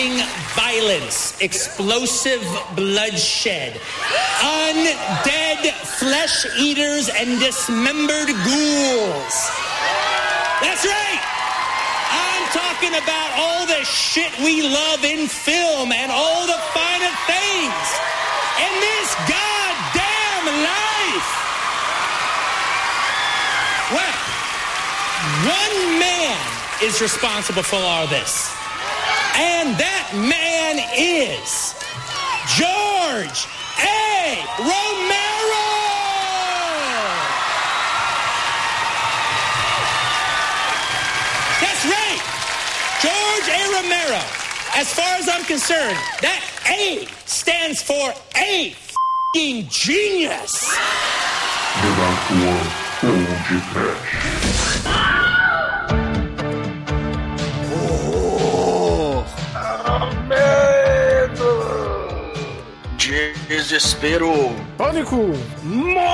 Exploding violence, explosive bloodshed, undead flesh eaters and dismembered ghouls. That's right! I'm talking about all the shit we love in film and all the finer things in this goddamn life. Well, one man is responsible for all this. And that man is George A. Romero! That's right! George A. Romero. As far as I'm concerned, that A stands for a f***ing genius! Desespero, pânico, mortos!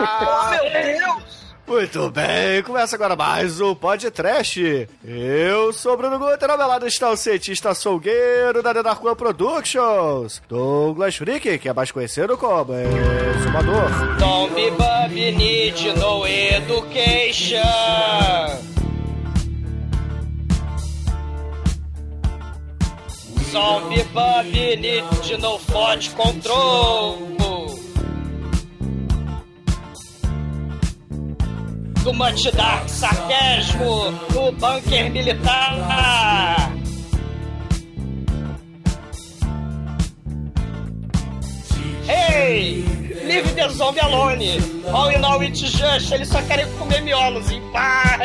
Oh, meu Deus! Muito bem, começa agora mais um podcast. Eu sou Bruno Guter, na velada está o cientista solgueiro da Denarcoa Productions, Douglas Freak, que é mais conhecido como Exumador. Don't be baby, need no education. Zombie Bobby need no fode control. Do much dark sarcasmo no bunker militar. Hey, leave the zombie alone. All in all it's just, eles só querem comer miolos em paz.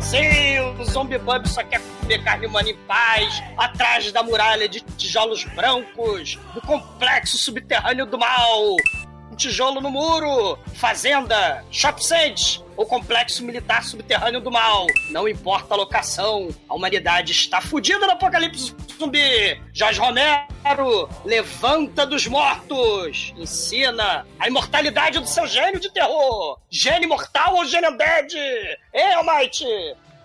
Sim, o Zombie Bub só quer comer carne humana em paz, atrás da muralha de tijolos brancos, do complexo subterrâneo do mal. Um tijolo no muro, fazenda, shop sand, ou complexo militar subterrâneo do mal. Não importa a locação, a humanidade está fudida no apocalipse zumbi. Jorge Romero, levanta dos mortos, ensina a imortalidade do seu gênio de terror. Gênio mortal ou gênio dead? Ei, Almighty!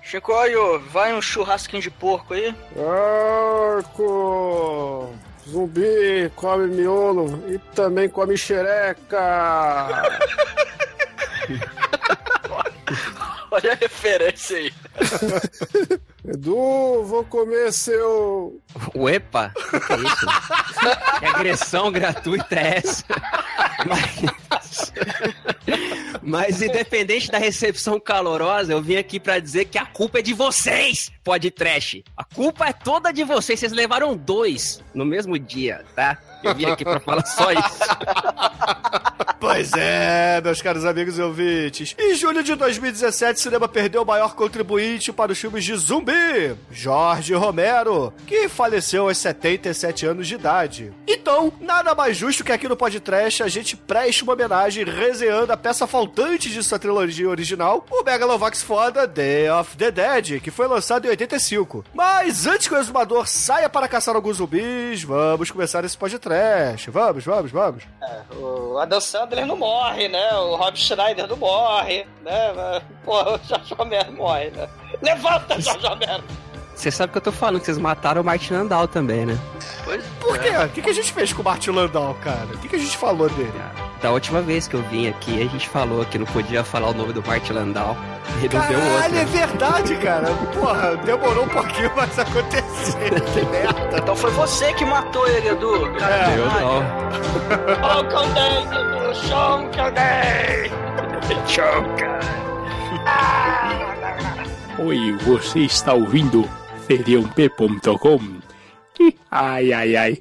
Chicoio, vai um churrasquinho de porco aí? Porco! Zumbi come miolo e também come xereca! Olha a referência aí. Edu, vou comer seu... Uepa? O que é isso? Que agressão gratuita é essa? Mas independente da recepção calorosa, eu vim aqui pra dizer que a culpa é de vocês, podcast. A culpa é toda de vocês. Vocês levaram 2 no mesmo dia, tá? Eu vim aqui pra falar só isso. Pois é, meus caros amigos e ouvintes. Em julho de 2017, o cinema perdeu o maior contribuinte para os filmes de zumbi, Jorge Romero, que faleceu aos 77 anos de idade. Então, nada mais justo que aqui no podcast a gente preste uma homenagem resenhando a peça faltante de sua trilogia original, o megalovax foda Day of the Dead, que foi lançado em 85. Mas antes que o exumador saia para caçar alguns zumbis, vamos começar esse podcast. Vamos. O Adam Sandler não morre, né? O Rob Schneider não morre, né? Pô, o Jorge Romero morre, né? Levanta, Jorge Romero! Você sabe o que eu tô falando, que vocês mataram o Martin Landau também, né? Pois por quê? O que a gente fez com o Martin Landau, cara? O que a gente falou dele? Da última vez que eu vim aqui, a gente falou que não podia falar o nome do Martin Landau. E não deu outro. Caralho, é verdade, cara. Porra, demorou um pouquinho, mas aconteceu. Que merda. Então foi você que matou ele, Edu. Caralho. É, eu não. Oh, Condei, Sean Condei. Choca. Oi, você está ouvindo seriump.com? Ai, ai, ai.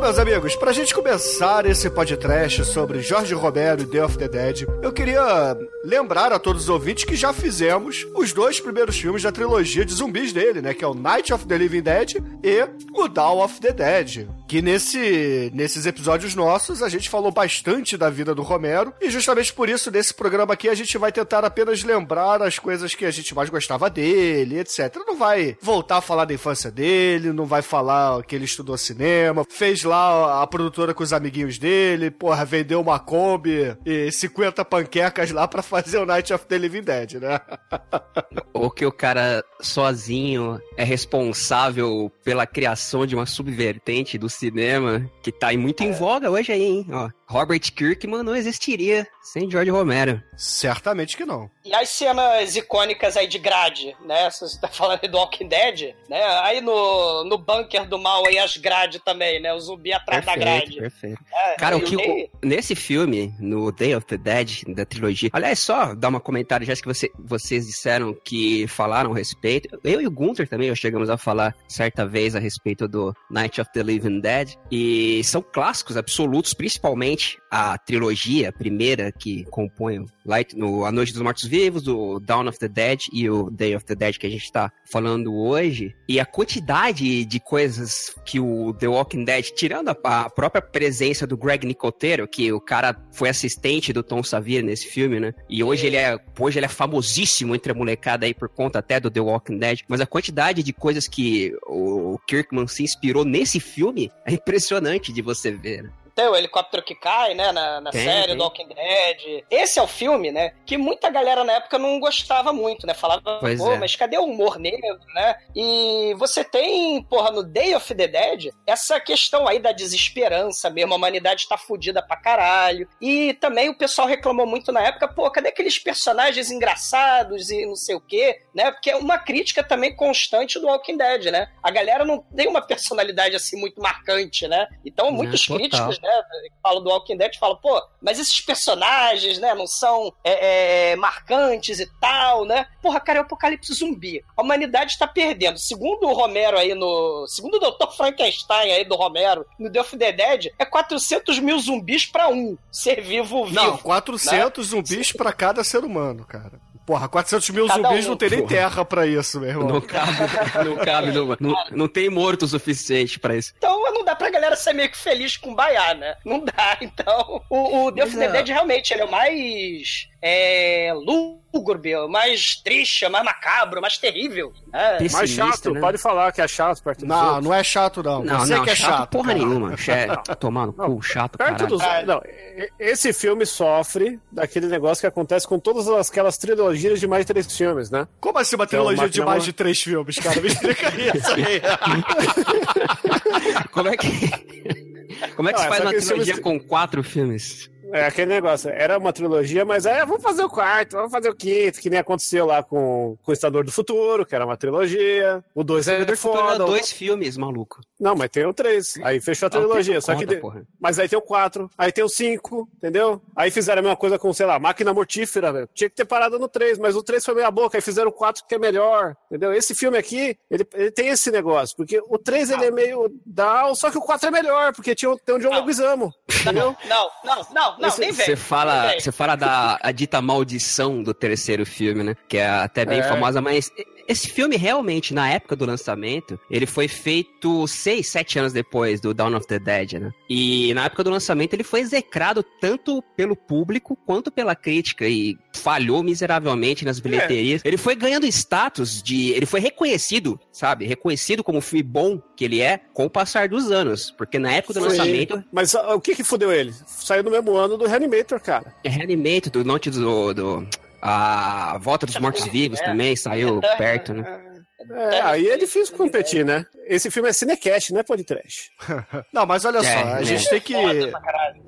Bom, meus amigos, pra gente começar esse podcast sobre Jorge Romero e Day of the Dead, eu queria lembrar a todos os ouvintes que já fizemos os dois primeiros filmes da trilogia de zumbis dele, né? Que é o Night of the Living Dead e o Dawn of the Dead. Que nesses episódios nossos a gente falou bastante da vida do Romero e justamente por isso nesse programa aqui a gente vai tentar apenas lembrar as coisas que a gente mais gostava dele, etc. Não vai voltar a falar da infância dele, não vai falar que ele estudou cinema, fez lá a produtora com os amiguinhos dele, porra, vendeu uma Kombi e 50 panquecas lá pra fazer o Night of the Living Dead, né? Ou que o cara sozinho é responsável pela criação de uma subvertente do cinema, que tá muito em voga hoje aí, hein? Ó, Robert Kirkman não existiria sem George Romero. Certamente que não. E as cenas icônicas aí de grade, né? Se você tá falando aí do Walking Dead, né? Aí no bunker do mal aí as grades também, né? O zumbi atrás da grade. Perfeito. É, cara, nesse filme, no Day of the Dead, da trilogia, aliás, só dar um comentário, já que vocês disseram que falaram a respeito, eu e o Gunther também chegamos a falar certa vez a respeito do Night of the Living Dead, e são clássicos absolutos, principalmente a trilogia, a primeira que compõe A Noite dos Mortos-Vivos, o Dawn of the Dead e o Day of the Dead que a gente tá falando hoje, e a quantidade de coisas que o The Walking Dead, tirando a própria presença do Greg Nicotero, que o cara foi assistente do Tom Savini nesse filme, né, e hoje ele é famosíssimo entre a molecada aí por conta até do The Walking Dead, mas a quantidade de coisas que o Kirkman se inspirou nesse filme é impressionante de você ver, né? Tem o helicóptero que cai, né, na série do Walking Dead. Esse é o filme, né, que muita galera na época não gostava muito, né, falava, mas cadê o humor negro, né? E você tem, no Day of the Dead, essa questão aí da desesperança mesmo, a humanidade tá fodida pra caralho. E também o pessoal reclamou muito na época, cadê aqueles personagens engraçados e não sei o quê, né? Porque é uma crítica também constante do Walking Dead, né? A galera não tem uma personalidade, assim, muito marcante, né? Então, muitos críticos, né, falo do Walking Dead, falo, mas esses personagens, né, não são marcantes e tal, né? Cara, é o apocalipse zumbi. A humanidade tá perdendo. Segundo o Romero aí Segundo o Dr. Frankenstein aí do Romero, no Day of the Dead, é 400 mil zumbis pra um ser vivo. Não, 400 zumbis pra cada ser humano, cara. 400 mil cada zumbis não tem nem terra pra isso, meu irmão. Não tem morto o suficiente pra isso. Então não dá pra galera ser meio que feliz com baiá, né? Não dá. Então, o Day of the Dead realmente ele é o mais lúgubre, mais triste, mais macabro, mais terrível. É. Mais chato, né? Pode falar que é chato perto dos outros. Não é chato, não. Não, você não que é chato. Porra nenhuma. Tomando cu, chato, perto dos outros. Não, esse filme sofre daquele negócio que acontece com todas aquelas trilogias de mais de 3 filmes, né? Como assim uma trilogia de mais de 3 filmes, cara? Me explica isso aí. Como é que se faz uma trilogia com 4 filmes? É, aquele negócio, era uma trilogia, mas vamos fazer o 4º, vamos fazer o 5º, que nem aconteceu lá com o Estador do Futuro, que era uma trilogia, o 2 era foda. Era 2 filmes, maluco. Não, mas tem o 3, aí fechou a trilogia, mas aí tem o 4, aí tem o 5, entendeu? Aí fizeram a mesma coisa com, Máquina Mortífera, velho, tinha que ter parado no 3, mas o 3 foi meia boca, aí fizeram o 4 que é melhor, entendeu? Esse filme aqui, ele tem esse negócio, porque o 3 ele é meio down, só que o 4 é melhor, porque tem o John Leguizamo, entendeu? Não, nem vem. Você fala da dita maldição do terceiro filme, né? Que é até bem famosa, mas esse filme realmente, na época do lançamento, ele foi feito 6-7 anos depois do Dawn of the Dead, né? E na época do lançamento ele foi execrado tanto pelo público quanto pela crítica e falhou miseravelmente nas bilheterias. Ele foi ganhando status ele foi reconhecido, sabe? Reconhecido como filme bom que ele é com o passar dos anos, porque na época do lançamento... Mas o que fudeu ele? Saiu no mesmo ano do Reanimator, cara. É Reanimator, A Volta dos Mortos-Vivos também saiu perto, né? Aí é difícil competir, né? Esse filme é Cinecast, não é podcast. Não, mas olha só, a gente tem que...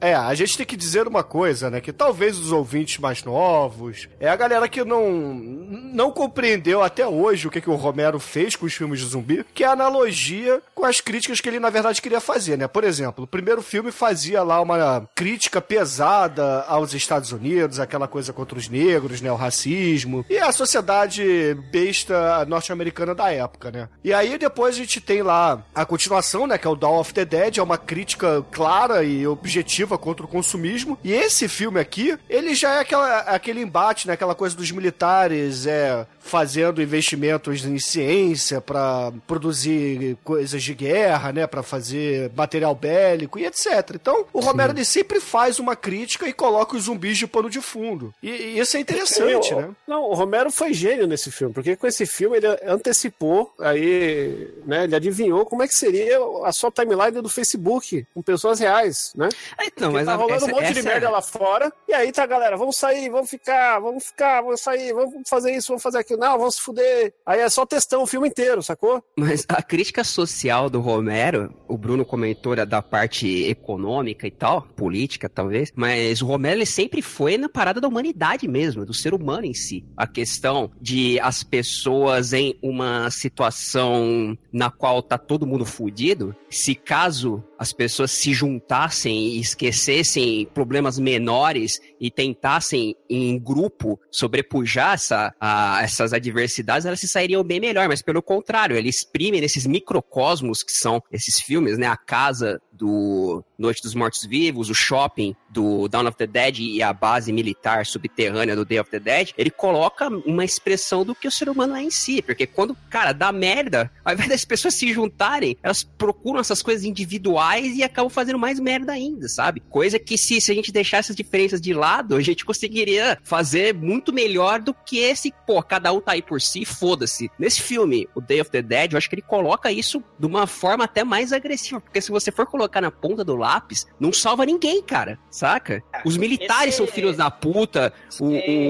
É, a gente tem que dizer uma coisa, né? Que talvez os ouvintes mais novos, a galera que não compreendeu até hoje o que o Romero fez com os filmes de zumbi, que é a analogia com as críticas que ele, na verdade, queria fazer, né? Por exemplo, o primeiro filme fazia lá uma crítica pesada aos Estados Unidos, aquela coisa contra os negros, né? O racismo e a sociedade besta norte-americana da época, né? E aí depois a gente tem lá a continuação, né? Que é o Dawn of the Dead, é uma crítica clara e objetiva contra o consumismo, e esse filme aqui, ele já é aquele embate, né? Aquela coisa dos militares fazendo investimentos em ciência pra produzir coisas de guerra, né? Pra fazer material bélico e etc. Então, o Romero, ele sempre faz uma crítica e coloca os zumbis de pano de fundo. E isso é interessante, né? Não, o Romero foi gênio nesse filme, porque com esse filme ele antecipou, aí, né? Ele adivinhou como é que seria a sua timeline do Facebook, com pessoas reais, né? Então, mas tá rolando um monte de merda lá fora, e aí tá, galera, vamos sair, vamos sair, vamos fazer isso, vamos fazer aquilo, não, vamos se fuder. Aí é só textão o filme inteiro, sacou? Mas a crítica social do Romero, o Bruno comentou da parte econômica e tal, política talvez, mas o Romero, ele sempre foi na parada da humanidade mesmo, do ser humano em si. A questão de as pessoas em uma situação na qual tá todo mundo fudido, se caso as pessoas se juntassem e esquecessem problemas menores e tentassem em grupo sobrepujar essas adversidades, elas se sairiam bem melhor, mas pelo contrário, ele exprime nesses microcosmos que são esses filmes, né? A casa do Noite dos Mortos-Vivos, o shopping do Dawn of the Dead e a base militar subterrânea do Day of the Dead, ele coloca uma expressão do que o ser humano é em si, porque quando, cara, dá merda, ao invés das pessoas se juntarem, elas procuram essas coisas individuais e acabam fazendo mais merda ainda, sabe? Coisa que se a gente deixar essas diferenças de lado, a gente conseguiria fazer muito melhor do que esse, cada um tá aí por si, foda-se. Nesse filme, o Day of the Dead, eu acho que ele coloca isso de uma forma até mais agressiva, porque se você for colocar na ponta do lápis, não salva ninguém, cara, saca? Os militares são filhos da puta,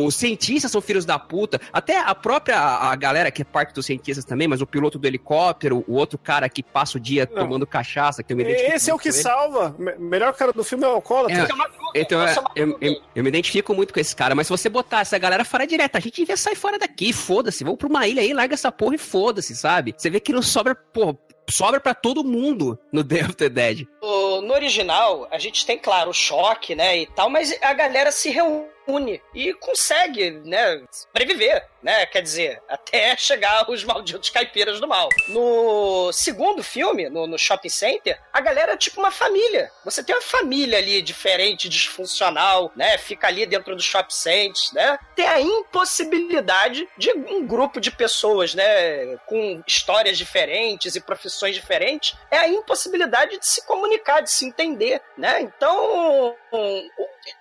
os cientistas são filhos da puta, até a própria a galera que é parte dos cientistas também, mas o piloto do helicóptero, o outro cara que passa o dia tomando cachaça, que eu me identifico. Esse é o que salva. Melhor cara do filme é o alcoólatra. Então, eu me identifico muito com esse cara, mas se você botar essa galera fora direto, a gente devia sair fora daqui, foda-se, vamos pra uma ilha aí, larga essa porra e foda-se, sabe? Você vê que não sobra, porra, sobra pra todo mundo no Day of the Dead. No original, a gente tem, claro, o choque, né, e tal, mas a galera se reúne e consegue, né, sobreviver, né, quer dizer, até chegar os malditos caipiras do mal. No segundo filme, no Shopping Center, a galera é tipo uma família. Você tem uma família ali diferente, disfuncional, né, fica ali dentro do Shopping Center, né, tem a impossibilidade de um grupo de pessoas, né, com histórias diferentes e profissões diferentes, é a impossibilidade de se comunicar, de se entender, né, então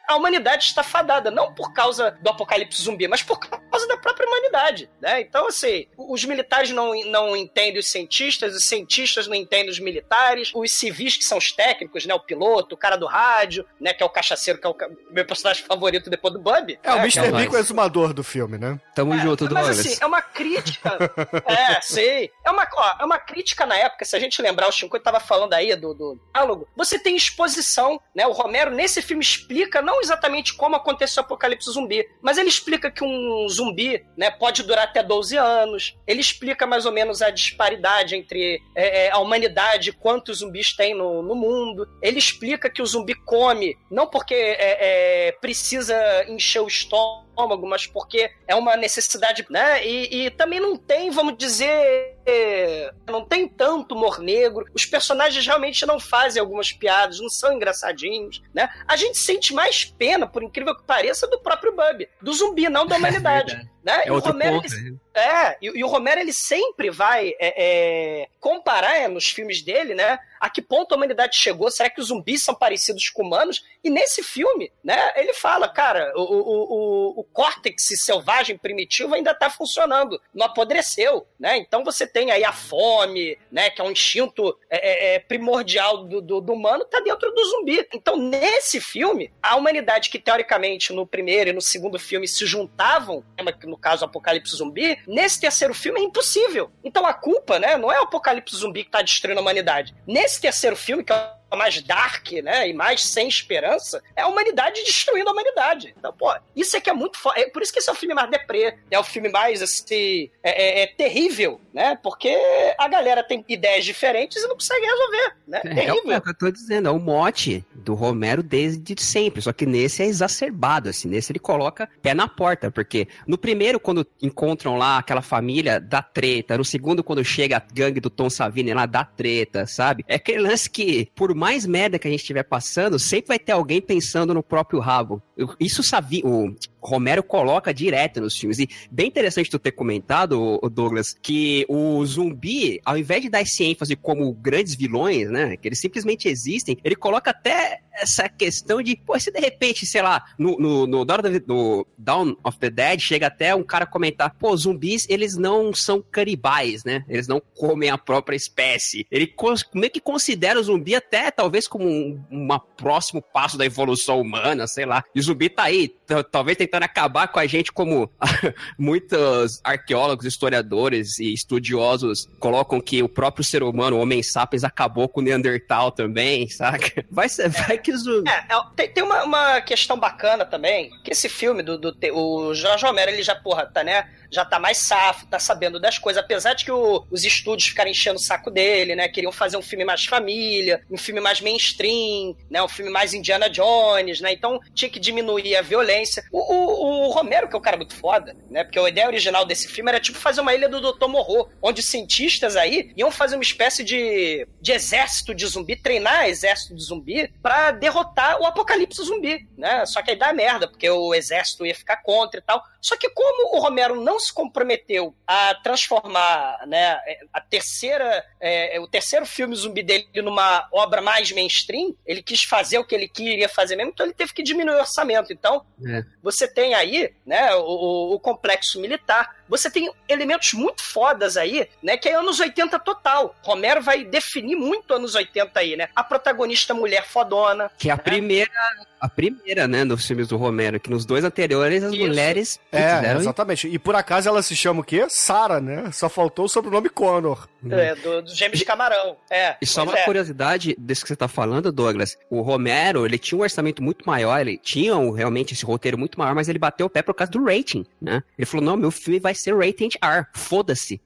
a humanidade está fadada, não por causa do apocalipse zumbi, mas por causa da própria humanidade, né? Então, assim, os militares não entendem os cientistas não entendem os militares, os civis, que são os técnicos, né? O piloto, o cara do rádio, né? Que é o cachaceiro, que é o meu personagem favorito depois do Bambi. É, o Mr. Big, o exumador do filme, né? Tamo junto, do Mas, assim, é uma crítica... sim. É uma crítica na época, se a gente lembrar, o Shinko tava falando aí do diálogo, você tem exposição, né? O Romero, nesse filme, explica não exatamente como aconteceu o apocalipse zumbi, mas ele explica que um zumbi, né, pode durar até 12 anos, ele explica mais ou menos a disparidade entre a humanidade e quantos zumbis tem no mundo, ele explica que o zumbi come, não porque precisa encher o estômago, mas porque é uma necessidade, né, e também não tem, vamos dizer, não tem tanto humor negro, os personagens realmente não fazem algumas piadas, não são engraçadinhos, né, a gente sente mais pena, por incrível que pareça, do próprio Bambi, do zumbi, não da humanidade. Né? É outro ponto, né? E o Romero, ele sempre vai comparar nos filmes dele, né? A que ponto a humanidade chegou? Será que os zumbis são parecidos com humanos? E nesse filme, né? Ele fala, cara, o córtex selvagem primitivo ainda tá funcionando, não apodreceu, né? Então você tem aí a fome, né? Que é um instinto primordial do humano, tá dentro do zumbi. Então nesse filme, a humanidade que teoricamente no primeiro e no segundo filme se juntavam, no caso Apocalipse Zumbi, nesse terceiro filme é impossível. Então a culpa, né, não é o apocalipse zumbi que tá destruindo a humanidade. Nesse terceiro filme, que é mais dark, né, e mais sem esperança, é a humanidade destruindo a humanidade. Então, pô, isso é que é muito foda. Por isso que esse é o filme mais deprê, é o filme mais, assim, terrível, né, porque a galera tem ideias diferentes e não consegue resolver, né, terrível. É o que eu tô dizendo, é o mote do Romero desde sempre, só que nesse é exacerbado, assim, nesse ele coloca pé na porta, porque no primeiro, quando encontram lá aquela família, dá treta, no segundo, quando chega a gangue do Tom Savini lá, dá treta, sabe? É aquele lance que, por mais merda que a gente estiver passando, sempre vai ter alguém pensando no próprio rabo. Isso o Romero coloca direto nos filmes. E bem interessante tu ter comentado, Douglas, que o zumbi, ao invés de dar esse ênfase como grandes vilões, né, que eles simplesmente existem, ele coloca até essa questão de, pô, se de repente, sei lá, no Dawn of the Dead, chega até um cara comentar, pô, zumbis, eles não são canibais, né? Eles não comem a própria espécie. Ele meio que considera o zumbi até, talvez, como um próximo passo da evolução humana, sei lá. E o zumbi tá aí, talvez tentando acabar com a gente, como muitos arqueólogos, historiadores e estudiosos colocam que o próprio ser humano, o homem sapiens, acabou com o Neandertal também, saca? Vai que zumbi... Tem uma questão bacana também, que esse filme o Jorge Romero, ele já, porra, tá, né? Já tá mais safo, tá sabendo das coisas, apesar de que os estúdios ficaram enchendo o saco dele, né? Queriam fazer um filme mais família, um filme mais mainstream, né? Um filme mais Indiana Jones, né? Então tinha que diminuir a violência. O Romero, que é um cara muito foda, né? Porque a ideia original desse filme era tipo fazer uma ilha do Dr. Moreau, onde cientistas aí iam fazer uma espécie de exército de zumbi, treinar exército de zumbi pra derrotar o apocalipse zumbi, né? Só que aí dá merda, porque o exército ia ficar contra e tal. Só que como o Romero não se comprometeu a transformar, né, o terceiro filme zumbi dele numa obra mais mainstream, ele quis fazer o que ele queria fazer mesmo, então ele teve que diminuir o orçamento. Então, você tem aí, né, o complexo militar, você tem elementos muito fodas aí, né, que é anos 80 total. Romero vai definir muito anos 80 aí, né? A protagonista mulher fodona. Que é a primeira, né, nos filmes do Romero, que nos dois anteriores as mulheres... exatamente. E por acaso ela se chama o quê? Sarah, né? Só faltou o sobrenome Connor. Do James Camarão. E só uma curiosidade desse que você tá falando, Douglas, o Romero, ele tinha um orçamento muito maior, ele tinha realmente esse roteiro muito maior, mas ele bateu o pé por causa do rating, né? Ele falou, não, meu filme vai ser rated R, foda-se.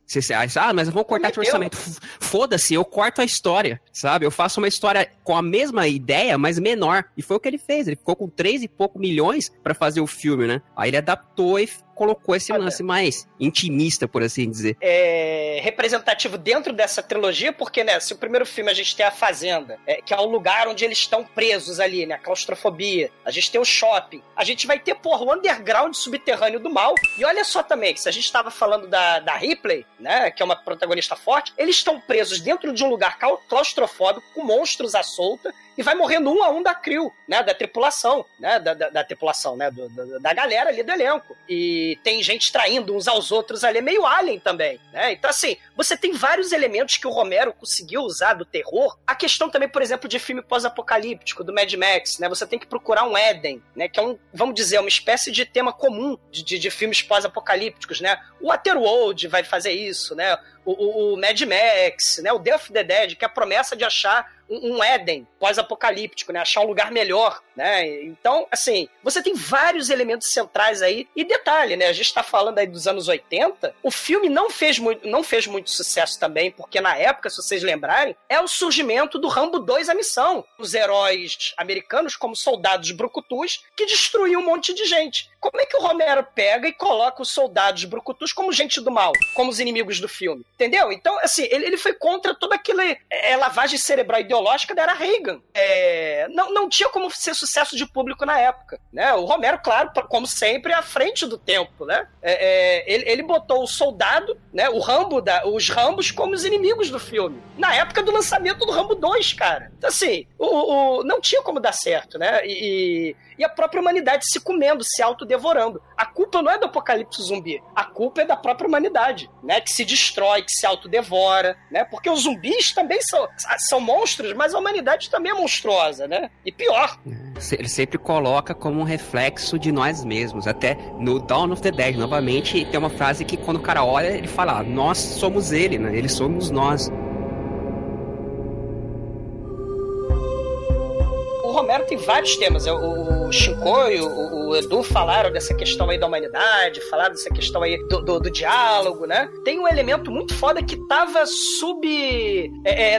Mas vamos cortar teu orçamento. Foda-se, eu corto a história, sabe? Eu faço uma história com a mesma ideia, mas menor. E foi o que ele fez, ele ficou com 3 e pouco milhões pra fazer o filme, né? Aí ele adaptou e colocou esse lance mais intimista, por assim dizer. É representativo dentro dessa trilogia, porque, né, se o primeiro filme a gente tem a fazenda, que é o lugar onde eles estão presos ali, né, a claustrofobia, a gente tem o shopping, a gente vai ter, porra, o underground subterrâneo do mal, e olha só também, que se a gente tava falando da Ripley, né, que é uma protagonista forte, eles estão presos dentro de um lugar claustrofóbico, com monstros à solta, e vai morrendo um a um da crew, né, da tripulação, né, da tripulação, né, da galera ali do elenco. E tem gente traindo uns aos outros ali, meio alien também, né, então assim, você tem vários elementos que o Romero conseguiu usar do terror. A questão também, por exemplo, de filme pós-apocalíptico, do Mad Max, né, você tem que procurar um Éden, né, que é vamos dizer, uma espécie de tema comum de filmes pós-apocalípticos, né, o Waterworld vai fazer isso, né, o Mad Max, né, o Day of the Dead, que é a promessa de achar um Éden pós-apocalíptico, né? Achar um lugar melhor, né? Então, assim, você tem vários elementos centrais aí. E detalhe, né? A gente tá falando aí dos anos 80. O filme não fez muito sucesso também, porque na época, se vocês lembrarem, é o surgimento do Rambo 2: A Missão. Os heróis americanos, como soldados brucutus, que destruíam um monte de gente. Como é que o Romero pega e coloca os soldados brucutus como gente do mal, como os inimigos do filme? Entendeu? Então, assim, ele foi contra toda aquela lavagem cerebral ideológica da era Reagan. Não tinha como ser sucesso de público na época, né? O Romero, claro, como sempre, à frente do tempo, né? Ele botou o soldado, né? O Rambo, os Rambos como os inimigos do filme. Na época do lançamento do Rambo 2, cara. Então, assim, não tinha como dar certo, né? E a própria humanidade se comendo, se autodevorando. A culpa não é do apocalipse zumbi, a culpa é da própria humanidade, né? Que se destrói, que se autodevora, né? Porque os zumbis também são monstros, mas a humanidade também é monstruosa, né? E pior. Ele sempre coloca como um reflexo de nós mesmos. Até no Dawn of the Dead, novamente, tem uma frase que quando o cara olha, ele fala, nós somos ele, né? Ele somos nós. Claro, tem vários temas. O Chico e o Edu falaram dessa questão aí da humanidade, falaram dessa questão aí do diálogo, né? Tem um elemento muito foda que tava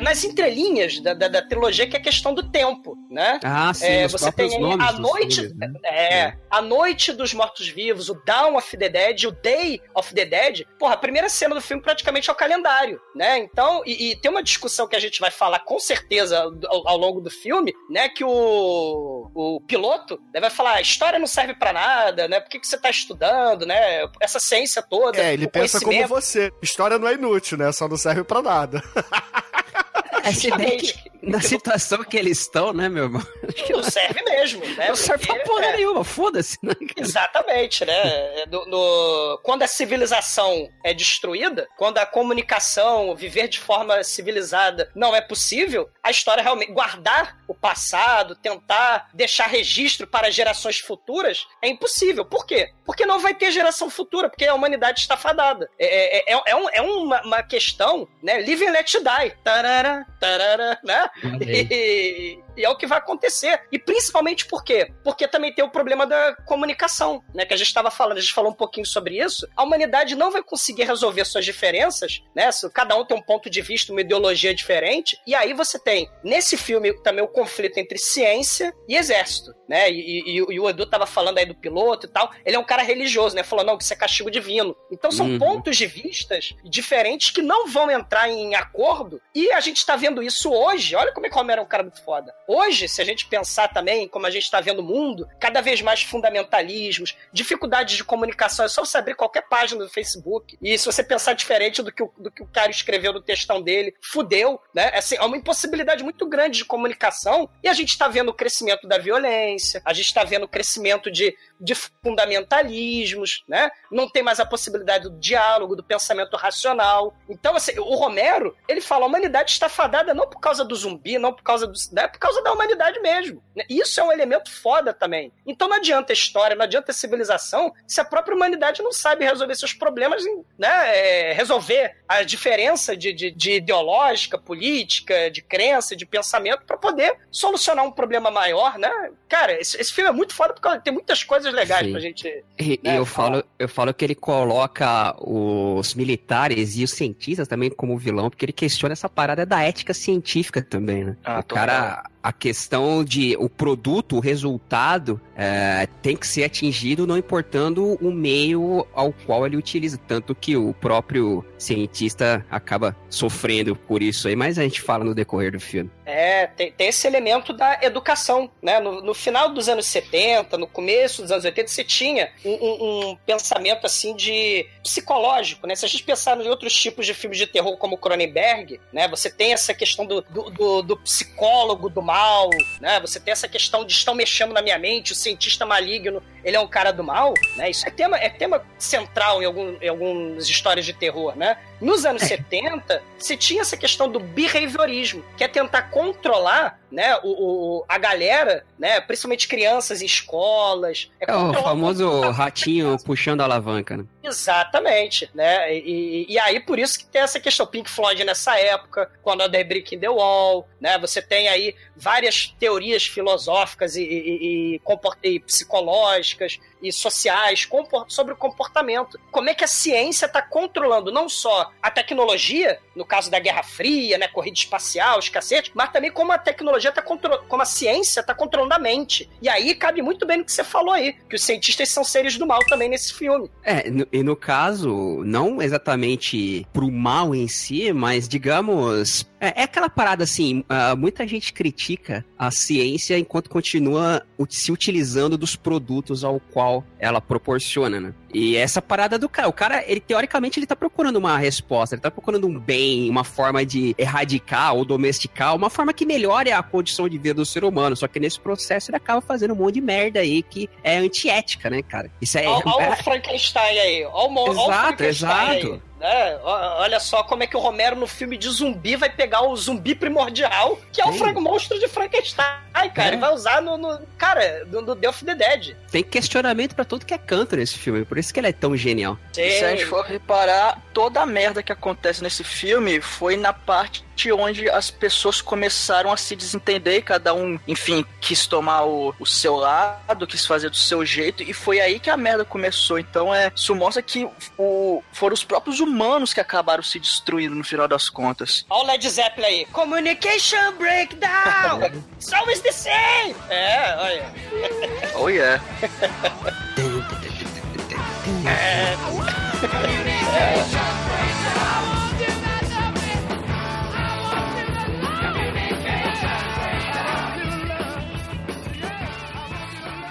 nas entrelinhas da trilogia, que é a questão do tempo, né? Ah, sim. Você tem a noite, filmes, né? A noite dos mortos-vivos, o Dawn of the Dead, o Day of the Dead. Porra, a primeira cena do filme praticamente é o calendário, né? Então, e tem uma discussão que a gente vai falar com certeza ao longo do filme, né? Que o piloto, né, vai falar: a história não serve pra nada, né? Por que você tá estudando, né? Essa ciência toda. Ele pensa como você. História não é inútil, né? Só não serve pra nada. Na situação que eles estão, né, meu irmão? Não serve mesmo, né? Não serve pra porra nenhuma, foda-se, né? Exatamente, né? Quando a civilização é destruída, quando a comunicação, viver de forma civilizada não é possível, a história realmente, guardar o passado, tentar deixar registro para gerações futuras, é impossível. Por quê? Porque não vai ter geração futura, porque a humanidade está fadada. É uma questão, né? Live and let die. Tarará, tarará, né? E é o que vai acontecer. E principalmente por quê? Porque também tem o problema da comunicação, né? Que a gente estava falando, a gente falou um pouquinho sobre isso. A humanidade não vai conseguir resolver suas diferenças, né? Cada um tem um ponto de vista, uma ideologia diferente. E aí você tem, nesse filme, também o conflito entre ciência e exército, né? E o Edu estava falando aí do piloto e tal. Ele é um cara religioso, né? Falou, não, que isso é castigo divino. Então são pontos de vistas diferentes que não vão entrar em acordo. E a gente está vendo isso hoje. Olha como é que o Homem era um cara muito foda. Hoje, se a gente pensar também, como a gente está vendo o mundo, cada vez mais fundamentalismos, dificuldades de comunicação, é só você abrir qualquer página do Facebook, e se você pensar diferente do que o cara escreveu no textão dele, fudeu, né? Assim, é uma impossibilidade muito grande de comunicação, e a gente está vendo o crescimento da violência, a gente está vendo o crescimento de fundamentalismos, né? Não tem mais a possibilidade do diálogo, do pensamento racional. Então, assim, o Romero, ele fala, a humanidade está fadada não por causa do zumbi, não por causa do... né? Por causa da humanidade mesmo. Isso é um elemento foda também. Então não adianta a história, não adianta a civilização, se a própria humanidade não sabe resolver seus problemas, né? Resolver a diferença de ideológica, política, de crença, de pensamento, pra poder solucionar um problema maior, né? Cara, esse filme é muito foda porque tem muitas coisas legais, sim, pra gente... E eu falo que ele coloca os militares e os cientistas também como vilão, porque ele questiona essa parada da ética científica também, né? O cara... Bom. A questão de o produto, o resultado, tem que ser atingido não importando o meio ao qual ele utiliza. Tanto que o próprio cientista acaba sofrendo por isso aí, mas a gente fala no decorrer do filme. Tem esse elemento da educação, né? No final dos anos 70, no começo dos anos 80, você tinha um pensamento assim de psicológico, né? Se a gente pensar em outros tipos de filmes de terror como Cronenberg, né? Você tem essa questão do psicólogo, do mal, né? Você tem essa questão de estão mexendo na minha mente, o cientista maligno, ele é um cara do mal, né? Isso é tema central em algumas histórias de terror, né? Nos anos 70, se tinha essa questão do behaviorismo, que é tentar controlar, né, a galera, né, principalmente crianças em escolas. É o famoso ratinho puxando a alavanca, né? Exatamente, né? E aí por isso que tem essa questão Pink Floyd nessa época, com Another Brick in the Wall, né? Você tem aí várias teorias filosóficas e psicológicas e sociais sobre o comportamento. Como é que a ciência está controlando não só a tecnologia, no caso da Guerra Fria, né, corrida espacial, os cacetes, mas também como a tecnologia como a ciência está controlando a mente. E aí cabe muito bem no que você falou aí, que os cientistas são seres do mal também nesse filme. No caso, não exatamente pro mal em si, mas digamos... É aquela parada assim, muita gente critica a ciência enquanto continua se utilizando dos produtos ao qual ela proporciona, né? E essa parada do cara, o cara, ele teoricamente ele tá procurando uma resposta, ele tá procurando um bem, uma forma de erradicar ou domesticar, uma forma que melhore a condição de vida do ser humano, só que nesse processo ele acaba fazendo um monte de merda aí que é antiética, né, cara? Isso aí, olha o Frankenstein aí, olha o Frankenstein. Exato. Olha só como é que o Romero no filme de zumbi vai pegar o zumbi primordial, que é o monstro de Frankenstein, cara, e vai usar no... Cara, cara do Day of the Dead. Tem questionamento pra tudo que é canto nesse filme, por isso que ele é tão genial. Sim. Se a gente for reparar, toda a merda que acontece nesse filme foi na parte onde as pessoas começaram a se desentender, cada um, enfim, quis tomar o seu lado, quis fazer do seu jeito, e foi aí que a merda começou. Então isso mostra que foram os próprios humanos que acabaram se destruindo no final das contas. Olha o Led Zeppelin aí. Communication breakdown! So is the same! Olha. Oh yeah.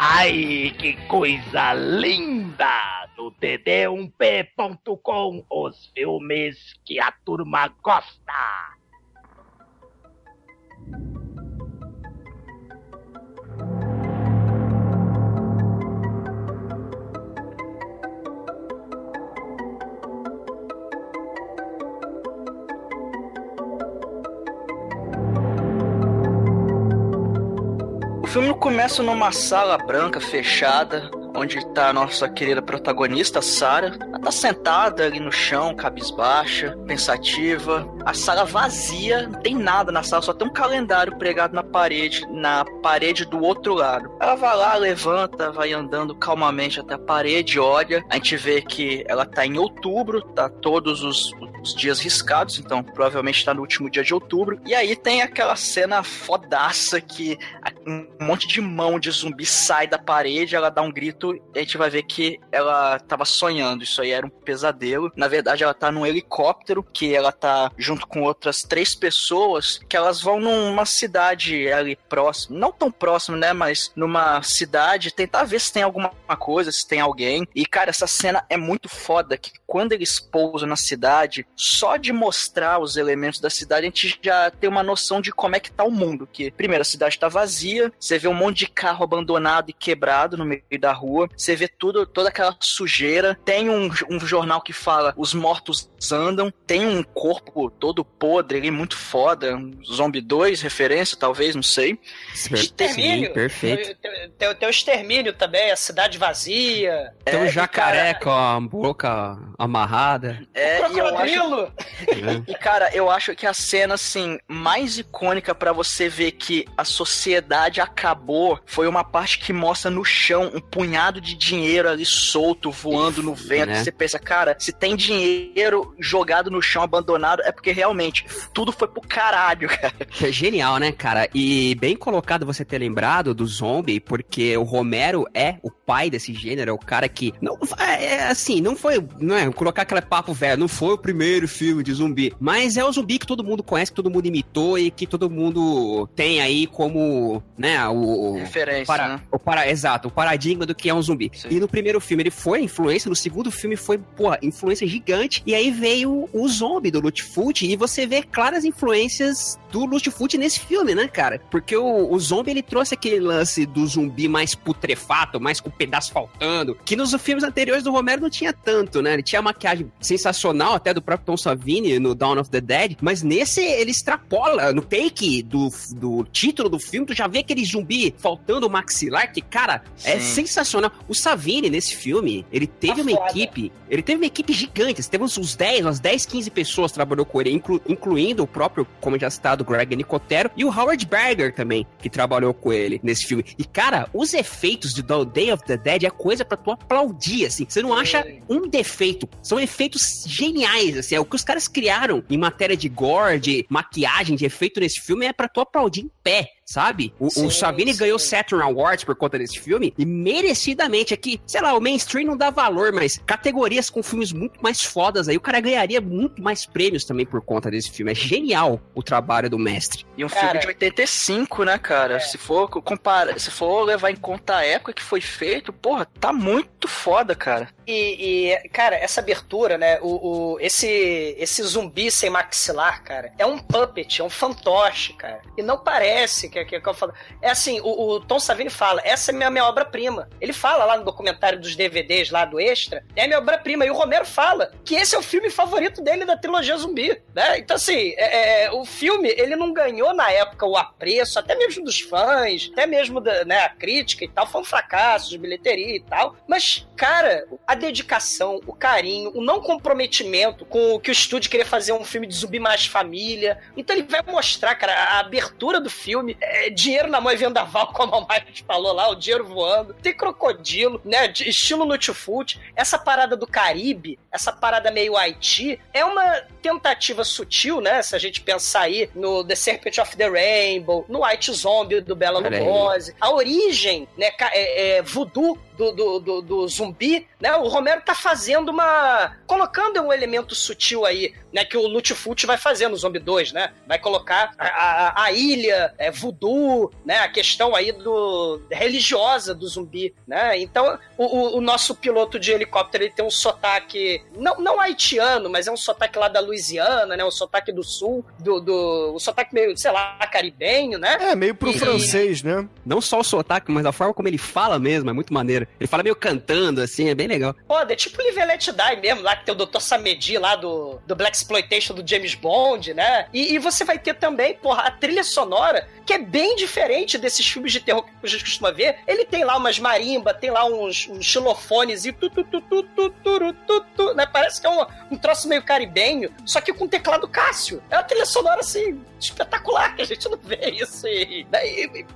Ai, que coisa linda! No td1p.com, os filmes que a turma gosta. O filme começa numa sala branca fechada, onde está a nossa querida protagonista, Sarah. Ela tá sentada ali no chão, cabisbaixa, pensativa. A sala vazia, não tem nada na sala, só tem um calendário pregado na parede do outro lado. Ela vai lá, levanta, vai andando calmamente até a parede, olha. A gente vê que ela tá em outubro, tá todos os dias riscados, então provavelmente tá no último dia de outubro. E aí tem aquela cena fodaça que um monte de mão de zumbi sai da parede, ela dá um grito, a gente vai ver que ela tava sonhando, isso aí era um pesadelo. Na verdade, ela tá num helicóptero, que ela tá junto com outras 3 pessoas, que elas vão numa cidade ali próxima, não tão próximo, né, mas numa cidade, tentar ver se tem alguma coisa, se tem alguém. E, cara, essa cena é muito foda, que quando eles pousam na cidade, só de mostrar os elementos da cidade, a gente já tem uma noção de como é que tá o mundo, que, primeiro, a cidade tá vazia, você vê um monte de carro abandonado e quebrado no meio da rua, você vê tudo, toda aquela sujeira. Tem um jornal que fala os mortos andam, tem um corpo todo podre ali, muito foda, Zombie 2, referência, talvez, não sei. Extermínio. Sim, perfeito. Tem o extermínio também, a cidade vazia. Tem um jacaré, cara, com a boca amarrada. O crocodilo! E cara, eu acho que a cena assim mais icônica pra você ver que a sociedade acabou foi uma parte que mostra no chão um punhado de dinheiro ali solto, voando no vento, né? Você pensa, cara, se tem dinheiro jogado no chão, abandonado, é porque realmente tudo foi pro caralho, cara. É genial, né, cara? E bem colocado você ter lembrado do zombie, porque o Romero é o pai desse gênero, é o cara que não, assim, não foi, não é, colocar aquele papo velho, não foi o primeiro filme de zumbi, mas é o zumbi que todo mundo conhece, que todo mundo imitou e que todo mundo tem aí como, né, o referência, né? Exato, o paradigma do que é um zumbi. Sim. E no primeiro filme ele foi influência, no segundo filme foi, porra, influência gigante, e aí veio o zombie do Lutfoot, e você vê claras influências do Lutfoot nesse filme, né, cara? Porque o zombie, ele trouxe aquele lance do zumbi mais putrefato, mais com o pedaço faltando, que nos filmes anteriores do Romero não tinha tanto, né? Ele tinha a maquiagem sensacional até do próprio Tom Savini no Dawn of the Dead, mas nesse ele extrapola, no take do título do filme, tu já vê aquele zumbi faltando o maxilar, que, cara, é sensacional. O Savini, nesse filme, ele teve uma equipe gigante. Teve umas 10, 15 pessoas trabalhando com ele, incluindo o próprio, como já citado, Greg Nicotero, e o Howard Berger também, que trabalhou com ele nesse filme. E, cara, os efeitos de Day of the Dead é coisa pra tu aplaudir, assim. Você não acha um defeito. São efeitos geniais, assim. É o que os caras criaram em matéria de gore, de maquiagem, de efeito nesse filme, é pra tu aplaudir em pé. Sabe? O Savini ganhou Saturn Awards por conta desse filme, e merecidamente aqui, sei lá, o mainstream não dá valor, mas categorias com filmes muito mais fodas aí, o cara ganharia muito mais prêmios também por conta desse filme. É genial o trabalho do mestre. E um filme de 85, né, cara? Se for levar em conta a época que foi feito, porra, tá muito foda, cara. E cara, essa abertura, né, esse zumbi sem maxilar, cara, é um puppet, é um fantoche, cara. E não parece que eu falo. É assim, o Tom Savini fala, essa é a minha obra-prima. Ele fala lá no documentário dos DVDs, lá do Extra, é a minha obra-prima. E o Romero fala que esse é o filme favorito dele da trilogia zumbi, né? Então, assim, o filme, ele não ganhou na época o apreço, até mesmo dos fãs, até mesmo da, né, a crítica e tal, foi um fracasso de bilheteria e tal. Mas, cara, a dedicação, o carinho, o não comprometimento com o que o estúdio queria fazer, um filme de zumbi mais família. Então ele vai mostrar, cara, a abertura do filme, dinheiro na mão e vendaval, como a Maia falou lá, o dinheiro voando, tem crocodilo, né, de estilo Nutfoot. Essa parada do Caribe, essa parada meio Haiti, é uma tentativa sutil, né, se a gente pensar aí no The Serpent of the Rainbow, no White Zombie do Bela Lugosi, a origem, né, voodoo do zumbi, né? O Romero tá fazendo colocando um elemento sutil aí, né? Que o Lutfoot vai fazer no Zombie 2, né? Vai colocar a ilha, voodoo, né? A questão aí religiosa do zumbi, né? Então, o nosso piloto de helicóptero, ele tem um sotaque, não haitiano, mas é um sotaque lá da Louisiana, né? Um sotaque do sul, um sotaque meio, sei lá, caribenho, né? É, meio pro francês, né? Não só o sotaque, mas a forma como ele fala mesmo, é muito maneiro. Ele fala meio cantando, assim, é bem legal. Pô, é tipo o Live and Let Die mesmo, lá que tem o Dr. Samedi lá do Blaxploitation do James Bond, né? E você vai ter também, porra, a trilha sonora, que é bem diferente desses filmes de terror que a gente costuma ver. Ele tem lá umas marimbas, tem lá uns xilofones e né? Parece que é um troço meio caribenho, só que com teclado Cássio. É uma trilha sonora, assim, espetacular, que a gente não vê isso. E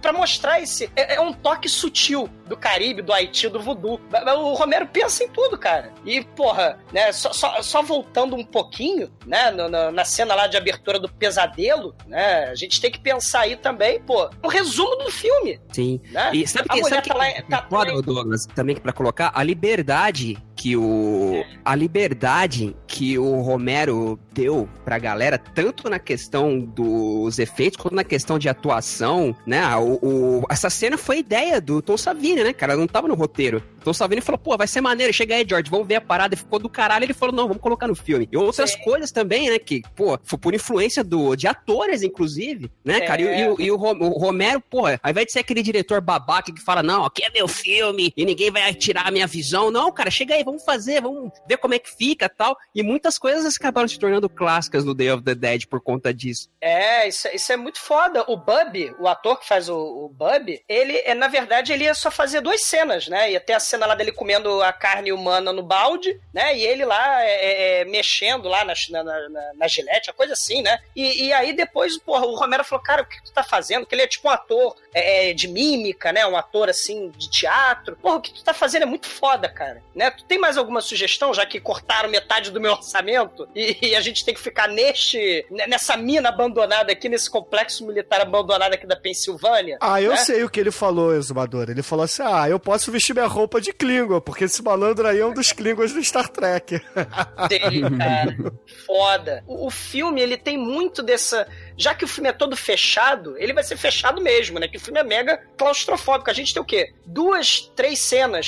pra mostrar esse... É um toque sutil do Caribe, do Haiti, do voodoo. O Romero pensa em tudo, cara. E, porra, né, só voltando um pouquinho, né, na cena lá de abertura do pesadelo, né, a gente tem que pensar aí também, pô, um resumo do filme. Sim. Né? E sabe que Douglas, também pra colocar, a liberdade que o Romero deu pra galera, tanto na questão dos efeitos, quanto na questão de atuação, né, essa cena foi ideia do Tom Savini, né, cara, não tava no roteiro. Então o Savini falou, pô, vai ser maneiro, chega aí, George, vamos ver a parada, e ficou do caralho, ele falou, não, vamos colocar no filme. E outras coisas também, né, que, pô, foi por influência de atores, inclusive, né, cara, e o Romero, pô, ao invés de ser aquele diretor babaca que fala, não, aqui é meu filme, e ninguém vai tirar a minha visão, não, cara, chega aí, vamos fazer, vamos ver como é que fica e tal, e muitas coisas acabaram se tornando clássicas no Day of the Dead por conta disso. Isso é muito foda. O Bubby, o ator que faz o Bubby, ele, na verdade, ele ia só fazer 2 cenas, né, ia ter a cena lá dele comendo a carne humana no balde, né? E ele lá mexendo lá na gilete, uma coisa assim, né? E aí depois, porra, o Romero falou, cara, o que tu tá fazendo? Que ele é tipo um ator de mímica, né? Um ator, assim, de teatro. Porra, o que tu tá fazendo é muito foda, cara, né? Tu tem mais alguma sugestão, já que cortaram metade do meu orçamento e a gente tem que ficar nessa mina abandonada aqui, nesse complexo militar abandonado aqui da Pensilvânia? Ah, eu sei o que ele falou, Exumador. Ele falou assim, eu posso vestir minha roupa de Klingon, porque esse malandro aí é um dos Klingons do Star Trek. Sim, cara. Foda. O filme, ele tem muito dessa... Já que o filme é todo fechado, ele vai ser fechado mesmo, né? Que o filme é mega claustrofóbico. A gente tem o quê? 2, 3 cenas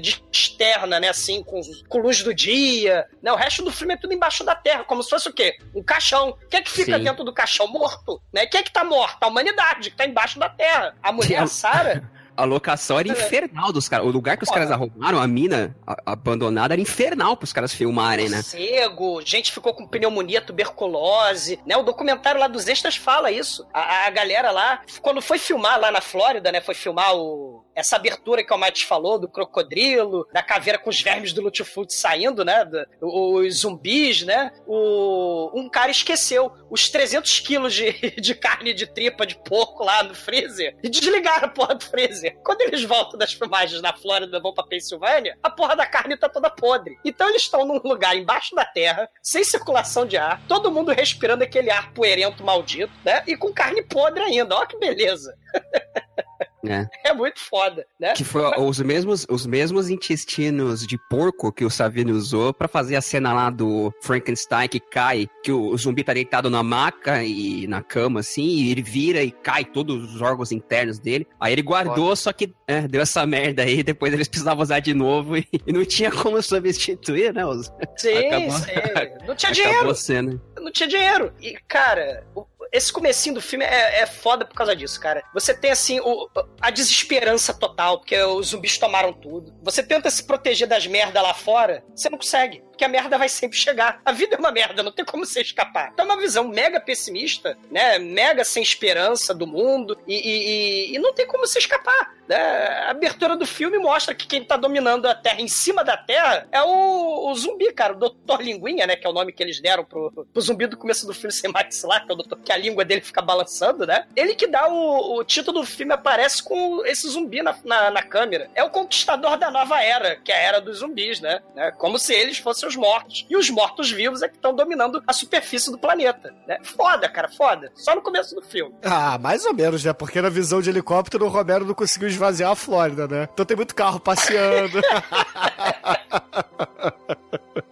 de externa, né? Assim, com luz do dia. Né? O resto do filme é tudo embaixo da terra, como se fosse o quê? Um caixão. Quem é que fica dentro do caixão? Morto, né? Quem é que tá morto? A humanidade, que tá embaixo da terra. A mulher Sarah... A locação era infernal dos caras. O lugar que os caras arrumaram, a mina abandonada, era infernal pros caras filmarem, né? Cego, gente ficou com pneumonia, tuberculose, né? O documentário lá dos Extras fala isso. A galera lá, quando foi filmar lá na Flórida, né? Foi filmar essa abertura que o Matheus falou, do crocodilo, da caveira com os vermes do Lutfoot saindo, né? Os zumbis, né? Um cara esqueceu os 300 quilos de carne de tripa de porco lá no freezer e desligaram a porra do freezer. Quando eles voltam das filmagens na Flórida, vão pra Pensilvânia, a porra da carne tá toda podre. Então eles estão num lugar embaixo da terra, sem circulação de ar, todo mundo respirando aquele ar poeirento maldito, né? E com carne podre ainda. Ó que beleza. É muito foda, né? Que foi os mesmos intestinos de porco que o Savini usou pra fazer a cena lá do Frankenstein que cai, que o zumbi tá deitado na maca e na cama, assim, e ele vira e cai todos os órgãos internos dele. Aí ele guardou, só que deu essa merda aí, depois eles precisavam usar de novo e não tinha como substituir, né? Sim, acabou, não tinha dinheiro. Não tinha dinheiro. E, cara... Esse comecinho do filme é foda por causa disso, cara. Você tem, assim, a desesperança total, porque os zumbis tomaram tudo. Você tenta se proteger das merdas lá fora, você não consegue. Porque a merda vai sempre chegar. A vida é uma merda, não tem como você escapar. Então é uma visão mega pessimista, né? Mega sem esperança do mundo e não tem como você escapar. Né? A abertura do filme mostra que quem tá dominando a Terra em cima da Terra é o zumbi, cara. O Dr. Linguinha, né? Que é o nome que eles deram pro zumbi do começo do filme sem maxilar, que é o doutor, que a língua dele fica balançando, né? Ele que dá o título do filme, aparece com esse zumbi na câmera. É o conquistador da nova era, que é a era dos zumbis, né? Como se eles fossem os mortos. E os mortos-vivos é que estão dominando a superfície do planeta. Né? Foda, cara, foda. Só no começo do filme. Ah, mais ou menos, né? Porque na visão de helicóptero, o Romero não conseguiu esvaziar a Flórida, né? Então tem muito carro passeando.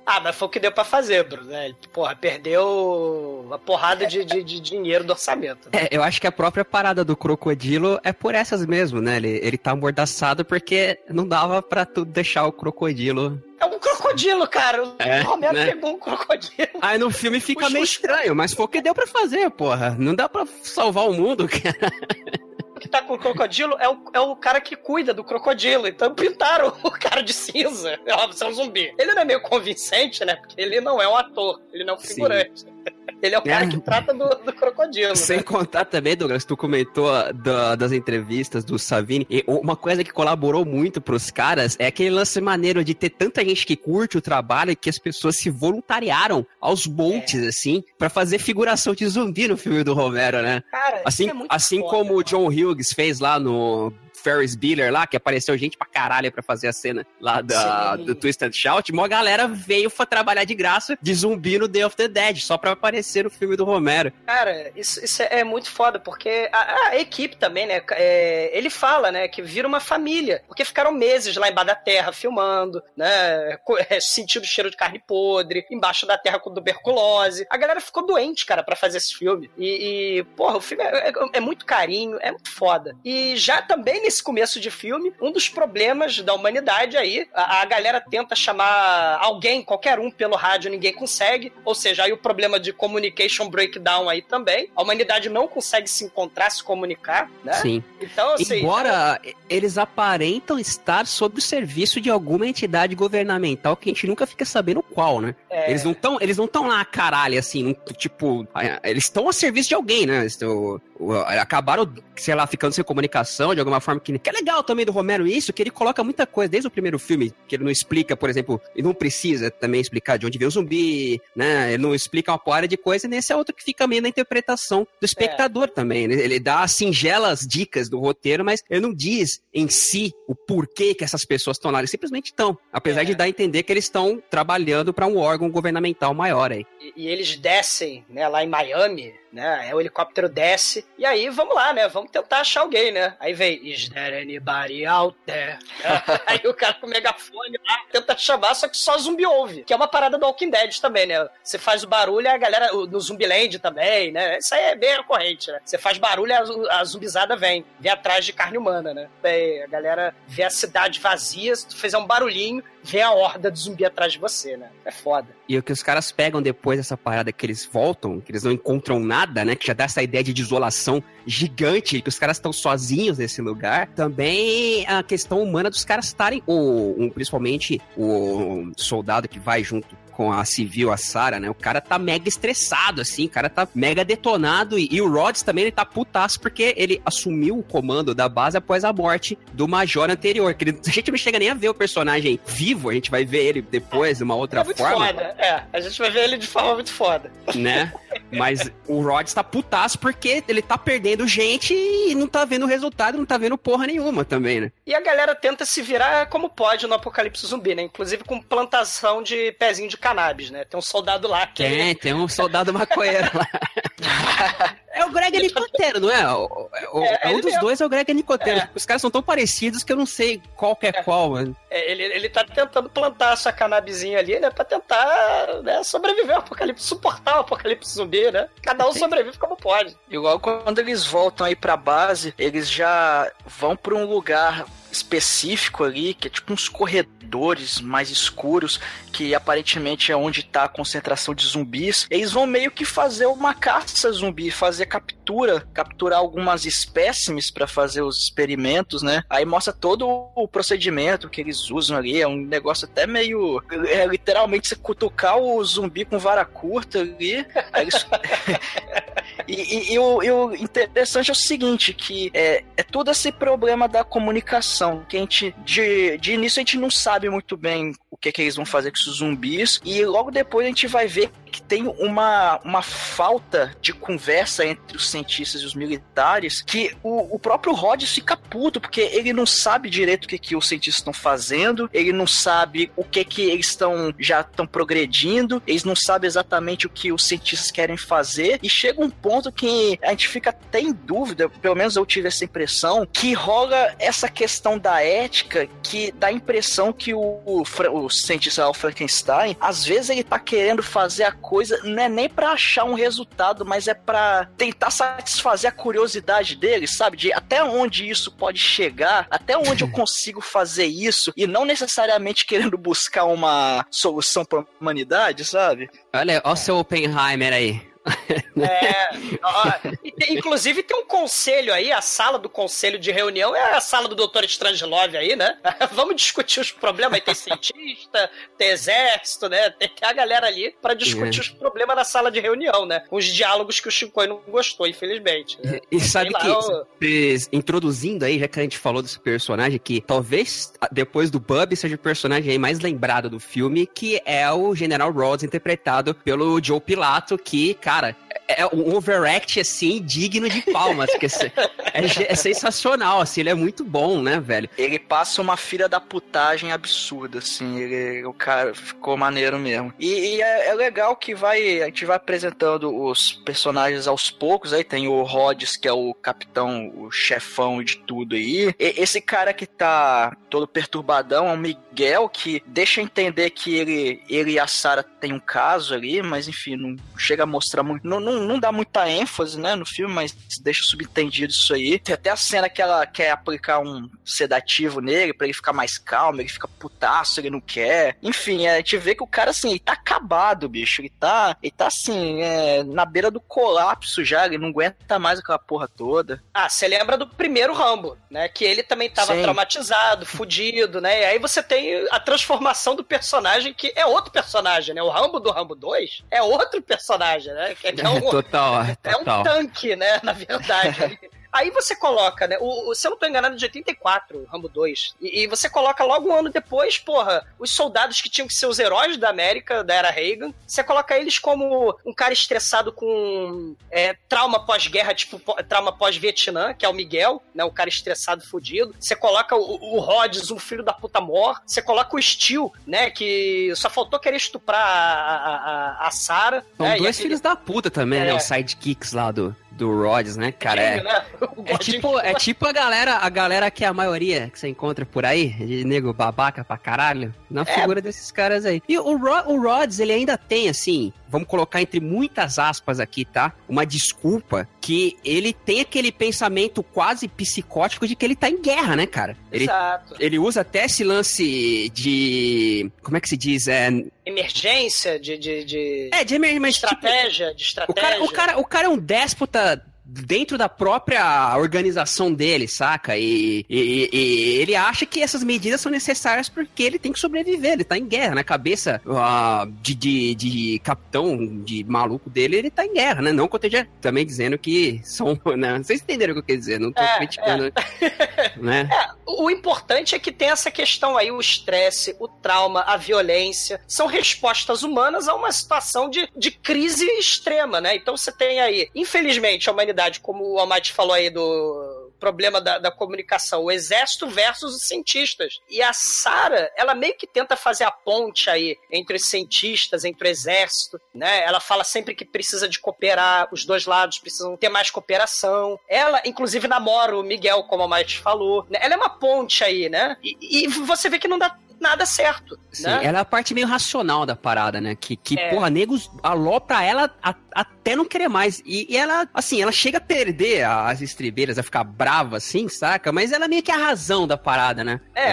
Ah, mas foi o que deu pra fazer, Bruno, né? Ele, porra, perdeu uma porrada de dinheiro do orçamento. Né? É, eu acho que a própria parada do crocodilo é por essas mesmo, né? Ele tá amordaçado porque não dava pra tu deixar o crocodilo... É um crocodilo, cara. O Romero, né? Pegou um crocodilo. Aí no filme fica meio estranho, mas foi o que deu pra fazer, porra. Não dá pra salvar o mundo, cara. Que tá com o crocodilo é o cara que cuida do crocodilo, então pintaram o cara de cinza, você é um zumbi. Ele não é meio convincente, né, porque ele não é um ator, ele não é um figurante. Sim. Ele é o cara que trata do crocodilo. Sem, né? Contar também, Douglas, tu comentou das entrevistas do Savini, e uma coisa que colaborou muito pros caras é aquele lance maneiro de ter tanta gente que curte o trabalho que as pessoas se voluntariaram aos montes, assim, pra fazer figuração de zumbi no filme do Romero, né? Cara, assim, isso é muito assim foda, como o John Hughes fez lá no... Ferris Bueller lá, que apareceu gente pra caralho pra fazer a cena lá do Twist and Shout, uma galera veio pra trabalhar de graça de zumbi no Day of the Dead, só pra aparecer no filme do Romero. Cara, isso é muito foda, porque a equipe também, né, ele fala, né, que vira uma família, porque ficaram meses lá embaixo da terra filmando, né, sentindo cheiro de carne podre, embaixo da terra com tuberculose. A galera ficou doente, cara, pra fazer esse filme. E porra, o filme é muito carinho, é muito foda. E já também nesse começo de filme, um dos problemas da humanidade aí, a galera tenta chamar alguém, qualquer um pelo rádio, ninguém consegue, ou seja, aí o problema de communication breakdown aí também, a humanidade não consegue se encontrar, se comunicar, né? Sim. Então, assim... Embora eles aparentam estar sob o serviço de alguma entidade governamental que a gente nunca fica sabendo qual, né? É... Eles não estão lá, caralho, assim, tipo, eles estão a serviço de alguém, né? Acabaram, sei lá, ficando sem comunicação de alguma forma, que é legal também do Romero isso, que ele coloca muita coisa desde o primeiro filme, que ele não explica, por exemplo, ele não precisa também explicar de onde veio o zumbi, né, ele não explica uma porra de coisa, e nesse é outro que fica meio na interpretação do espectador também, né? Ele dá singelas dicas do roteiro, mas ele não diz em si o porquê que essas pessoas estão lá, eles simplesmente estão, apesar de dar a entender que eles estão trabalhando para um órgão governamental maior aí. E eles descem, né, lá em Miami, né, o helicóptero desce, e aí vamos lá, né, vamos tentar achar alguém, né, aí vem, is there anybody out there? Aí o cara com o megafone lá, tenta chamar, só que só zumbi ouve, que é uma parada do Walking Dead também, né, você faz o barulho, a galera, no Zumbiland também, né, isso aí é bem recorrente, né, você faz barulho, a zumbizada vem atrás de carne humana, né, aí a galera vê a cidade vazia, se tu fizer um barulhinho, vê a horda de zumbi atrás de você, né? É foda. E o que os caras pegam depois dessa parada que eles voltam, que eles não encontram nada, né? Que já dá essa ideia de desolação gigante, que os caras estão sozinhos nesse lugar. Também a questão humana dos caras estarem, principalmente o soldado que vai junto com a civil, a Sarah, né? O cara tá mega estressado, assim, o cara tá mega detonado, e o Rhodes também, ele tá putaço porque ele assumiu o comando da base após a morte do major anterior, que a gente não chega nem a ver o personagem vivo, a gente vai ver ele depois de uma outra forma. É muito foda, a gente vai ver ele de forma muito foda. Né? Mas o Rhodes tá putaço porque ele tá perdendo gente e não tá vendo resultado, não tá vendo porra nenhuma também, né? E a galera tenta se virar como pode no apocalipse zumbi, né? Inclusive com plantação de pezinho de cannabis, né? Tem um soldado lá que... Tem um soldado maconheiro lá. É o Greg Nicotero, não é? Um dos dois é o Greg Nicotero. Os caras são tão parecidos que eu não sei qual que é qual, mano. Ele tá tentando plantar a sua cannabizinha ali, né? Pra tentar, né, sobreviver ao apocalipse, suportar o apocalipse zumbi, né? Cada um sobrevive como pode. Igual quando eles voltam aí pra base, eles já vão pra um lugar... específico ali, que é tipo uns corredores mais escuros, que aparentemente é onde está a concentração de zumbis. Eles vão meio que fazer uma caça zumbi, fazer captura, capturar algumas espécimes para fazer os experimentos, né? Aí mostra todo o procedimento que eles usam ali, é um negócio até meio... É literalmente você cutucar o zumbi com vara curta ali. Aí eles... E o interessante é o seguinte, que é todo esse problema da comunicação, que a gente, de início a gente não sabe muito bem o que eles vão fazer com esses zumbis, e logo depois a gente vai ver que tem uma falta de conversa entre os cientistas e os militares, que o próprio Rod fica puto, porque ele não sabe direito o que os cientistas estão fazendo, ele não sabe o que eles já estão progredindo, eles não sabem exatamente o que os cientistas querem fazer, e chega um ponto que a gente fica até em dúvida, pelo menos eu tive essa impressão, que rola essa questão da ética, que dá a impressão que o cientista lá, o Frankenstein, às vezes ele tá querendo fazer a coisa, não é nem pra achar um resultado, mas é pra tentar satisfazer a curiosidade dele, sabe? De até onde isso pode chegar, até onde eu consigo fazer isso, e não necessariamente querendo buscar uma solução pra humanidade, sabe? Olha, olha o seu Oppenheimer aí. Inclusive tem um conselho aí, a sala do conselho de reunião é a sala do Dr. Strangelove aí, né? Vamos discutir os problemas, aí tem cientista, tem exército, né? Tem a galera ali pra discutir os problemas na sala de reunião, né? Os diálogos que o Shinkoi não gostou, infelizmente. Né? E sabe lá, que, introduzindo aí, já que a gente falou desse personagem, que talvez depois do Bub seja o personagem aí mais lembrado do filme, que é o General Rhodes, interpretado pelo Joe Pilato, que, cara, é um overact, assim, digno de palmas. Que é sensacional, assim, ele é muito bom, né, velho? Ele passa uma filha da putagem absurda, assim, o cara ficou maneiro mesmo. E é legal que a gente vai apresentando os personagens aos poucos, aí tem o Rhodes, que é o capitão, o chefão de tudo aí. E esse cara que tá todo perturbadão é o Miguel, que deixa entender que ele e a Sarah tem um caso ali, mas enfim, não chega a mostrar muito, não dá muita ênfase, né, no filme, mas deixa subentendido isso aí. Tem até a cena que ela quer aplicar um sedativo nele pra ele ficar mais calmo, ele fica putaço, ele não quer. Enfim, a gente vê que o cara, assim, ele tá acabado, bicho. Ele tá assim, na beira do colapso já, ele não aguenta mais aquela porra toda. Ah, você lembra do primeiro Rambo, né, que ele também tava traumatizado, fudido, né, e aí você tem a transformação do personagem, que é outro personagem, né, o Rambo do Rambo 2 é outro personagem, né. É um tanque, né? Na verdade. Aí você coloca, né? Se eu não tô enganado, de 84, Rambo 2. E você coloca logo um ano depois, porra, os soldados que tinham que ser os heróis da América, da era Reagan. Você coloca eles como um cara estressado com trauma pós-guerra, tipo trauma pós-Vietnã, que é o Miguel, né? O cara estressado, fudido. Você coloca o Rhodes, um filho da puta mor. Você coloca o Steel, né? Que só faltou querer estuprar a Sarah. São dois filhos da puta também, né? Os sidekicks lá do Rhodes, né, cara? É tipo a galera que é a maioria que você encontra por aí, de nego babaca pra caralho, na figura desses caras aí. E o Rhodes, ele ainda tem, assim, vamos colocar entre muitas aspas aqui, tá? Uma desculpa, que ele tem aquele pensamento quase psicótico de que ele tá em guerra, né, cara? Exato. Ele usa até esse lance de... Como é que se diz? Emergência, de estratégia. O cara é um déspota dentro da própria organização dele, saca? E ele acha que essas medidas são necessárias porque ele tem que sobreviver, ele tá em guerra. Na cabeça de capitão, de maluco dele, ele tá em guerra, né? Não que eu esteja também dizendo que são... Né? Vocês entenderam o que eu quero dizer, não tô criticando. Né? O importante é que tem essa questão aí, o estresse, o trauma, a violência, são respostas humanas a uma situação de crise extrema, né? Então você tem aí, infelizmente, a humanidade, como o Almighty falou aí do problema da comunicação, o exército versus os cientistas. E a Sarah, ela meio que tenta fazer a ponte aí entre os cientistas, entre o exército, né? Ela fala sempre que precisa de cooperar, os dois lados precisam ter mais cooperação. Ela, inclusive, namora o Miguel, como o Almighty falou. Ela é uma ponte aí, né? E você vê que não dá nada certo. Sim, né? Ela é a parte meio racional da parada, né? Que porra, negros alopra ela até não querer mais. E ela, assim, ela chega a perder as estribeiras, a ficar brava, assim, saca? Mas ela é meio que a razão da parada, né? É,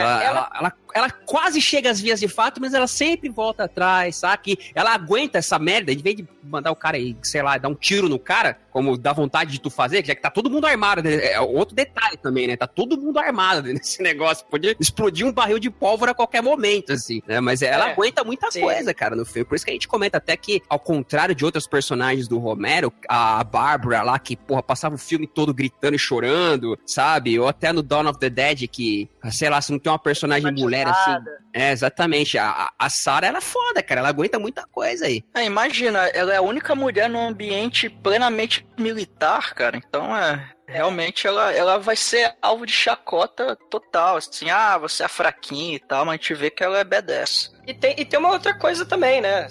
ela quase chega às vias de fato, mas ela sempre volta atrás, saca? E ela aguenta essa merda, em vez de mandar o cara, sei lá, dar um tiro no cara, como dá vontade de tu fazer, já que tá todo mundo armado. É outro detalhe também, né? Tá todo mundo armado nesse negócio. Podia explodir um barril de pólvora a qualquer momento, assim, né? Mas ela aguenta muita coisa, cara, no filme. Por isso que a gente comenta até que, ao contrário de outros personagens do Romero, a Bárbara lá, que, porra, passava o filme todo gritando e chorando, sabe? Ou até no Dawn of the Dead, que, sei lá, se não tem uma personagem mulher assim... É, exatamente. A Sarah, ela é foda, cara. Ela aguenta muita coisa aí. É, imagina, ela é a única mulher num ambiente plenamente militar, cara. Então, realmente, ela vai ser alvo de chacota total. Assim, você é fraquinha e tal, mas a gente vê que ela é badass. E tem uma outra coisa também, né?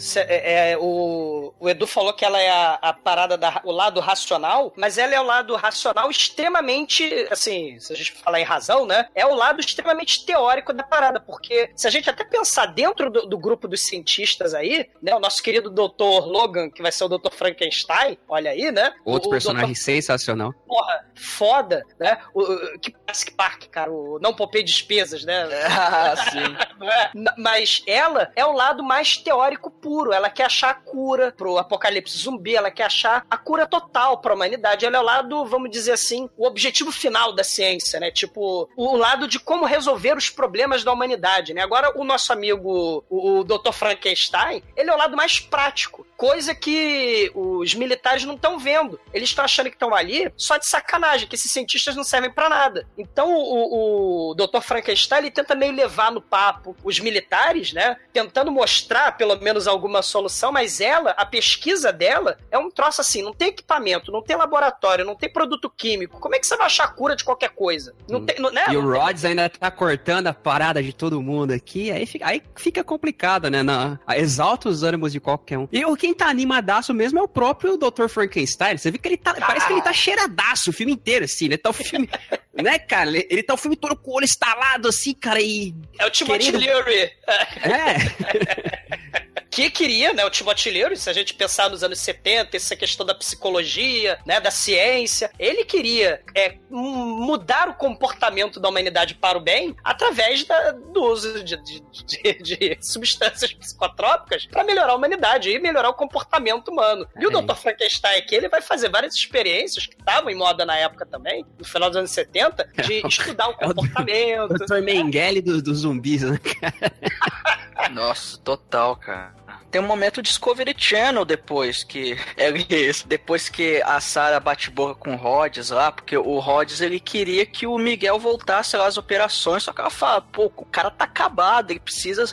O Edu falou que ela é a parada, o lado racional, mas ela é o lado racional extremamente, assim, se a gente falar em razão, né? É o lado extremamente teórico da parada, porque se a gente até pensar dentro do grupo dos cientistas aí, né? O nosso querido Dr. Logan, que vai ser o Dr. Frankenstein, olha aí, né? Outro personagem sensacional. Porra, foda, né? Que Jurassic Park, cara, não poupei despesas, né? Ah, sim. Mas ela é o lado mais teórico puro. Ela quer achar a cura pro apocalipse zumbi, ela quer achar a cura total pra humanidade. Ela é o lado, vamos dizer assim, o objetivo final da ciência, né? Tipo, o lado de como resolver os problemas da humanidade, né? Agora, o nosso amigo, o Dr. Frankenstein, ele é o lado mais prático. Coisa que os militares não estão vendo. Eles estão achando que estão ali só de sacanagem, que esses cientistas não servem pra nada. Então, o Dr. Frankenstein, ele tenta meio levar no papo os militares, né? Tentando mostrar, pelo menos, alguma solução, mas ela, a pesquisa dela é um troço assim, não tem equipamento, não tem laboratório, não tem produto químico. Como é que você vai achar a cura de qualquer coisa? Não tem, não, né? E o Rhodes ainda tá cortando a parada de todo mundo aqui, aí fica complicado, né? Exalta os ânimos de qualquer um. E quem tá animadaço mesmo é o próprio Dr. Frankenstein. Você vê que ele tá, parece que ele tá cheiradaço o filme inteiro, assim, né? Tá o filme... Né, cara? Ele tá o filme todo com o olho estalado, assim, cara, e... É o Timothy Leary. É. Que queria, né, o Timothy Leary, se a gente pensar nos anos 70, essa questão da psicologia, né, da ciência, ele queria mudar o comportamento da humanidade para o bem através do uso de substâncias psicotrópicas para melhorar a humanidade e melhorar o comportamento humano. E o Dr. Frankenstein aqui, ele vai fazer várias experiências que estavam em moda na época também, no final dos anos 70, de estudar o comportamento. O Dr. Mengele dos zumbis, né, cara? Nossa, total, cara. Tem um momento Discovery Channel depois que a Sarah bate boca com o Rhodes lá, porque o Rhodes, ele queria que o Miguel voltasse lá às operações, só que ela fala, pô, o cara tá acabado, ele precisa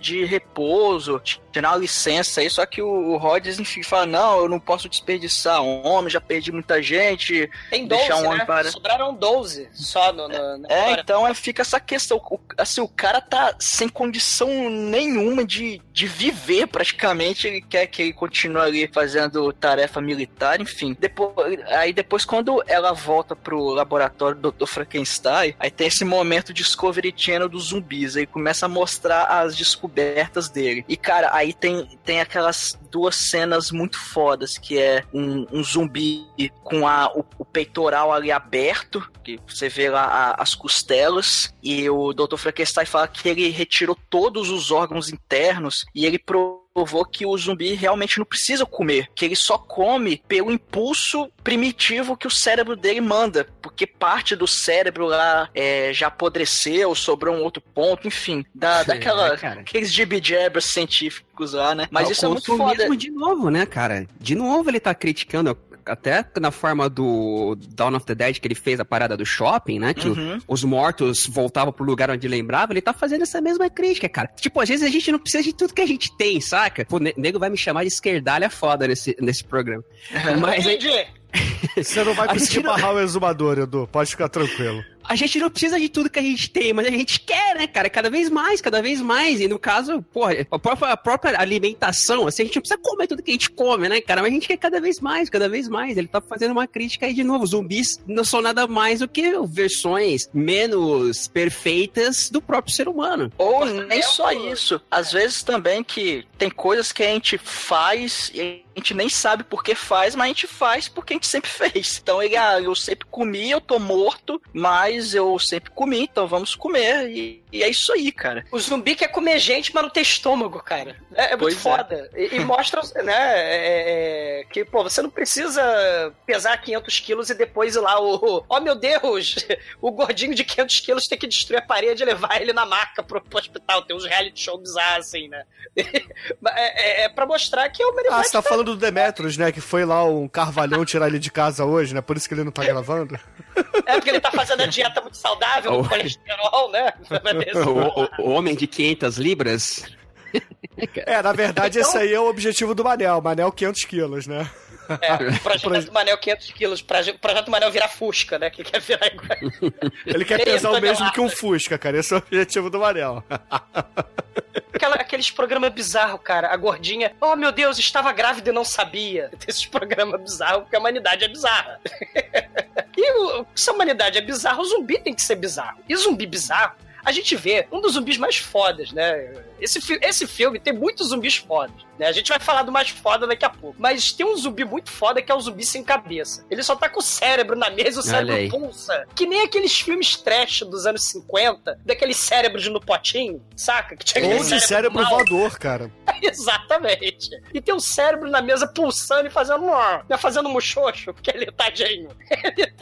de repouso, tirar uma licença aí, só que o Rhodes, enfim, fala, não, eu não posso desperdiçar um homem, já perdi muita gente. Tem 12, deixar um homem, né? Para... Sobraram 12 só na hora. Então fica essa questão, assim, o cara tá sem condição nenhuma de viver, praticamente. Ele quer que ele continue ali fazendo tarefa militar, enfim. Depois quando ela volta pro laboratório do Dr. Frankenstein, aí tem esse momento Discovery Channel dos zumbis, aí começa a mostrar as descobertas dele. E, cara, aí tem aquelas duas cenas muito fodas, que é um zumbi com o peitoral ali aberto, que você vê lá as costelas, e o Dr. Frankenstein fala que ele retirou todos os órgãos internos, e ele provou que o zumbi realmente não precisa comer, que ele só come pelo impulso primitivo que o cérebro dele manda, porque parte do cérebro lá já apodreceu, sobrou um outro ponto, enfim, aqueles jibijabras científicos lá, né? Mas isso é muito foda. De novo, né, cara? De novo ele tá criticando... Até na forma do Dawn of the Dead, que ele fez a parada do shopping, né? Que os mortos voltavam pro lugar onde lembravam. Ele tá fazendo essa mesma crítica, cara. Tipo, às vezes a gente não precisa de tudo que a gente tem, saca? Pô, nego vai me chamar de esquerdalha foda nesse programa. Mas... Você não vai conseguir barrar o exumador, Edu. Pode ficar tranquilo. A gente não precisa de tudo que a gente tem, mas a gente quer, né, cara? Cada vez mais. E no caso, porra, a própria alimentação, assim, a gente não precisa comer tudo que a gente come, né, cara? Mas a gente quer cada vez mais. Ele tá fazendo uma crítica aí de novo. Zumbis não são nada mais do que versões menos perfeitas do próprio ser humano. Ou nem só isso. Às vezes também que tem coisas que a gente faz e A gente nem sabe por que faz, mas a gente faz porque a gente sempre fez. Então ele, eu sempre comi, eu tô morto, mas eu sempre comi, então vamos comer. E é isso aí, cara. O zumbi quer comer gente, mas não tem estômago, cara. É muito foda. É. E mostra, né, que, pô, você não precisa pesar 500 quilos e depois ir lá, oh meu Deus, o gordinho de 500 quilos tem que destruir a parede e levar ele na maca pro hospital. Tem uns reality shows bizarros, assim, né? É pra mostrar que é o melhor. Ah, você tá falando do Demetrius, né? Que foi lá um carvalhão tirar ele de casa hoje, né? Por isso que ele não tá gravando. É porque ele tá fazendo a dieta muito saudável, com colesterol, né? O homem de 500 libras. Na verdade, então, esse aí é o objetivo do Manel. Manel 500 quilos, né? O projeto do Manel 500 quilos. O projeto do Manel virar Fusca, né? Que quer virar igual. Ele quer pesar o mesmo que um Fusca, cara. Esse é o objetivo do Manel. Aqueles programas bizarros, cara. A gordinha, oh meu Deus, estava grávida e não sabia. Tem esses programas bizarros porque a humanidade é bizarra. E se a humanidade é bizarra, o zumbi tem que ser bizarro. E zumbi bizarro, a gente vê um dos zumbis mais fodas, né? Esse filme tem muitos zumbis fodas, né? A gente vai falar do mais foda daqui a pouco. Mas tem um zumbi muito foda que é um zumbi sem cabeça. Ele só tá com o cérebro na mesa e o cérebro pulsa. Que nem aqueles filmes trash dos anos 50, daqueles cérebros no potinho, saca? Que tinha aquele cérebro voador, cara. Exatamente. E tem um cérebro na mesa pulsando e fazendo um muxoxo, porque ele é tadinho. Ele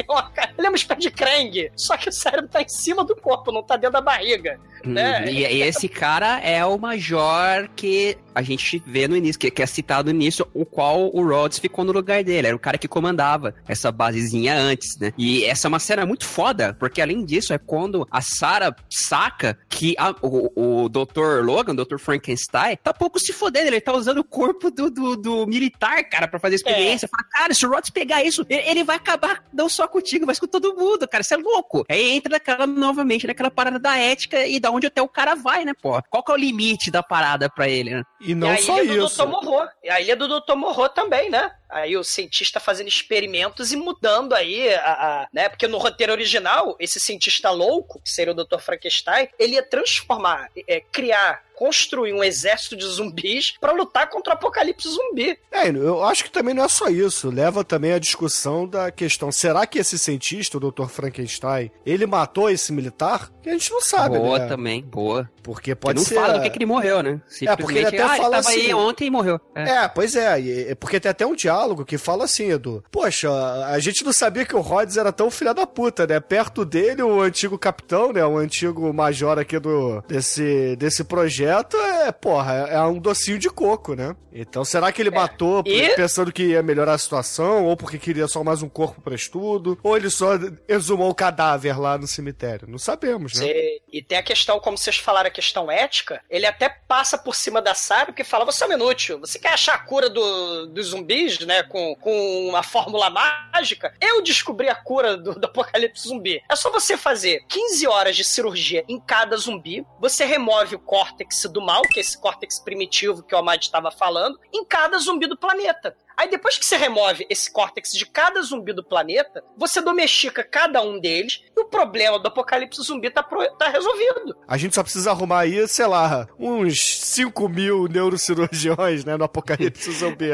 é uma espécie de Krang, só que o cérebro tá em cima do corpo, não tá dentro da barriga, né? E esse cara é o Major que a gente vê no início, que é citado no início, o qual o Rhodes ficou no lugar dele. Era o cara que comandava essa basezinha antes, né? E essa é uma cena muito foda, porque além disso é quando a Sarah saca que o Dr. Logan, o Dr. Frankenstein, tá pouco se fodendo. Ele tá usando o corpo do militar, cara, pra fazer experiência. Fala, cara, se o Rhodes pegar isso, ele vai acabar não só contigo, mas com todo mundo, cara. Isso é louco. Aí entra novamente naquela parada da ética e da onde até o cara vai, né, pô? Qual que é o limite da parada pra ele, né? E não só isso. A ilha do Dr. Moreau também, né? Aí o cientista fazendo experimentos e mudando aí né? Porque no roteiro original, esse cientista louco, que seria o Dr. Frankenstein, ele ia transformar, construir um exército de zumbis pra lutar contra o apocalipse zumbi. Eu acho que também não é só isso. Leva também a discussão da questão, será que esse cientista, o Dr. Frankenstein, ele matou esse militar? Que a gente não sabe, né? Boa. Porque pode ser... Não fala do que ele morreu, né? Porque ele até fala assim... Ele tava aí ontem e morreu. Pois é. Porque tem até um diálogo que fala assim, Edu. Poxa, a gente não sabia que o Rhodes era tão filha da puta, né? Perto dele, o antigo capitão, né? O antigo major aqui desse projeto é um docinho de coco, né? Então, será que ele matou pensando que ia melhorar a situação? Ou porque queria só mais um corpo pra estudo? Ou ele só exumou o cadáver lá no cemitério? Não sabemos, né? E tem a questão, como vocês falaram, a questão ética. Ele até passa por cima da Sarah porque fala, você é um inútil. Você quer achar a cura dos zumbis, né? Com uma fórmula mágica? Eu descobri a cura do apocalipse zumbi. É só você fazer 15 horas de cirurgia em cada zumbi. Você remove o córtex do mal, que é esse córtex primitivo que o Ahmad estava falando, em cada zumbi do planeta. Aí depois que você remove esse córtex de cada zumbi do planeta, você domestica cada um deles e o problema do apocalipse zumbi tá resolvido. A gente só precisa arrumar aí, sei lá, uns 5.000 neurocirurgiões, né, no apocalipse zumbi.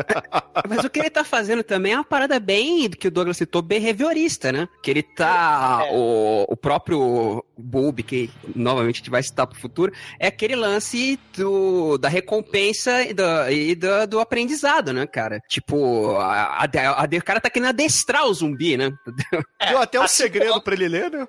Mas o que ele tá fazendo também é uma parada bem, que o Douglas citou, behaviorista, né? Que ele tá... O próprio Bulb, que novamente a gente vai citar pro futuro, é aquele lance da recompensa e do aprendizado, né, cara? Tipo, o cara tá querendo adestrar o zumbi, né? Deu até um segredo pra ele ler, né?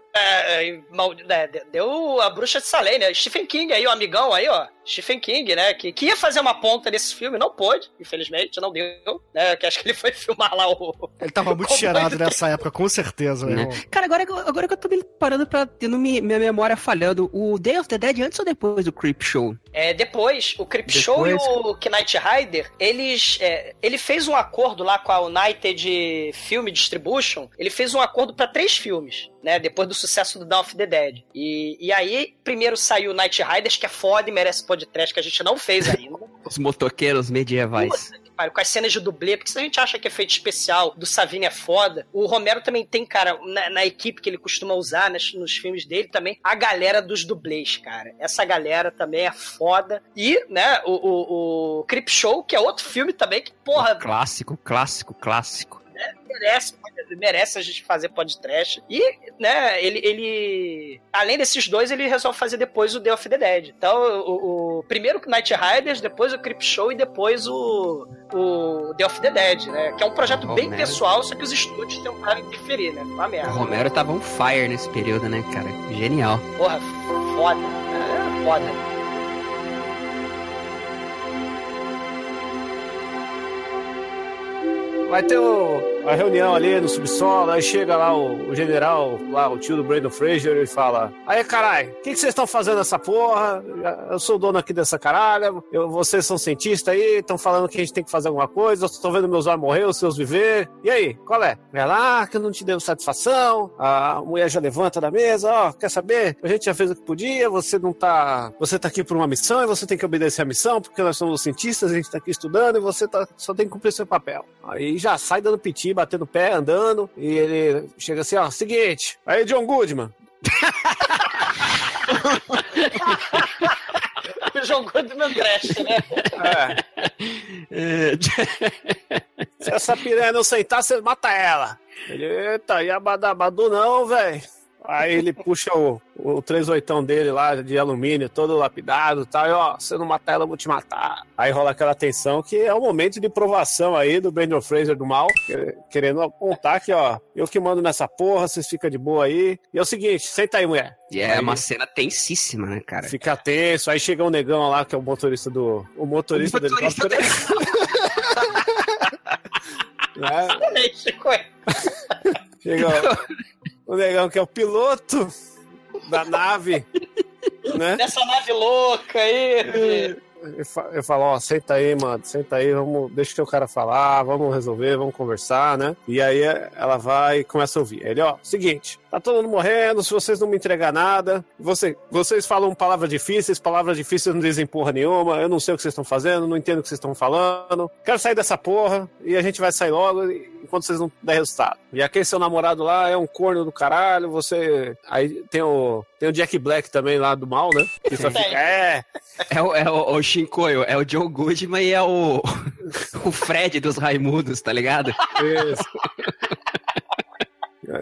Deu a bruxa de Salem, né? Stephen King aí, o amigão aí, ó. Stephen King, né? Que ia fazer uma ponta nesse filme, não pôde, infelizmente, não deu, né? Que acho que ele foi filmar lá o... Ele tava muito cheirado nessa época, com certeza, né? Cara, agora que eu tô me parando pra ter minha memória falhando, o Day of the Dead antes ou depois do Creep Show? Depois. O Creep Show e o Knight Rider, ele fez um acordo lá com a United Film Distribution, ele fez um acordo pra 3 filmes, né? Depois do sucesso do Dawn of the Dead. E aí, primeiro saiu o Knight Riders, que é foda e merece podcast que a gente não fez ainda. Os motoqueiros medievais. pariu, com as cenas de dublê, porque se a gente acha que efeito especial do Savini é foda, o Romero também tem, cara, na equipe que ele costuma usar, nos filmes dele também, a galera dos dublês, cara. Essa galera também é foda. E, né, o Creepshow, que é outro filme também que, porra... Clássico. Né, merece a gente fazer podcast. E, né, ele... Além desses dois, ele resolve fazer depois o Day of the Dead. Então, o primeiro Night Riders, depois o Creepshow e depois o Day of the Dead, né? Que é um projeto Romero, bem pessoal, só que os estúdios tentaram interferir, né? Uma merda. O Romero tava on fire nesse período, né, cara? Genial. Porra, foda. É, foda. Vai ter a reunião ali no subsolo, aí chega lá o general, lá o tio do Brandon Fraser, e fala: aí, caralho, o que vocês estão fazendo nessa porra? Eu sou o dono aqui dessa caralha, vocês são cientistas aí, estão falando que a gente tem que fazer alguma coisa, eu estou vendo meus olhos morrer, os seus viver, e aí, qual é? Vai lá, que eu não te devo satisfação, a mulher já levanta da mesa, ó, quer saber? A gente já fez o que podia, você tá aqui por uma missão, e você tem que obedecer a missão, porque nós somos cientistas, a gente tá aqui estudando, e você só tem que cumprir seu papel. Aí já sai dando piti, batendo pé, andando, e ele chega assim, ó, seguinte, aí John Goodman. O John Goodman presta, né? É. Se essa piranha não sentar, você mata ela. Ele, eita, e abadabadu não, velho. Aí ele puxa o 38ão dele lá, de alumínio, todo lapidado e tal, e ó, se eu não matar ela, eu vou te matar. Aí rola aquela tensão que é o momento de provação aí do Brandon Fraser do mal, querendo apontar que, ó, eu que mando nessa porra, vocês ficam de boa aí. E é o seguinte, senta aí, mulher. E é uma cena tensíssima, né, cara? Fica tenso, aí chega um negão lá, que é o motorista do... O motorista dele. Né? Chega, ó. O negão que é o piloto da nave, né? Dessa nave louca aí. Eu falo, ó, senta aí, mano, vamos, deixa o teu cara falar, vamos resolver, vamos conversar, né? E aí ela vai e começa a ouvir. Ele, ó, seguinte, tá todo mundo morrendo, se vocês não me entregar nada, vocês falam palavras difíceis não dizem porra nenhuma, eu não sei o que vocês estão fazendo, não entendo o que vocês estão falando, quero sair dessa porra, e a gente vai sair logo, enquanto vocês não der resultado. E aquele seu namorado lá é um corno do caralho, você... Aí tem o Jack Black também lá do mal, né? Que só fica... É o Shinkoio, é o John Goodman e é o Fred dos Raimundos, tá ligado? Isso.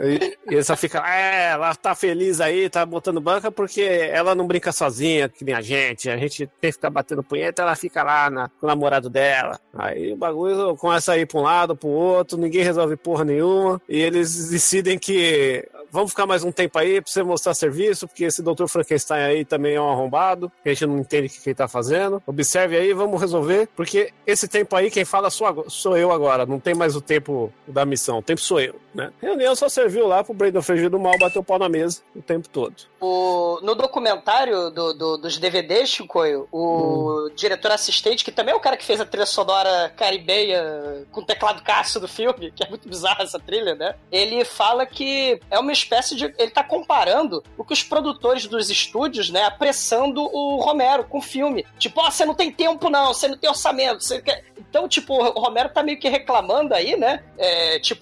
E ele só fica, ela tá feliz aí, tá botando banca porque ela não brinca sozinha, que nem a gente tem que ficar batendo punheta, ela fica lá com o namorado dela. Aí o bagulho começa a ir pra um lado, pro outro, ninguém resolve porra nenhuma, e eles decidem que... Vamos ficar mais um tempo aí pra você mostrar serviço, porque esse Dr. Frankenstein aí também é um arrombado, que a gente não entende o que ele tá fazendo. Observe aí, vamos resolver, porque esse tempo aí quem fala sou eu agora, não tem mais o tempo da missão, o tempo sou eu, né? A reunião só serviu lá pro Brandon Fraser do mal bater o pau na mesa o tempo todo. No documentário dos DVDs, Chicoio, o diretor assistente, que também é o cara que fez a trilha sonora caribenha com o teclado Cássio do filme, que é muito bizarra essa trilha, né? Ele fala que é uma espécie de... Ele tá comparando o que os produtores dos estúdios, né, apressando o Romero com o filme. Tipo, ó, você não tem tempo não, você não tem orçamento, você quer... Então, tipo, o Romero tá meio que reclamando aí, né?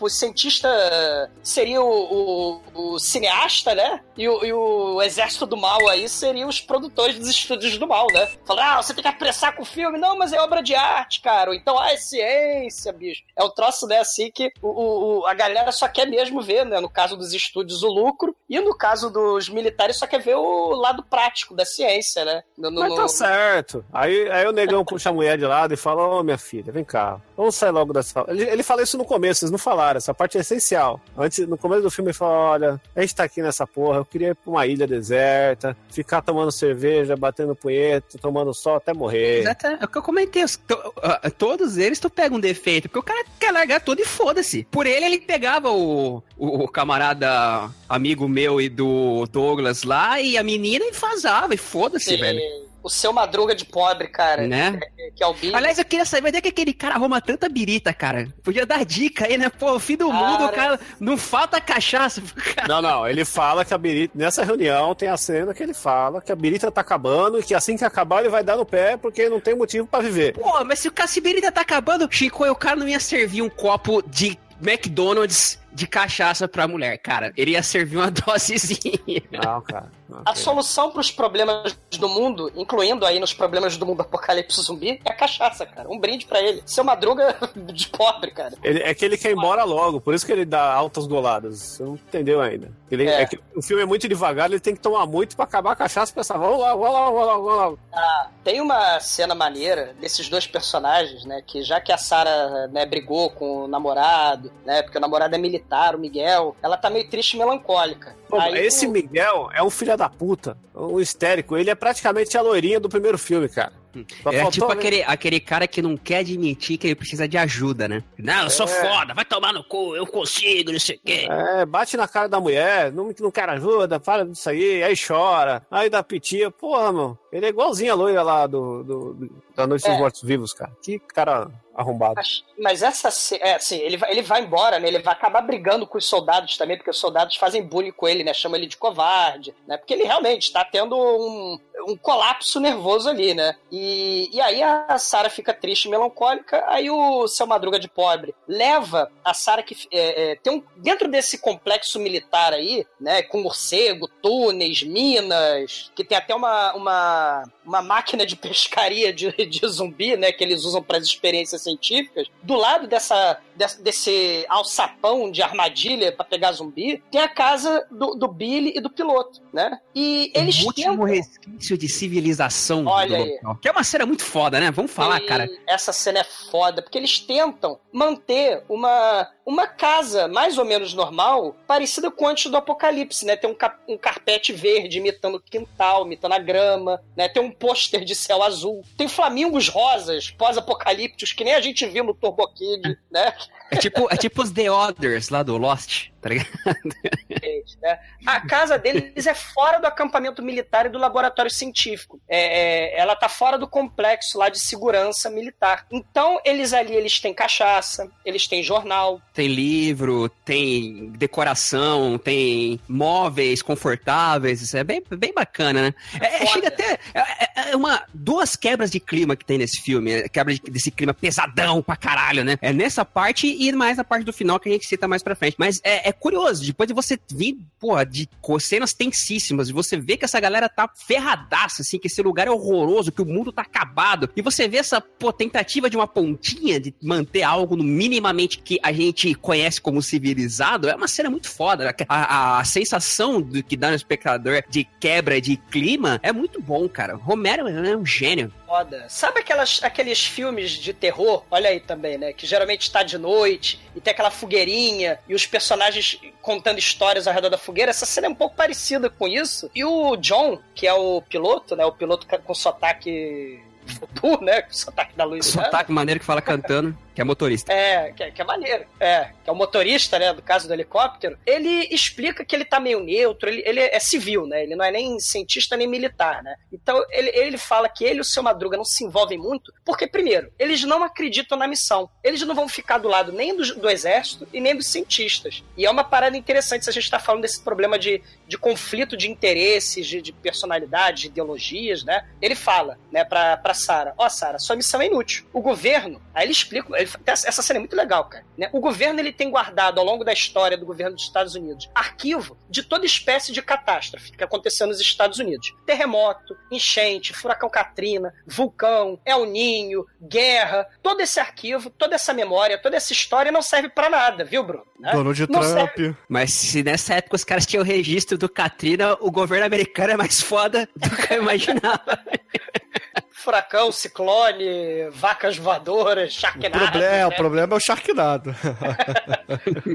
O cientista seria o cineasta, né? E o exército do mal aí seria os produtores dos estúdios do mal, né? Falar, você tem que apressar com o filme. Não, mas é obra de arte, cara. Ou então, é ciência, bicho. É um troço, né, assim que a galera só quer mesmo ver, né? No caso dos estúdios, o lucro. E no caso dos militares, só quer ver o lado prático da ciência, né? Mas tá certo. Aí o negão puxa a mulher de lado e fala, ô, minha filha, vem cá. Vamos sair logo dessa... Ele fala isso no começo, eles não falaram. Essa parte é essencial. Antes, no começo do filme, ele fala, olha, a gente tá aqui nessa porra, eu queria ir pra uma ilha deserta, ficar tomando cerveja, batendo punheta, tomando sol até morrer. Exato. É o que eu comentei. Todos eles tu pega um defeito, porque o cara quer largar tudo e foda-se. Por ele pegava o camarada amigo meu e do Douglas lá, e a menina, e fazava, e foda-se, velho. O seu Madruga de pobre, cara. Né? Que é o Big. Aliás, eu queria saber onde é que aquele cara arruma tanta birita, cara. Podia dar dica aí, né? Pô, o fim do mundo, o cara. Não falta cachaça. Cara. Não, não. Ele fala que a birita. Nessa reunião tem a cena que ele fala que a birita tá acabando e que assim que acabar ele vai dar no pé porque não tem motivo pra viver. Pô, mas se o cara, se birita tá acabando, Chico, o cara não ia servir um copo de McDonald's de cachaça pra mulher, cara. Ele ia servir uma dosezinha. Não, cara. Não, a solução pros problemas do mundo, incluindo aí nos problemas do mundo apocalipse zumbi, é a cachaça, cara. Um brinde pra ele. Seu Madruga de pobre, cara. É que ele quer ir embora logo, por isso que ele dá altas goladas. Você não entendeu ainda. É que o filme é muito devagar, ele tem que tomar muito pra acabar a cachaça e pensar, vamos lá. Ah, tem uma cena maneira desses dois personagens, né, que já que a Sarah, né, brigou com o namorado, né, porque o namorado é militar, o Miguel, ela tá meio triste e melancólica. Pô, esse Miguel é um filho da puta, um histérico. Ele é praticamente a loirinha do primeiro filme, cara. É tipo aquele cara que não quer admitir que ele precisa de ajuda, né? Não, eu sou foda, vai tomar no cu, eu consigo, não sei o quê. É, bate na cara da mulher, não quer ajuda, para disso aí chora, aí dá pitinha. Porra, mano, ele é igualzinho a loira lá da Noite dos Mortos Vivos, cara. Que cara arrombado. Mas essa é assim, ele vai embora, né? Ele vai acabar brigando com os soldados também, porque os soldados fazem bullying com ele, né? Chamam ele de covarde, né? Porque ele realmente tá tendo um colapso nervoso ali, né? E aí a Sarah fica triste e melancólica, aí o Seu Madruga de pobre leva a Sarah que tem dentro desse complexo militar aí, né, com morcego, túneis, minas, que tem até uma máquina de pescaria de zumbi, né, que eles usam para as experiências científicas. Do lado desse alçapão de armadilha para pegar zumbi, tem a casa do Billy e do piloto, né? E eles último resquício de civilização. Olha aí. Que é uma cena muito foda, né? Vamos falar, cara. Essa cena é foda, porque eles tentam manter uma casa mais ou menos normal, parecida com antes do apocalipse, né? Tem um carpete verde imitando o quintal, imitando a grama, né? Tem um pôster de céu azul. Tem flamingos rosas, pós-apocalípticos, que nem a gente viu no Turbo Kid, né? É tipo os The Others lá do Lost, tá ligado? É. A casa deles é fora do acampamento militar e do laboratório científico. Ela tá fora do complexo lá de segurança militar. Então, eles têm cachaça, eles têm jornal, tem livro, tem decoração, tem móveis confortáveis, isso é bem, bem bacana, né? Chega até... duas quebras de clima que tem nesse filme, né? Quebra desse clima pesadão pra caralho, né? É nessa parte e mais na parte do final que a gente cita mais pra frente. Mas é curioso, depois de você vir, porra, de cenas tensíssimas, e você vê que essa galera tá ferradaça, assim, que esse lugar é horroroso, que o mundo tá acabado, e você vê essa tentativa de uma pontinha de manter algo no minimamente que a gente conhece como civilizado, é uma cena muito foda. A sensação do que dá no espectador de quebra de clima é muito bom, cara. Romero é um gênio. Foda. Sabe aqueles filmes de terror? Olha aí também, né? Que geralmente tá de noite e tem aquela fogueirinha e os personagens contando histórias ao redor da fogueira. Essa cena é um pouco parecida com isso. E o John, que é o piloto, né? O piloto com sotaque... Futu, né? O sotaque da Luiz. Sotaque maneiro que fala cantando, que é motorista. Que é maneiro. Que é o motorista, né? Do caso do helicóptero. Ele explica que ele tá meio neutro, ele é civil, né? Ele não é nem cientista nem militar, né? Então ele fala que ele e o Seu Madruga não se envolvem muito, porque, primeiro, eles não acreditam na missão. Eles não vão ficar do lado nem do exército e nem dos cientistas. E é uma parada interessante se a gente tá falando desse problema de conflito de interesses, de personalidade, de ideologias, né? Ele fala, né, pra Sarah, Sarah, sua missão é inútil. O governo, aí ele explica, essa cena é muito legal, cara, né? O governo, ele tem guardado ao longo da história do governo dos Estados Unidos, arquivo de toda espécie de catástrofe que aconteceu nos Estados Unidos. Terremoto, enchente, furacão Katrina, vulcão, El Ninho, guerra, todo esse arquivo, toda essa memória, toda essa história não serve pra nada, viu, Bruno? Né? Donald Trump. Serve. Mas se nessa época os caras tinham o registro do Katrina, o governo americano é mais foda do que eu imaginava. Furacão, ciclone, vacas voadoras, Sharknado. O problema é o Sharknado.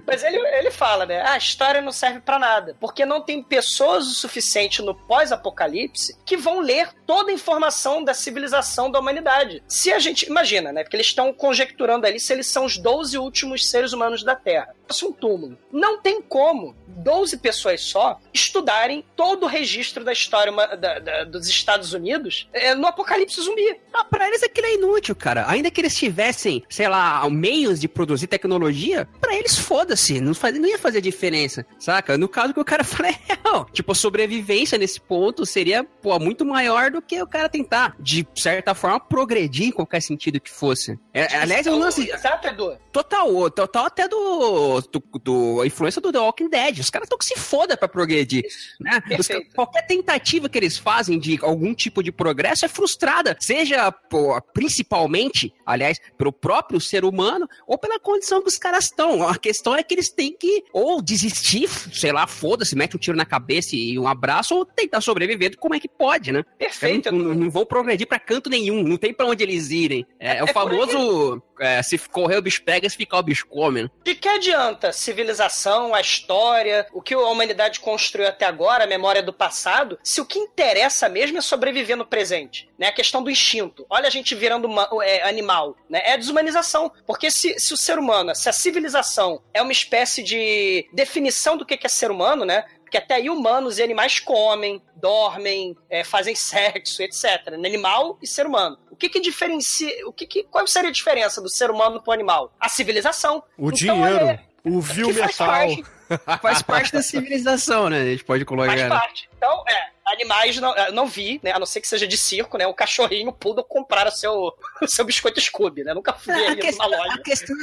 Mas ele fala, né? Ah, a história não serve pra nada, porque não tem pessoas o suficiente no pós-apocalipse que vão ler toda a informação da civilização da humanidade. Se a gente... Imagina, né? Porque eles estão conjecturando ali se eles são os 12 últimos seres humanos da Terra. Fosse um túmulo. Não tem como 12 pessoas só estudarem todo o registro da história dos Estados Unidos no apocalipse zumbi. Ah, pra eles aquilo é inútil, cara. Ainda que eles tivessem, sei lá, meios de produzir tecnologia, pra eles foda-se, não ia fazer diferença, saca? No caso que o cara fala é real. Tipo, a sobrevivência nesse ponto seria, pô, muito maior do que o cara tentar, de certa forma, progredir em qualquer sentido que fosse. Aliás, eu lance... Exato, Edu. Total até do influência do The Walking Dead. Os caras estão que se foda pra progredir, né? Qualquer tentativa que eles fazem de algum tipo de progresso é frustrada, seja principalmente, aliás, pelo próprio ser humano ou pela condição que os caras estão. A questão é que eles têm que ou desistir, sei lá, foda-se, mete um tiro na cabeça e um abraço, ou tentar sobreviver como é que pode, né? Perfeito. Não vão progredir pra canto nenhum, não tem pra onde eles irem. É o famoso... se correr o bicho pega, se ficar o bicho come. Né? De que adianta a civilização, a história, o que a humanidade construiu até agora, a memória do passado, se o que interessa mesmo é sobreviver no presente? Né? A questão do instinto. Olha a gente virando animal. Né? É a desumanização. Porque se o ser humano, se a civilização é uma espécie de definição do que é ser humano, né? Porque até aí humanos e animais comem, dormem, fazem sexo, etc. Animal e ser humano. O que diferencia... Qual seria a diferença do ser humano pro animal? A civilização. O dinheiro. O vil metal. Faz parte da civilização, né? A gente pode colocar... Faz parte. Então, animais, não vi, né? A não ser que seja de circo, né? Um cachorrinho pudo comprar o seu biscoito Scooby, né? Nunca fui aí numa loja. A questão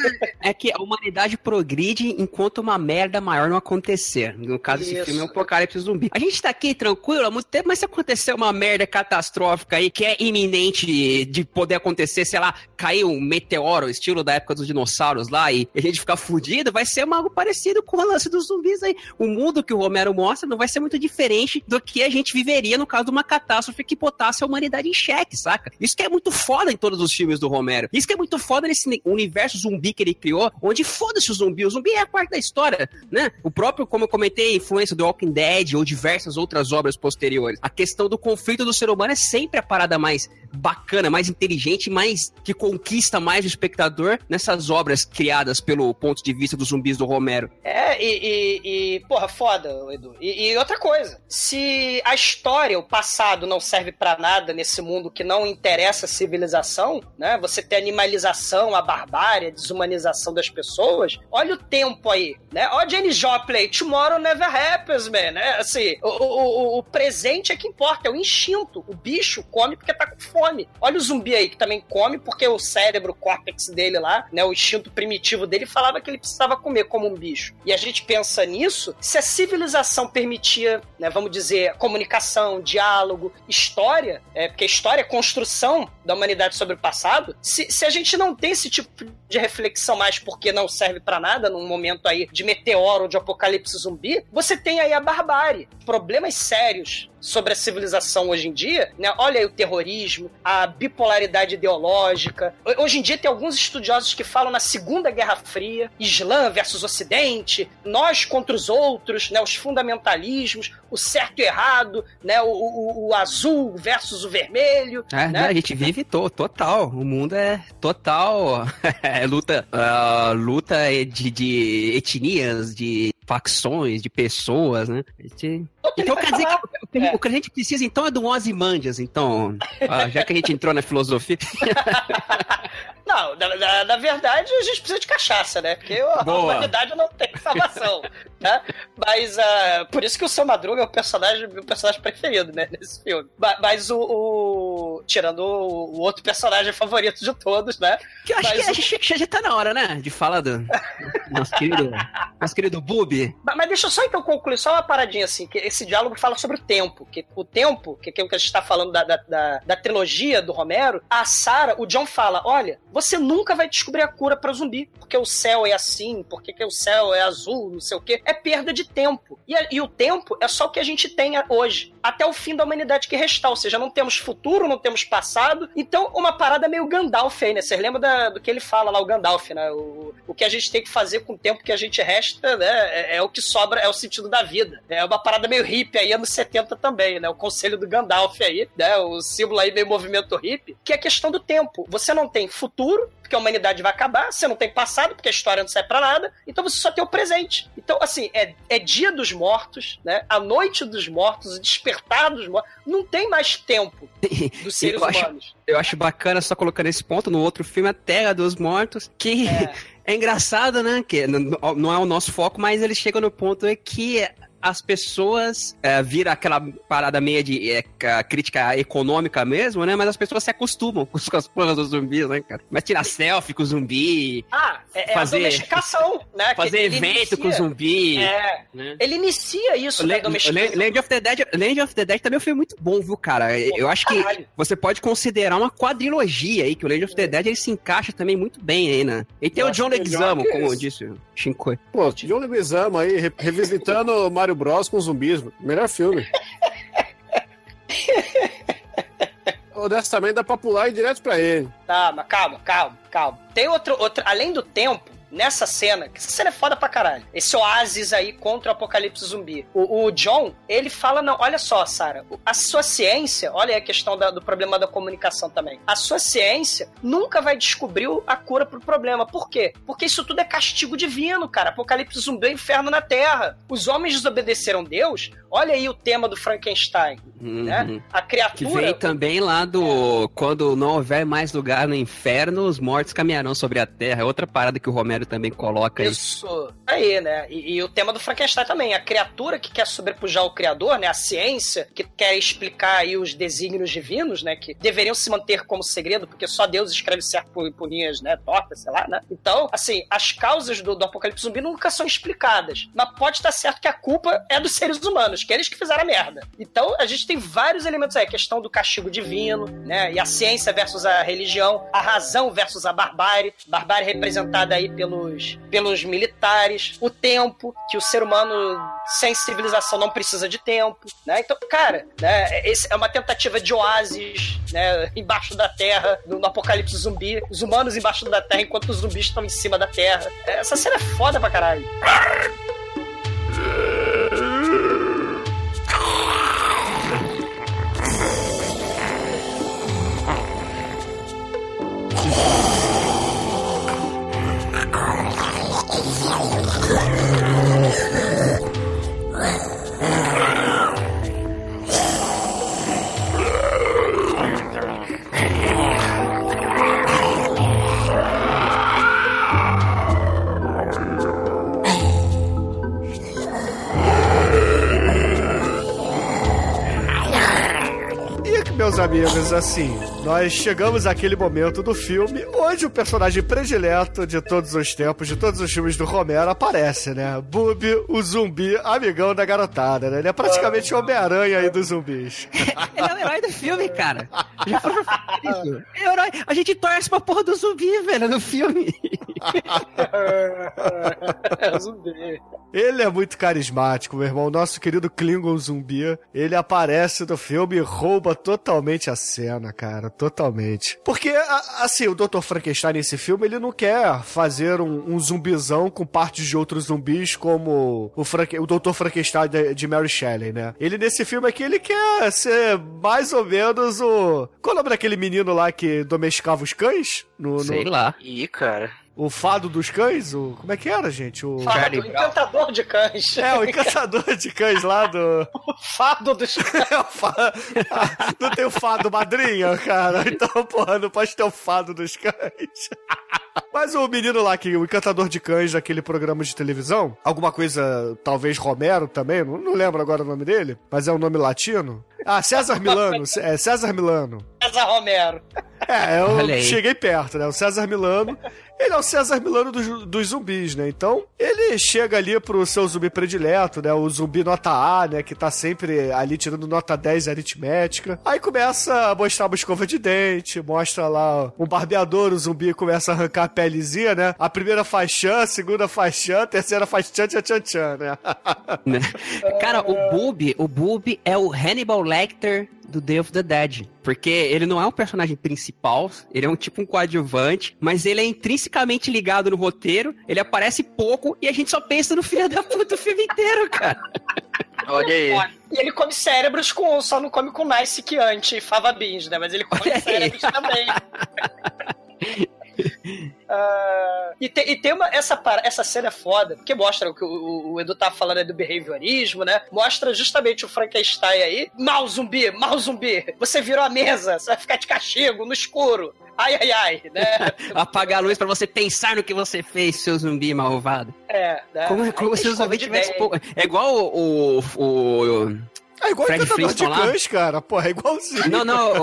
é que a humanidade progride enquanto uma merda maior não acontecer. No caso, esse filme é um apocalipse zumbi. A gente tá aqui tranquilo há muito tempo, mas se acontecer uma merda catastrófica aí, que é iminente de poder acontecer, sei lá, cair um meteoro, estilo da época dos dinossauros lá, e a gente ficar fudido, vai ser algo parecido com o lance dos zumbis aí. O mundo que o Romero mostra não vai ser muito diferente do que a gente viveria no caso de uma catástrofe que botasse a humanidade em xeque, saca? Isso que é muito foda em todos os filmes do Romero. Isso que é muito foda nesse universo zumbi que ele criou, onde foda-se o zumbi. O zumbi é a parte da história, né? O próprio, como eu comentei, influência do Walking Dead ou diversas outras obras posteriores. A questão do conflito do ser humano é sempre a parada mais bacana, mais inteligente, mais que conquista mais o espectador nessas obras criadas pelo ponto de vista dos zumbis do Romero. Porra, foda, Edu. E outra coisa, se a história, o passado não serve pra nada nesse mundo que não interessa a civilização, né? Você tem a animalização, a barbárie, a desumanização das pessoas. Olha o tempo aí, né? Olha Janis Joplin, Tomorrow Never Happens, man, né? Assim, o presente é que importa, é o instinto. O bicho come porque tá com fome. Olha o zumbi aí, que também come porque o cérebro, o córtex dele lá, né? O instinto primitivo dele falava que ele precisava comer como um bicho. E a gente pensa nisso, se a civilização permitia, né? Vamos dizer, comunicação, diálogo, história, porque história é construção da humanidade sobre o passado. Se a gente não tem esse tipo de reflexão mais porque não serve pra nada, num momento aí de meteoro, de apocalipse zumbi, você tem aí a barbárie, problemas sérios sobre a civilização hoje em dia, né? Olha aí o terrorismo, a bipolaridade ideológica. Hoje em dia tem alguns estudiosos que falam na Segunda Guerra Fria, Islã versus Ocidente, nós contra os outros, né? Os fundamentalismos, o certo e o errado, né? O azul versus o vermelho. Né? A gente vive total. O mundo é total luta de etnias, de facções, de pessoas, né? Então quer dizer que o que a gente precisa então é do Ozymandias, então, já que a gente entrou na filosofia. Não, na verdade a gente precisa de cachaça, né? Porque a humanidade não tem salvação, né? Mas por isso que o Seu Madruga é o personagem preferido, né? Nesse filme. Mas tirando o outro personagem favorito de todos, né? Que eu acho que já tá na hora, né? De falar do nosso querido Bubi. Mas deixa eu só então concluir só uma paradinha assim, que esse diálogo fala sobre o tempo, que é o que a gente tá falando da trilogia do Romero. A Sarah, o John fala, olha, você nunca vai descobrir a cura pra zumbi, porque o céu é assim, porque que o céu é azul, não sei o quê. É perda de tempo. E o tempo é só o que a gente tem hoje, até o fim da humanidade que restar, ou seja, não temos futuro, não temos passado, então uma parada meio Gandalf aí, né? Vocês lembram do que ele fala lá, o Gandalf, né? O que a gente tem que fazer com o tempo que a gente resta, né? É o que sobra, é o sentido da vida. É uma parada meio hippie aí, anos 70 também, né? O conselho do Gandalf aí, né? O símbolo aí meio movimento hippie, que é a questão do tempo. Você não tem futuro, porque a humanidade vai acabar, você não tem passado, porque a história não serve pra nada, então você só tem o presente. Então, assim, é dia dos mortos, né? A noite dos mortos, o despertar dos mortos, não tem mais tempo dos seres humanos. Eu acho bacana só colocando esse ponto no outro filme, A Terra dos Mortos, que... É engraçado, né? Que não é o nosso foco, mas ele chega no ponto que as pessoas viram aquela parada meio de crítica econômica mesmo, né? Mas as pessoas se acostumam com as porras dos zumbis, né, cara? Mas tirar selfie com o zumbi... fazer a domesticação, né? Fazer evento com o zumbi. É, né? Ele inicia isso da domesticação. Land of the Dead também é um filme muito bom, viu, cara? Eu acho que você pode considerar uma quadrilogia aí, que o Land of the Dead ele se encaixa também muito bem aí, né? E tem o John Leguizamo, como eu disse, o Shinkoi. Pô, John Leguizamo aí, revisitando o Mario Bros com zumbis, melhor filme. Honestamente, dá pra pular e direto pra ele. Tá, mas calma. Tem outro, além do tempo, nessa cena, que essa cena é foda pra caralho, esse oásis aí contra o apocalipse zumbi. O John, ele fala, não, olha só, Sarah, a sua ciência, olha aí a questão do problema da comunicação também, a sua ciência nunca vai descobrir a cura pro problema. Por quê? Porque isso tudo é castigo divino, cara. Apocalipse zumbi é inferno na Terra. Os homens desobedeceram Deus. Olha aí o tema do Frankenstein, né? A criatura... Que vem também lá do... Quando não houver mais lugar no inferno, os mortos caminharão sobre a Terra. É outra parada que o Romero também coloca isso aí, né? E o tema do Frankenstein também, a criatura que quer sobrepujar o criador, né? A ciência que quer explicar aí os desígnios divinos, né? Que deveriam se manter como segredo, porque só Deus escreve certo por linhas, né? Tortas, sei lá, né? Então, assim, as causas do apocalipse zumbi nunca são explicadas, mas pode estar certo que a culpa é dos seres humanos, que eles que fizeram a merda. Então, a gente tem vários elementos aí, a questão do castigo divino, né? E a ciência versus a religião, a razão versus a barbárie representada aí pelos militares, o tempo, que o ser humano sem civilização não precisa de tempo, né? Então, cara, né, é uma tentativa de oásis, né, embaixo da terra, no apocalipse zumbi, os humanos embaixo da terra enquanto os zumbis estão em cima da terra. Essa cena é foda pra caralho. Meus amigos, assim, nós chegamos àquele momento do filme onde o personagem predileto de todos os tempos, de todos os filmes do Romero, aparece, né? Booby, o zumbi, amigão da garotada, né? Ele é praticamente o Homem-Aranha aí dos zumbis. Ele é o herói do filme, cara. Já falou isso. É o herói. A gente torce pra porra do zumbi, velho, no filme. Ele é muito carismático, meu irmão. Nosso querido Klingon zumbi. Ele aparece no filme e rouba totalmente a cena, cara. Totalmente. Porque, assim, o Dr. Frankenstein nesse filme, ele não quer fazer um zumbizão com partes de outros zumbis, como o Dr. Frankenstein de Mary Shelley, né? Ele nesse filme aqui, ele quer ser mais ou menos o... Qual é o nome daquele menino lá que domesticava os cães? Sei lá. Ih, cara... O fado dos cães? Como é que era, gente? O encantador de cães. É, o encantador de cães lá do... O fado dos cães. Não tem o fado madrinha, cara? Então, porra, não pode ter o fado dos cães. Mas o menino lá, que o encantador de cães daquele programa de televisão, alguma coisa, talvez Romero também, não lembro agora o nome dele, mas é um nome latino. Ah, César Milano. César Romero. É, eu cheguei perto, né? O César Milano, ele é o César Milano dos zumbis, né? Então, ele chega ali pro seu zumbi predileto, né? O zumbi nota A, né? Que tá sempre ali tirando nota 10 aritmética. Aí começa a mostrar uma escova de dente, mostra lá um barbeador, o zumbi começa a arrancar a pelezinha, né? A primeira faz chan, a segunda faz chan, a terceira faz chan, tchan, tchan, tchan, né? Cara, o Boob é o Hannibal Lecter do Day of the Dead, porque ele não é um personagem principal, ele é um tipo um coadjuvante, mas ele é intrinsecamente ligado no roteiro, ele aparece pouco e a gente só pensa no filho da puta o filme inteiro, cara. Olha aí. E ele come cérebros, só não come com Naisik antes e Fava Beans, né? Mas ele come cérebros também. E tem essa cena é foda, porque mostra o que o Edu tava falando aí do behaviorismo, né? Mostra justamente o Frankenstein aí. Mal zumbi, você virou a mesa, você vai ficar de castigo, no escuro. Ai, ai, ai, né? Apagar a luz pra você pensar no que você fez, seu zumbi malvado. É, né? Como se o zumbi tivesse pouco. É igual É igual Fred o cantador de cães, cara. Porra, é igualzinho. Não.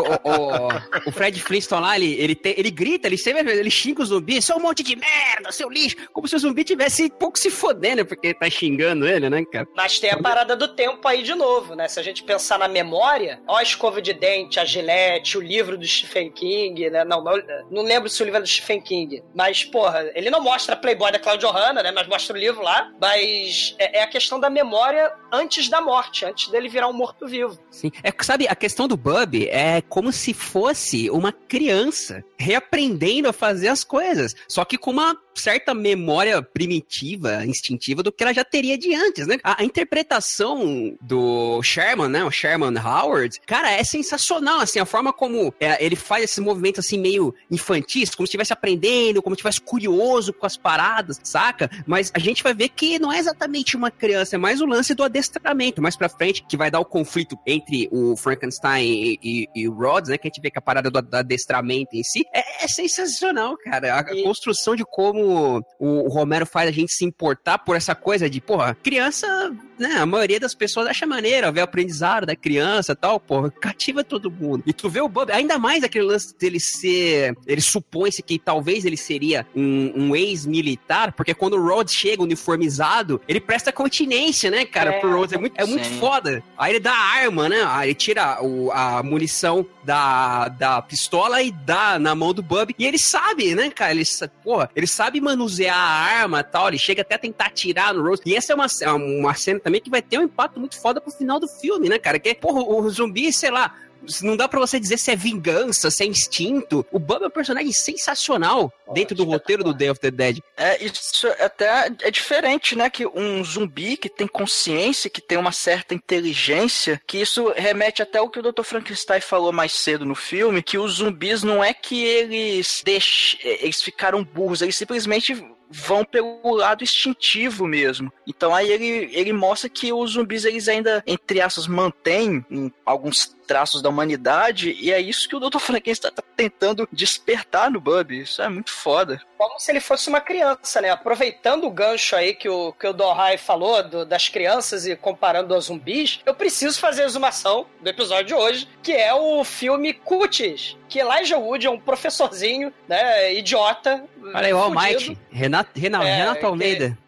O Fred Flintstone lá, ele grita, ele xinga o zumbi. Seu monte de merda, seu lixo. Como se o zumbi tivesse pouco se fodendo, porque tá xingando ele, né, cara? Mas tem a parada do tempo aí de novo, né? Se a gente pensar na memória, ó, a escova de dente, a Gillette, o livro do Stephen King, né? Não lembro se o livro é do Stephen King. Mas, porra, ele não mostra a Playboy da Claudio Hanna, né? Mas mostra o livro lá. Mas é a questão da memória antes da morte, antes dele virar um morto-vivo. Sim. É, sabe, a questão do Bubby é como se fosse uma criança reaprendendo a fazer as coisas, só que com uma certa memória primitiva, instintiva, do que ela já teria de antes, né? A interpretação do Sherman, né? O Sherman Howard, cara, é sensacional, assim, a forma como ele faz esses movimentos, assim, meio infantis, como se estivesse aprendendo, como se estivesse curioso com as paradas, saca? Mas a gente vai ver que não é exatamente uma criança, é mais o lance do adestramento, mais pra frente, que vai dar o conflito entre o Frankenstein e o Rhodes, né? Que a gente vê que a parada do adestramento em si é sensacional, cara. A construção de como o Romero faz a gente se importar por essa coisa de, porra, criança, né, a maioria das pessoas acha maneira ver o aprendizado da criança e tal, porra, cativa todo mundo. E tu vê o Bob, ainda mais aquele lance dele ser, ele supõe-se que talvez ele seria um ex-militar, porque quando o Rhodes chega uniformizado, ele presta continência, né, cara, pro Rhodes, é muito foda. Aí ele dá a arma, né, aí ele tira a munição da pistola e dá na mão do Bob, e ele sabe, né, cara, ele sabe manusear a arma e tal, ele chega até a tentar atirar no Rose, e essa é uma cena também que vai ter um impacto muito foda pro final do filme, né, cara, que, porra, o zumbi, sei lá, não dá pra você dizer se é vingança, se é instinto. O Bubba é um personagem sensacional dentro do roteiro do Day of the Dead. É, isso até é diferente, né? Que um zumbi que tem consciência, que tem uma certa inteligência, que isso remete até o que o Dr. Frankenstein falou mais cedo no filme, que os zumbis não é que eles ficaram burros, eles simplesmente vão pelo lado instintivo mesmo. Então aí ele mostra que os zumbis, eles ainda, entre aspas, mantêm alguns traços da humanidade, e é isso que o Dr. Frankenstein está tentando despertar no Bubby. Isso é muito foda. Como se ele fosse uma criança, né? Aproveitando o gancho aí que o Dohai falou das crianças e comparando aos zumbis, eu preciso fazer a exumação do episódio de hoje, que é o filme Cuties, que Elijah Wood é um professorzinho, né, idiota. Olha aí, o Almighty, Renato Almeida.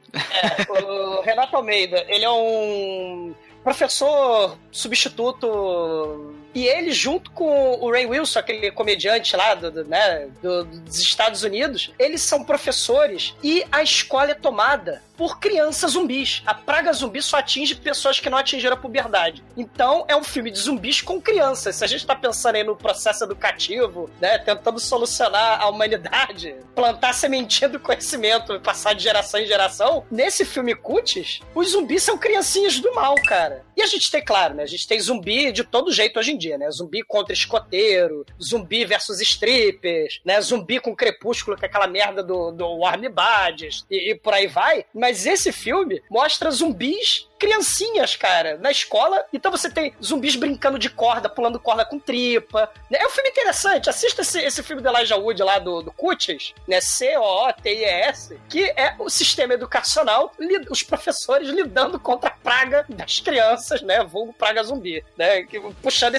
O Renato Almeida, ele é um professor substituto, e ele, junto com o Ray Wilson, aquele comediante lá dos Estados Unidos, eles são professores, e a escola é tomada por crianças zumbis. A praga zumbi só atinge pessoas que não atingiram a puberdade. Então, é um filme de zumbis com crianças. Se a gente tá pensando aí no processo educativo, né, tentando solucionar a humanidade, plantar a sementinha do conhecimento e passar de geração em geração, nesse filme Cuties, os zumbis são criancinhas do mal, cara. E a gente tem, claro, né, a gente tem zumbi de todo jeito hoje em dia, né? Zumbi contra escoteiro, zumbi versus strippers, né? Zumbi com crepúsculo, que é aquela merda do Warm Bodies, e por aí vai. Mas esse filme mostra zumbis criancinhas, cara, na escola. Então você tem zumbis brincando de corda, pulando corda com tripa. É um filme interessante. Assista esse filme do Elijah Wood lá do Cuties, né? COOTIES, que é o sistema educacional, os professores lidando contra a praga das crianças, né? Vulgo praga zumbi, né? Puxando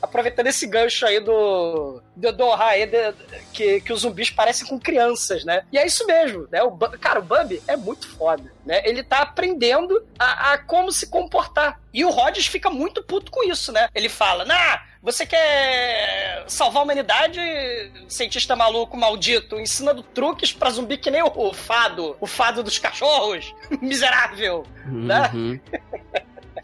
aproveitando esse gancho aí do Raeda, que os zumbis parecem com crianças, né? E é isso mesmo, né? Cara, o Bambi é muito foda, né? Ele tá aprendendo a como se comportar. E o Rogers fica muito puto com isso, né? Ele fala, você quer salvar a humanidade, cientista maluco, maldito, ensinando truques pra zumbi que nem o fado dos cachorros, miserável, né?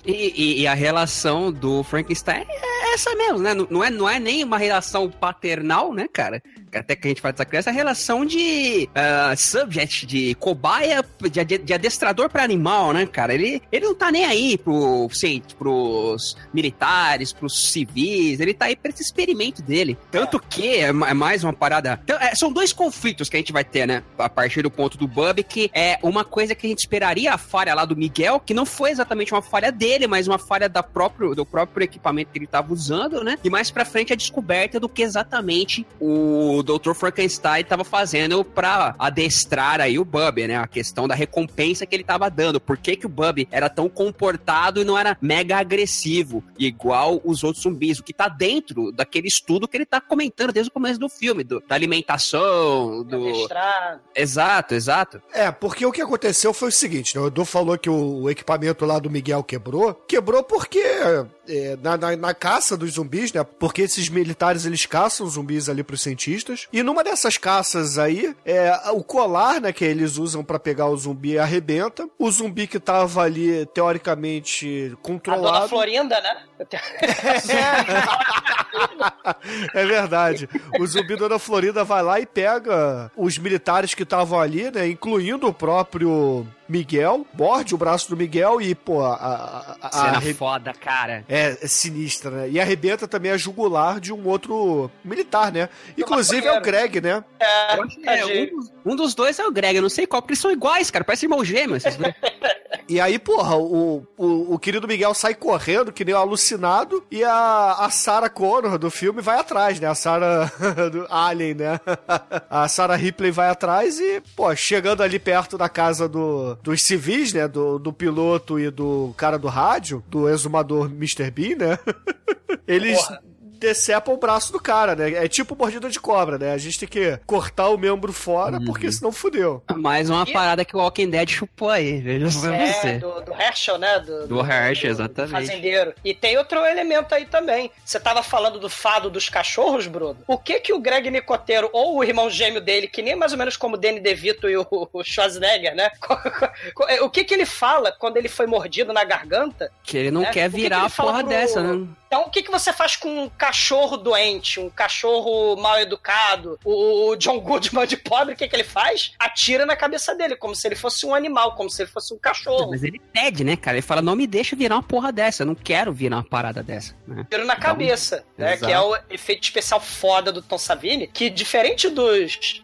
E a relação do Frankenstein é essa mesmo, né? Não é nem uma relação paternal, né, cara? Até que a gente fala dessa criança, é a relação de subject, de cobaia, de adestrador pra animal, né, cara? Ele não tá nem aí pros militares, pros civis, ele tá aí pra esse experimento dele. Tanto que, é mais uma parada... são dois conflitos que a gente vai ter, né? A partir do ponto do Bub, que é uma coisa que a gente esperaria a falha lá do Miguel, que não foi exatamente uma falha dele, mas uma falha do próprio equipamento que ele estava usando, né? E mais pra frente a descoberta do que exatamente o Dr. Frankenstein estava fazendo pra adestrar aí o Bub, né? A questão da recompensa que ele estava dando. Por que o Bub era tão comportado e não era mega agressivo, igual os outros zumbis? O que tá dentro daquele estudo que ele tá comentando desde o começo do filme, da alimentação, do... Adestrar. Exato. Porque o que aconteceu foi o seguinte, né? O Edu falou que o equipamento lá do Miguel quebrou porque... Na caça dos zumbis, né? Porque esses militares, eles caçam zumbis ali pros cientistas. E numa dessas caças aí, o colar, né? Que eles usam pra pegar o zumbi arrebenta. O zumbi que tava ali, teoricamente, controlado. A Dona Florinda, né? É verdade. O zumbi Dona Florinda vai lá e pega os militares que estavam ali, né? Incluindo o próprio Miguel. Morde o braço do Miguel e, pô... Cena foda, cara. É sinistra, né? E arrebenta também a jugular de um outro militar, né? Inclusive é o Greg, né? Um dos dois é o Greg, eu não sei qual, porque eles são iguais, cara, parece irmão gêmeo. Né? E aí, porra, o querido Miguel sai correndo, que nem um alucinado, e a Sarah Connor do filme vai atrás, né? A Sarah do Alien, né? A Sarah Ripley vai atrás e, pô, chegando ali perto da casa dos civis, né? Do piloto e do cara do rádio, do exumador Mr. Bean, né? Eles... Porra. Decepa o braço do cara, né? É tipo mordida de cobra, né? A gente tem que cortar o membro fora, porque senão fudeu. Mais uma parada que o Walking Dead chupou aí, veja só você. Do Herschel, né? Do Herschel, exatamente. Do fazendeiro. E tem outro elemento aí também. Você tava falando do fado dos cachorros, Bruno? O que o Greg Nicotero, ou o irmão gêmeo dele, que nem mais ou menos como o Danny DeVito e o Schwarzenegger, né? O que ele fala quando ele foi mordido na garganta? Que ele não quer virar a porra dessa, né? Então, o que você faz com um cachorro doente, um cachorro mal educado? O John Goodman de pobre, o que ele faz? Atira na cabeça dele, como se ele fosse um animal, como se ele fosse um cachorro. Mas ele pede, né, cara? Ele fala, não me deixa virar uma porra dessa, eu não quero virar uma parada dessa. Né? Tiro na cabeça, né? Exato. Que é o efeito especial foda do Tom Savini, que diferente dos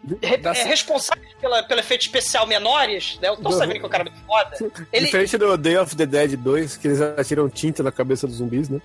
responsáveis pelo efeito especial menores, né? O Tom Savini, que é um cara muito foda. Diferente do Day of the Dead 2, que eles atiram tinta na cabeça dos zumbis, né?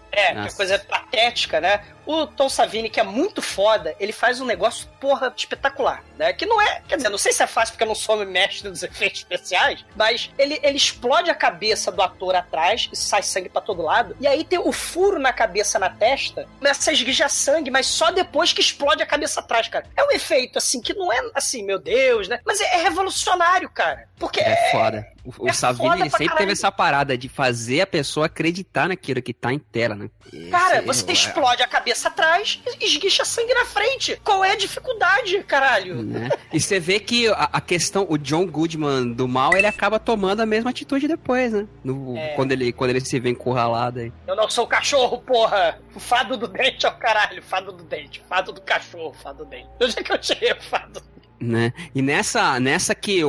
Coisa patética, né? O Tom Savini, que é muito foda, ele faz um negócio, porra, espetacular, né? Que não é... Quer dizer, não sei se é fácil porque eu não sou o mestre dos efeitos especiais, mas ele explode a cabeça do ator atrás e sai sangue pra todo lado. E aí tem o furo na cabeça, na testa, essa esguija sangue, mas só depois que explode a cabeça atrás, cara. É um efeito, assim, que não é, assim, meu Deus, né? Mas é revolucionário, cara. Porque é foda. O Savini, ele sempre teve essa parada de fazer a pessoa acreditar naquilo que tá em tela, né? Cara, você explode a cabeça atrás e esguicha sangue na frente. Qual é a dificuldade, caralho? Né? E você vê que a questão, o John Goodman do mal, ele acaba tomando a mesma atitude depois, né? Quando ele se vê encurralado aí. Eu não sou cachorro, porra! O fado do dente é o caralho, fado do dente, fado do cachorro, fado do dente. Onde é que eu tirei o fado do dente? né? E nessa que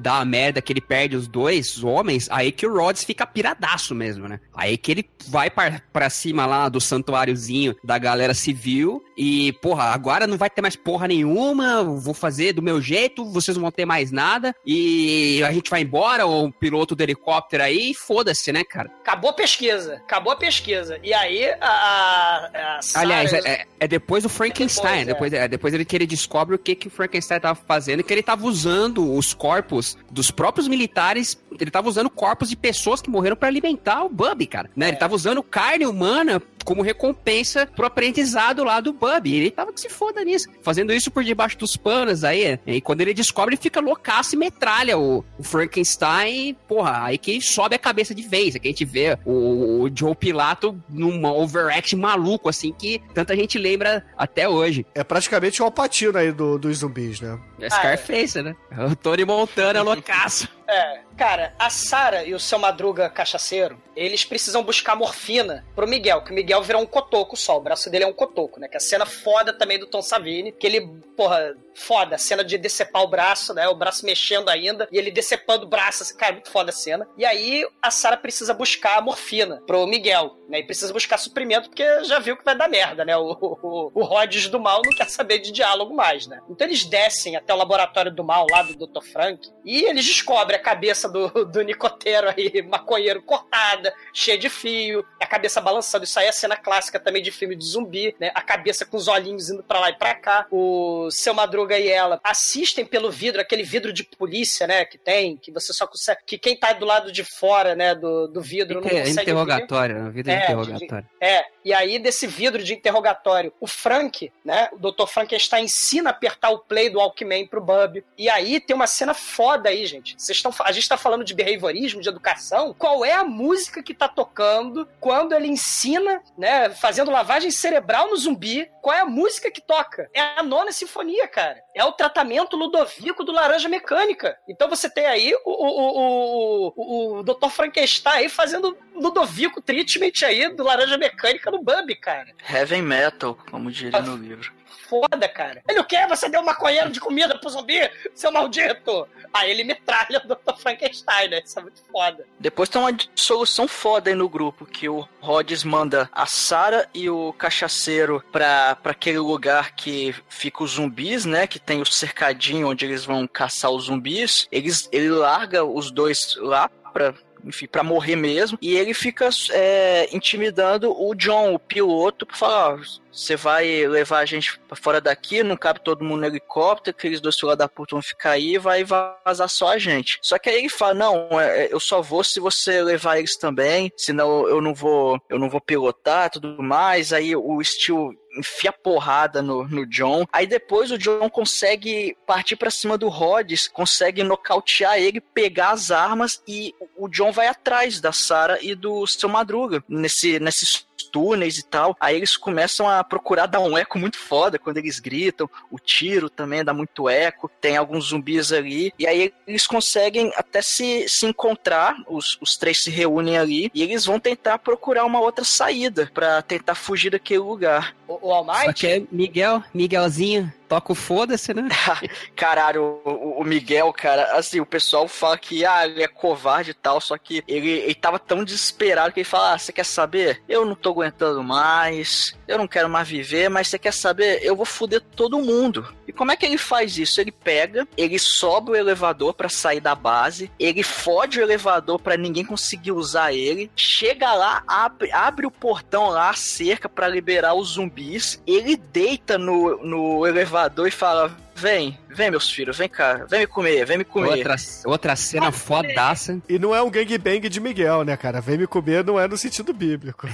dá a merda que ele perde os dois homens, aí que o Rhodes fica piradaço mesmo, né? Aí que ele vai pra cima lá do santuáriozinho da galera civil e, porra, agora não vai ter mais porra nenhuma, vou fazer do meu jeito, vocês não vão ter mais nada e a gente vai embora, ou o piloto do helicóptero aí, foda-se, né, cara? Acabou a pesquisa. E aí a Sarah... Aliás, é depois do Frankenstein, depois ele que ele descobre o que o Frankenstein tava fazendo, que ele tava usando os corpos dos próprios militares, ele tava usando corpos de pessoas que morreram pra alimentar o Bubby, cara, né? Ele tava usando carne humana como recompensa pro aprendizado lá do Bubby, ele tava que se foda nisso, fazendo isso por debaixo dos panos aí, e quando ele descobre, ele fica loucaço e metralha o Frankenstein, porra, aí que sobe a cabeça de vez, é que a gente vê o Joe Pilato numa overact maluco, assim, que tanta gente lembra até hoje. É praticamente o Alpatino aí dos zumbis, né? É Scarface, né? O Tony Montana loucaço. Cara, a Sarah e o seu Madruga cachaceiro, eles precisam buscar morfina pro Miguel, que o Miguel virou um cotoco só, o braço dele é um cotoco, né? Que é a cena foda também do Tom Savini, que ele, porra, foda, a cena de decepar o braço, né? O braço mexendo ainda, e ele decepando o braço, assim, cara, muito foda a cena. E aí, a Sarah precisa buscar morfina pro Miguel, né? E precisa buscar suprimento, porque já viu que vai dar merda, né? O Rhodes do mal não quer saber de diálogo mais, né? Então eles descem até o laboratório do mal, lá do Dr. Frank, e eles descobrem a cabeça do nicoteiro aí, maconheiro cortada, cheia de fio, a cabeça balançando, isso aí é cena clássica também de filme de zumbi, né? A cabeça com os olhinhos indo pra lá e pra cá. O Seu Madruga e ela assistem pelo vidro, aquele vidro de polícia, né, que tem, que você só consegue, que quem tá do lado de fora, né, do vidro não consegue interrogatório, ver. Vidro de interrogatório. E aí desse vidro de interrogatório, o Frank, né, o Dr. Frankenstein ensina a apertar o play do Walkman pro Bubby, e aí tem uma cena foda aí, gente. A gente tá falando de behaviorismo, de educação. Qual é a música que tá tocando quando ele ensina, né, fazendo lavagem cerebral no zumbi? Qual é a música que toca? É a 9ª Sinfonia, cara. É o tratamento Ludovico do Laranja Mecânica. Então você tem aí o Dr. Frankenstein aí fazendo Ludovico treatment aí do Laranja Mecânica no Bubby, cara. Heavy metal, como diria no livro. Foda, cara. Ele o quê? Você deu um maconheiro de comida pro zumbi, seu maldito? Aí ele metralha o Dr. Frankenstein, né? Isso é muito foda. Depois tem uma solução foda aí no grupo, que o Rhodes manda a Sarah e o cachaceiro pra aquele lugar que fica os zumbis, né? Que tem o cercadinho onde eles vão caçar os zumbis. Ele larga os dois lá pra morrer mesmo, e ele fica intimidando o John, o piloto, pra falar, você vai levar a gente pra fora daqui, não cabe todo mundo no helicóptero, aqueles dois filhos da puta vão ficar aí e vai vazar só a gente. Só que aí ele fala, não, eu só vou se você levar eles também, senão eu não vou pilotar, tudo mais. Aí o Steel enfia porrada no John. Aí depois o John consegue partir pra cima do Rhodes, consegue nocautear ele, pegar as armas, e o John vai atrás da Sarah e do Seu Madruga nesses túneis e tal. Aí eles começam a procurar dar um eco muito foda quando eles gritam, o tiro também dá muito eco, tem alguns zumbis ali, e aí eles conseguem até se encontrar, os três se reúnem ali, e eles vão tentar procurar uma outra saída pra tentar fugir daquele lugar. O All Might? Só que é Miguelzinho, toca o foda-se, né? Caralho, o Miguel, cara, assim, o pessoal fala que ele é covarde e tal, só que ele tava tão desesperado que ele fala, você quer saber? Eu não tô aguentando mais, eu não quero mais viver, mas você quer saber? Eu vou foder todo mundo. E como é que ele faz isso? Ele pega, ele sobe o elevador pra sair da base, ele fode o elevador pra ninguém conseguir usar ele, chega lá, abre o portão lá, a cerca pra liberar os zumbis, ele deita no elevador e fala, vem meus filhos, vem cá, vem me comer. Outra cena fodaça. E não é um gangbang de Miguel, né, cara? Vem me comer não é no sentido bíblico.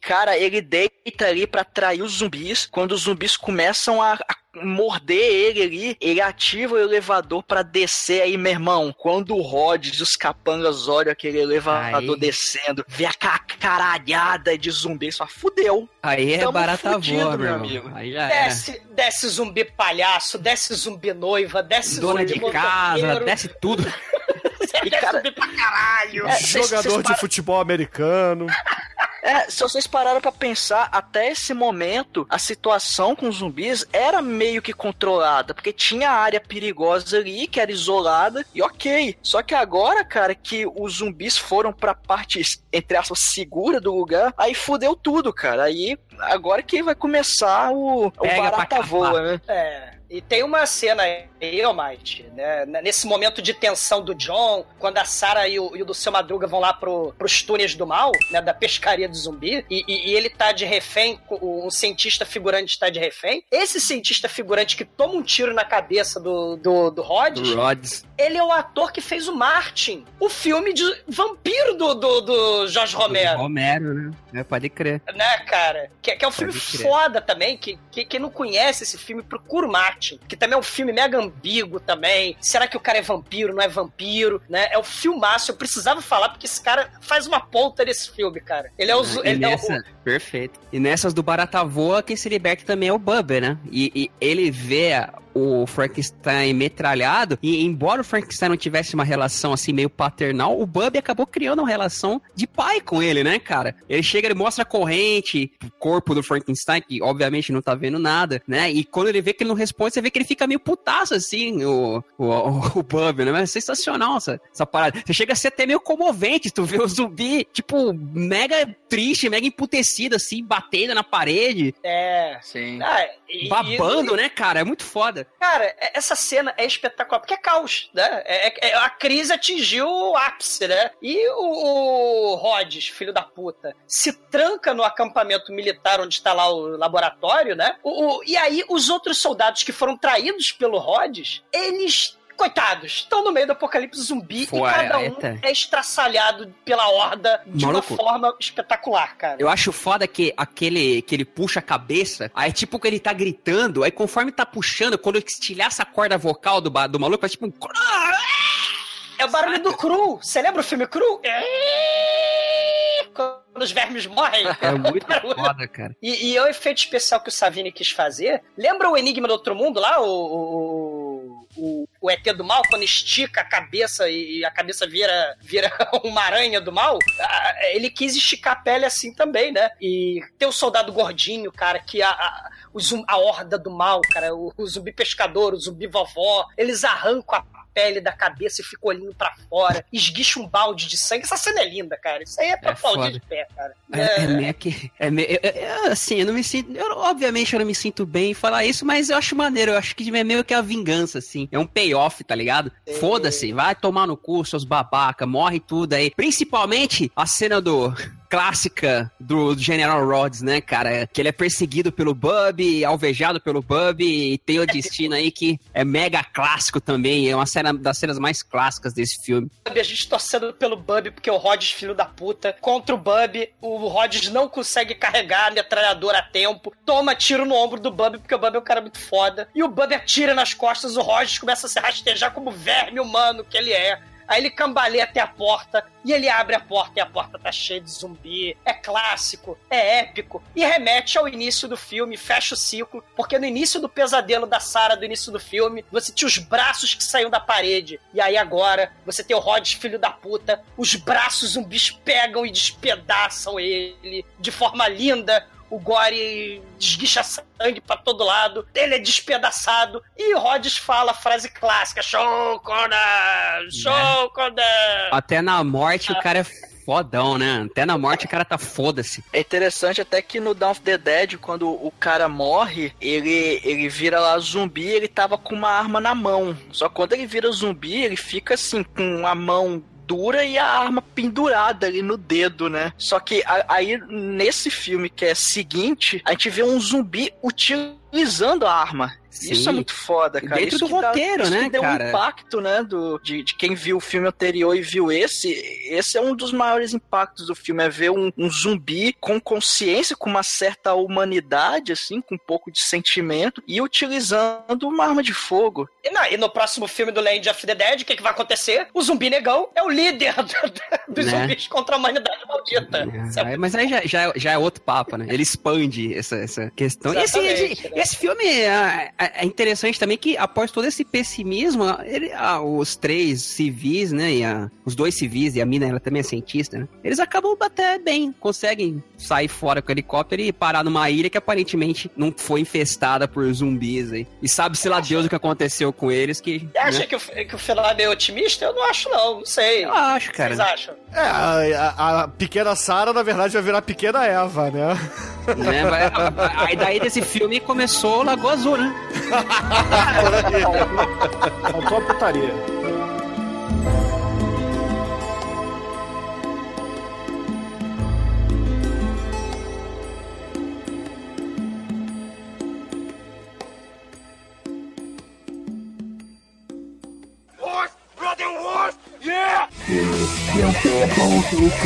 Cara, ele deita ali pra atrair os zumbis. Quando os zumbis começam a morder ele ali, ele ativa o elevador pra descer. Aí, meu irmão, quando o Rhodes e os capangas olham aquele elevador descendo, vê a caralhada de zumbi, só fudeu. Aí é barata voa, meu amigo. Aí já desce zumbi palhaço, desce zumbi noiva, desce dona zumbi de casa, desce tudo. Você desce zumbi pra caralho. Jogador de futebol americano. Se vocês pararam pra pensar, até esse momento, a situação com os zumbis era meio que controlada, porque tinha a área perigosa ali, que era isolada, e ok. Só que agora, cara, que os zumbis foram pra parte, entre aspas, segura do lugar, aí fudeu tudo, cara. Aí, agora que vai começar o barata voa, né? É... E tem uma cena aí, Almighty, né? Nesse momento de tensão do John, quando a Sarah e o do Seu Madruga vão lá pros túneis do mal, né? Da pescaria do zumbi, e ele tá de refém, um cientista figurante tá de refém. Esse cientista figurante que toma um tiro na cabeça do Rhodes, ele é o ator que fez o Martin, o filme de vampiro do Jorge Romero. Romero, né? Pode crer. Né, cara? Que é um filme foda também, que quem não conhece esse filme, procura o Martin. Que também é um filme mega ambíguo também. Será que o cara é vampiro, não é vampiro, né? É um filmaço, eu precisava falar porque esse cara faz uma ponta nesse filme, cara. Ele é o... Perfeito. E nessas do Barata Voa, quem se liberta também é o Bubber, né? E ele vê o Frankenstein metralhado, e embora o Frankenstein não tivesse uma relação assim meio paternal, o Bubby acabou criando uma relação de pai com ele, né, cara? Ele chega, ele mostra a corrente, o corpo do Frankenstein, que obviamente não tá vendo nada, né? E quando ele vê que ele não responde, você vê que ele fica meio putaço assim, o Bubby, né? Mas é sensacional essa parada. Você chega a ser até meio comovente, tu vê o zumbi, tipo, mega triste, mega emputecido, assim, batendo na parede. É, sim. Babando, né, cara? É muito foda. Cara, essa cena é espetacular, porque é caos, né? A crise atingiu o ápice, né? E o Rhodes, filho da puta, se tranca no acampamento militar onde está lá o laboratório, né? E aí os outros soldados que foram traídos pelo Rhodes, eles... Coitados, estão no meio do apocalipse zumbi. Fora, e cada um é estraçalhado pela horda de Maluco. Uma forma espetacular, cara. Eu acho foda que aquele que ele puxa a cabeça, aí tipo que ele tá gritando, aí conforme tá puxando, quando ele estilhaça a corda vocal do maluco, é tipo um... É o barulho do Cru. Você lembra o filme Cru? Quando os vermes morrem. É muito foda, cara. E o efeito especial que o Savini quis fazer, lembra o Enigma do Outro Mundo lá, o ET do mal, quando estica a cabeça e a cabeça vira uma aranha do mal? Ele quis esticar a pele assim também, né? E tem o soldado gordinho, cara, que a horda do mal, cara, o zumbi pescador, o zumbi vovó, eles arrancam a pele da cabeça e fica olhando pra fora, esguicha um balde de sangue. Essa cena é linda, cara. Isso aí é pra aplaudir de pé, cara. Assim, eu não me sinto... Obviamente eu não me sinto bem em falar isso, mas eu acho maneiro. Eu acho que é meio que a vingança, assim. É um payoff, tá ligado? E... Foda-se, vai tomar no cu, seus babaca, morre tudo aí. Principalmente a cena clássica do General Rhodes, né, cara? Que ele é perseguido pelo Bubby, alvejado pelo Bubby, e tem o destino aí que é mega clássico também, é uma cena das cenas mais clássicas desse filme. A gente torcendo pelo Bubby, porque o Rhodes, filho da puta, contra o Bubby, o Rhodes não consegue carregar a metralhadora a tempo, toma tiro no ombro do Bubby, porque o Bubby é um cara muito foda, e o Bubby atira nas costas, o Rhodes começa a se rastejar como verme humano que ele é. Aí ele cambaleia até a porta, e ele abre a porta, e a porta tá cheia de zumbi. É clássico, é épico, e remete ao início do filme, fecha o ciclo, porque no início do pesadelo da Sarah, do início do filme, você tinha os braços que saíam da parede, e aí agora, você tem o Rhodes, filho da puta, os braços zumbis pegam e despedaçam ele, de forma linda. O Gore desguicha sangue pra todo lado, ele é despedaçado, e o Rhodes fala a frase clássica: Show Conan! Show Conan! Até na morte o cara é fodão, né? Até na morte o cara tá foda-se. É interessante até que no Dawn of the Dead, quando o cara morre, ele vira lá zumbi, ele tava com uma arma na mão. Só que quando ele vira zumbi, ele fica assim, com a mão dura e a arma pendurada ali no dedo, né? Só que aí, nesse filme que é seguinte, a gente vê um zumbi utilizando a arma. Sim. Isso é muito foda, cara. Dentro isso do roteiro, isso, né, que deu, cara? Um impacto, né, de quem viu o filme anterior e viu esse. Esse é um dos maiores impactos do filme, é ver um zumbi com consciência, com uma certa humanidade, assim, com um pouco de sentimento, e utilizando uma arma de fogo. E no próximo filme do Land of the Dead, o que vai acontecer? O zumbi negão é o líder dos zumbis contra a humanidade maldita. Mas aí já é outro papo, né? Ele expande essa questão. E esse filme... É interessante também que, após todo esse pessimismo, os três civis, né, e os dois civis, e a mina, ela também é cientista, né, eles acabam até bem, conseguem sair fora com o helicóptero e parar numa ilha que aparentemente não foi infestada por zumbis aí. E sabe-se lá Deus o que aconteceu com eles, que... Você acha que o final é meio otimista? Eu não acho, não sei. Eu acho, cara. Vocês acham? É, a pequena Sarah, na verdade, vai virar a pequena Eva, né? Né? Aí daí desse filme começou Lagoa Azul, né? Faltou a putaria. Horse, running horse, yeah! Go!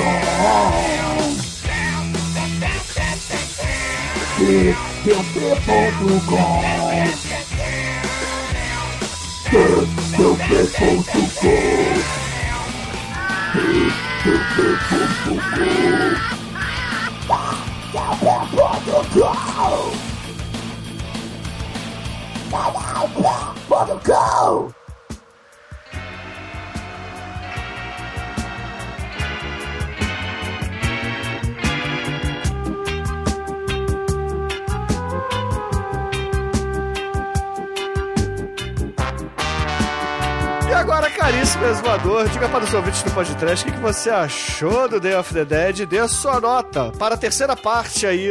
Agora, caríssimo exumador, diga para os ouvintes do podcast o que você achou do Day of the Dead e dê a sua nota para a terceira parte aí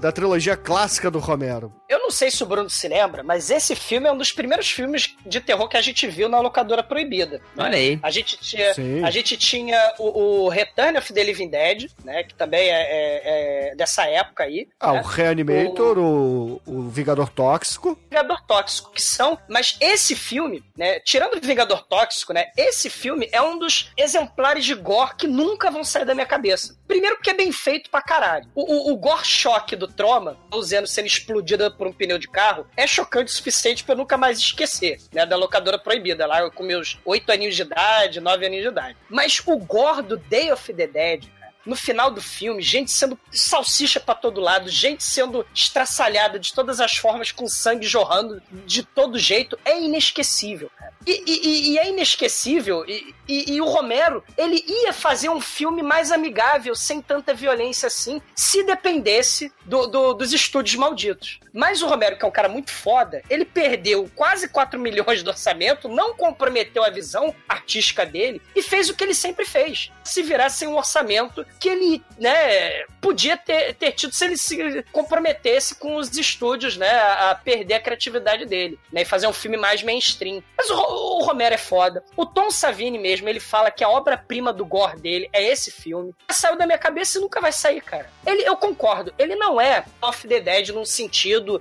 da trilogia clássica do Romero. Eu não sei se o Bruno se lembra, mas esse filme é um dos primeiros filmes de terror que a gente viu na locadora proibida. Olha aí. A gente tinha o Return of the Living Dead, né, que também é dessa época aí. Ah, né? O Reanimator, o Vingador Tóxico. Vingador Tóxico, que são... Mas esse filme, né, tirando o Vingador Tóxico, né? Esse filme é um dos exemplares de gore que nunca vão sair da minha cabeça. Primeiro porque é bem feito pra caralho. O gore choque do Trauma, a Luzena sendo explodida por um pneu de carro, é chocante o suficiente pra eu nunca mais esquecer, né? Da locadora proibida, lá com meus 8 aninhos de idade, 9 aninhos de idade. Mas o gore do Day of the Dead, no final do filme, gente sendo salsicha pra todo lado, gente sendo estraçalhada de todas as formas, com sangue jorrando de todo jeito, é inesquecível, cara. E é inesquecível, e o Romero, ele ia fazer um filme mais amigável, sem tanta violência assim, se dependesse dos estúdios malditos. Mas o Romero, que é um cara muito foda, ele perdeu quase 4 milhões de orçamento, não comprometeu a visão artística dele, e fez o que ele sempre fez, se virasse sem um orçamento que ele, né, podia ter tido se ele se comprometesse com os estúdios, né, a perder a criatividade dele, né, e fazer um filme mais mainstream. Mas o Romero é foda. O Tom Savini mesmo, ele fala que a obra-prima do gore dele é esse filme. Saiu da minha cabeça e nunca vai sair, cara. Eu concordo, ele não é Off the Dead num sentido,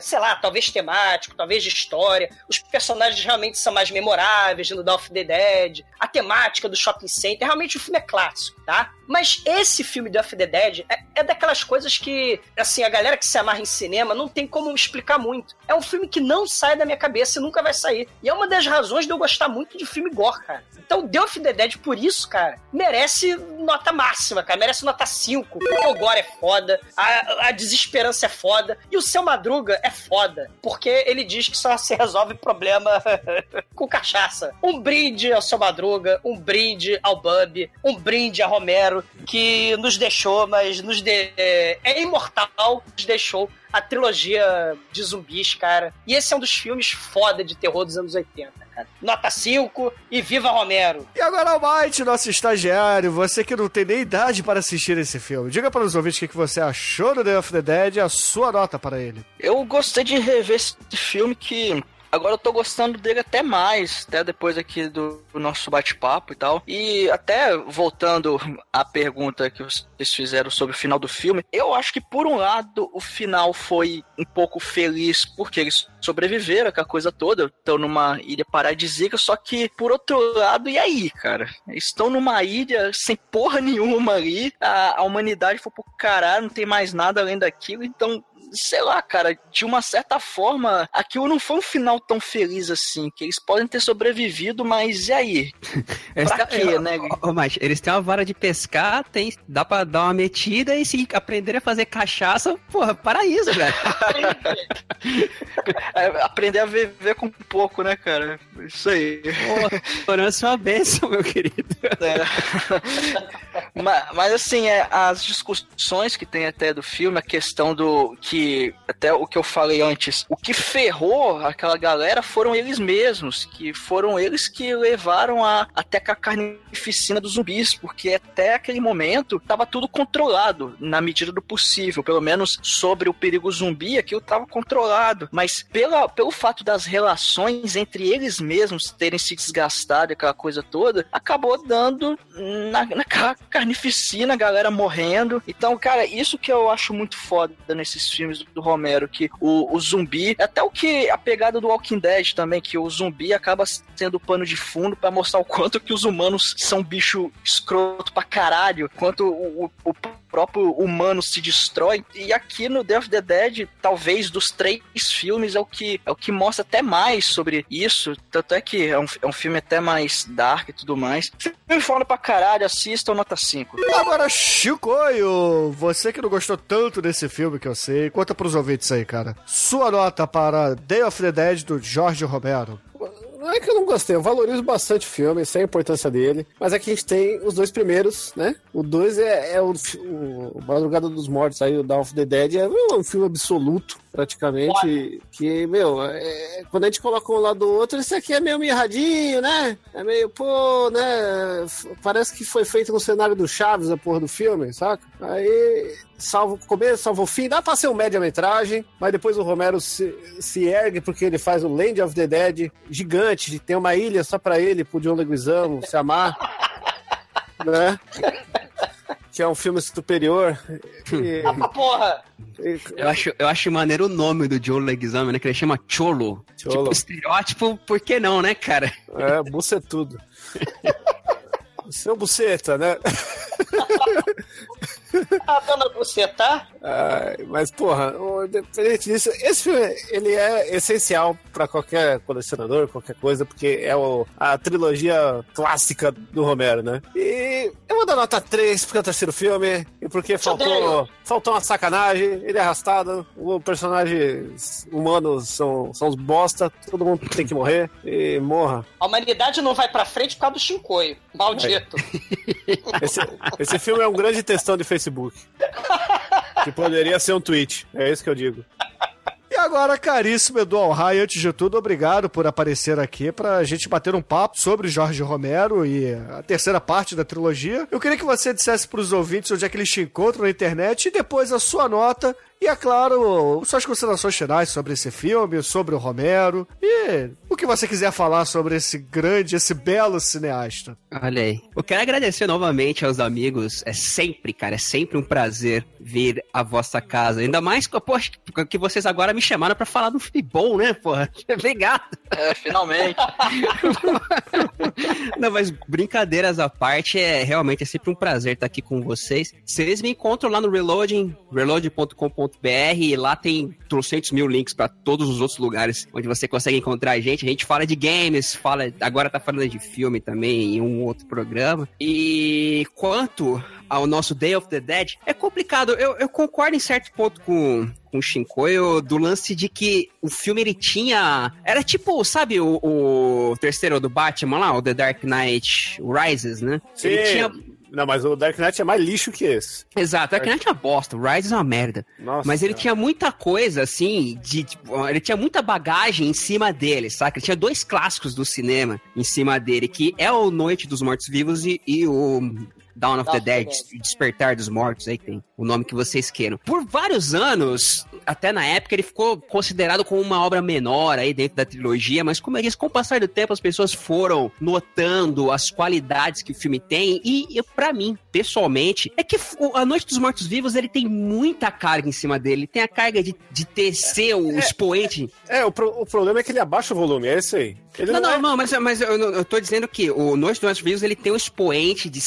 sei lá, talvez temático, talvez de história. Os personagens realmente são mais memoráveis no Off the Dead. A temática do shopping center, realmente o filme é clássico, tá? Mas esse filme do Day of the Dead é daquelas coisas que, assim, a galera que se amarra em cinema não tem como explicar muito. É um filme que não sai da minha cabeça e nunca vai sair. E é uma das razões de eu gostar muito de filme gore, cara. Então, Day of the Dead, por isso, cara, merece nota máxima, cara. Merece nota 5. O gore é foda, a desesperança é foda, e o Seu Madruga é foda, porque ele diz que só se resolve problema com cachaça. Um brinde ao Seu Madruga, um brinde ao Bub, um brinde a Romero, que nos deixou, mas é imortal, nos deixou a trilogia de zumbis, cara. E esse é um dos filmes foda de terror dos anos 80, cara. Nota 5 e viva Romero! E agora, Almighty, nosso estagiário, você que não tem nem idade para assistir esse filme, diga para os ouvintes o que você achou do Day of the Dead e a sua nota para ele. Eu gostei de rever esse filme que... Agora eu tô gostando dele até mais, até depois aqui do nosso bate-papo e tal. E até voltando à pergunta que vocês fizeram sobre o final do filme, eu acho que por um lado o final foi um pouco feliz porque eles sobreviveram com a coisa toda, estão numa ilha paradisíaca, só que por outro lado, e aí, cara? Eles estão numa ilha sem porra nenhuma ali, a humanidade foi pro caralho, não tem mais nada além daquilo, então... sei lá, cara, de uma certa forma, aquilo não foi um final tão feliz assim, que eles podem ter sobrevivido, mas e aí? Pra quê, né? Mas eles têm uma vara de pescar, tem, dá pra dar uma metida e se aprender a fazer cachaça, porra, paraíso, velho. Aprender a viver com pouco, né, cara? Isso aí. Ignorância é uma bênção, meu querido. É. Mas assim, as discussões que tem até do filme, a questão do que, até o que eu falei antes, o que ferrou aquela galera foram eles mesmos, que foram eles que levaram até a carnificina dos zumbis, porque até aquele momento tava tudo controlado, na medida do possível, pelo menos sobre o perigo zumbi, aquilo tava controlado, mas pelo fato das relações entre eles mesmos terem se desgastado, aquela coisa toda, acabou dando naquela carnificina, a galera morrendo. Então, cara, isso que eu acho muito foda nesses filmes do Romero, que o zumbi, até o que a pegada do Walking Dead também, que o zumbi acaba sendo o pano de fundo pra mostrar o quanto que os humanos são bicho escroto pra caralho, quanto o próprio humano se destrói, e aqui no Day of the Dead, talvez dos três filmes, é o que mostra até mais sobre isso, tanto é que é um filme até mais dark e tudo mais. Filme foda pra caralho, assistam, nota 5. Agora, Chicoio, você que não gostou tanto desse filme, que eu sei, conta pros ouvintes aí, cara. Sua nota para Day of the Dead, do Jorge Romero. Não é que eu não gostei, eu valorizo bastante o filme, sei a importância dele, mas é que a gente tem os dois primeiros, né? O 2 é o Madrugada dos Mortos, aí o Dawn of the Dead é um filme absoluto, praticamente, que, meu, quando a gente coloca um lado do outro, esse aqui é meio mirradinho, né? É meio, pô, né? Parece que foi feito no cenário do Chaves, a porra do filme, saca? Aí, salvo o começo, salvo o fim, dá pra ser um média-metragem, mas depois o Romero se ergue porque ele faz o Land of the Dead gigante, tem uma ilha só pra ele, pro John Leguizamo se amar, né? Que é um filme superior. Porra! Eu acho maneiro o nome do John Leguizamo, né? Que ele chama Cholo. Tipo, estereótipo, por que não, né, cara? É, bucetudo. Seu buceta, né? A dona buceta? Mas, porra, independente disso, esse filme, ele é essencial pra qualquer colecionador, qualquer coisa, porque é a trilogia clássica do Romero, né? E eu vou dar nota 3 porque é o terceiro filme e porque faltou uma sacanagem, ele é arrastado, os personagens humanos são os bosta, todo mundo tem que morrer e morra. A humanidade não vai pra frente por causa do Shinkoio, maldito. Esse filme é um grande textão de Facebook. Que poderia ser um tweet, é isso que eu digo. E agora, caríssimo Edu Alray, antes de tudo, obrigado por aparecer aqui pra gente bater um papo sobre Jorge Romero e a terceira parte da trilogia. Eu queria que você dissesse pros ouvintes onde é que eles te encontram na internet e depois a sua nota e, é claro, suas considerações finais sobre esse filme, sobre o Romero e o que você quiser falar sobre esse grande, esse belo cineasta. Olha aí. Eu quero agradecer novamente aos amigos. É sempre, cara, é sempre um prazer vir à vossa casa. Ainda mais que vocês agora me chamaram pra falar do filme bom, né, porra? Obrigado. É, finalmente. Não, mas brincadeiras à parte, realmente é sempre um prazer estar aqui com vocês. Vocês me encontram lá no Reloading, reload.com.br, e lá tem trocentos mil links pra todos os outros lugares onde você consegue encontrar a gente. A gente fala de games, agora tá falando de filme também em um outro programa. E quanto ao nosso Day of the Dead, é complicado. Eu concordo em certo ponto com o Shinkoio, do lance de que o filme, ele tinha... Era tipo, sabe o terceiro do Batman lá, o The Dark Knight Rises, né? Sim. Ele tinha... Não, mas o Dark Knight é mais lixo que esse. Exato, Dark Knight é uma bosta, o Rises é uma merda. Nossa, mas ele tinha muita coisa, assim, ele tinha muita bagagem em cima dele, saca? Ele tinha dois clássicos do cinema em cima dele, que é o Noite dos Mortos-Vivos e o... Dawn of the Dead, Despertar dos Mortos, aí tem o nome que vocês queiram. Por vários anos, até na época, ele ficou considerado como uma obra menor aí dentro da trilogia, mas como eu disse, com o passar do tempo, as pessoas foram notando as qualidades que o filme tem, e pra mim, pessoalmente, é que A Noite dos Mortos Vivos, ele tem muita carga em cima dele, tem a carga de tecer o expoente. O problema é que ele abaixa o volume, é isso aí. Ele não, mas eu tô dizendo que o Noite dos Mortos Vivos, ele tem um expoente de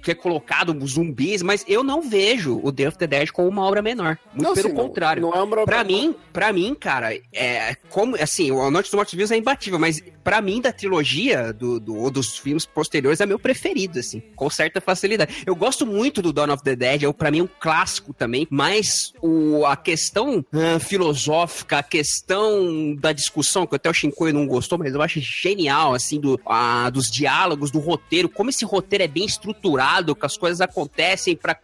que é colocado zumbis, mas eu não vejo o Day of the Dead como uma obra menor. Muito não, pelo assim, contrário. Não é uma obra pra mim, cara, é como, assim, o Noite dos Mortos Vivos é imbatível, mas pra mim, da trilogia dos filmes posteriores, é meu preferido, assim, com certa facilidade. Eu gosto muito do Dawn of the Dead, pra mim é um clássico também, mas a questão filosófica, a questão da discussão, que até o Shinkoio não gostou, mas eu acho genial, assim, dos diálogos, do roteiro, como esse roteiro é bem estruturado, que as coisas acontecem pra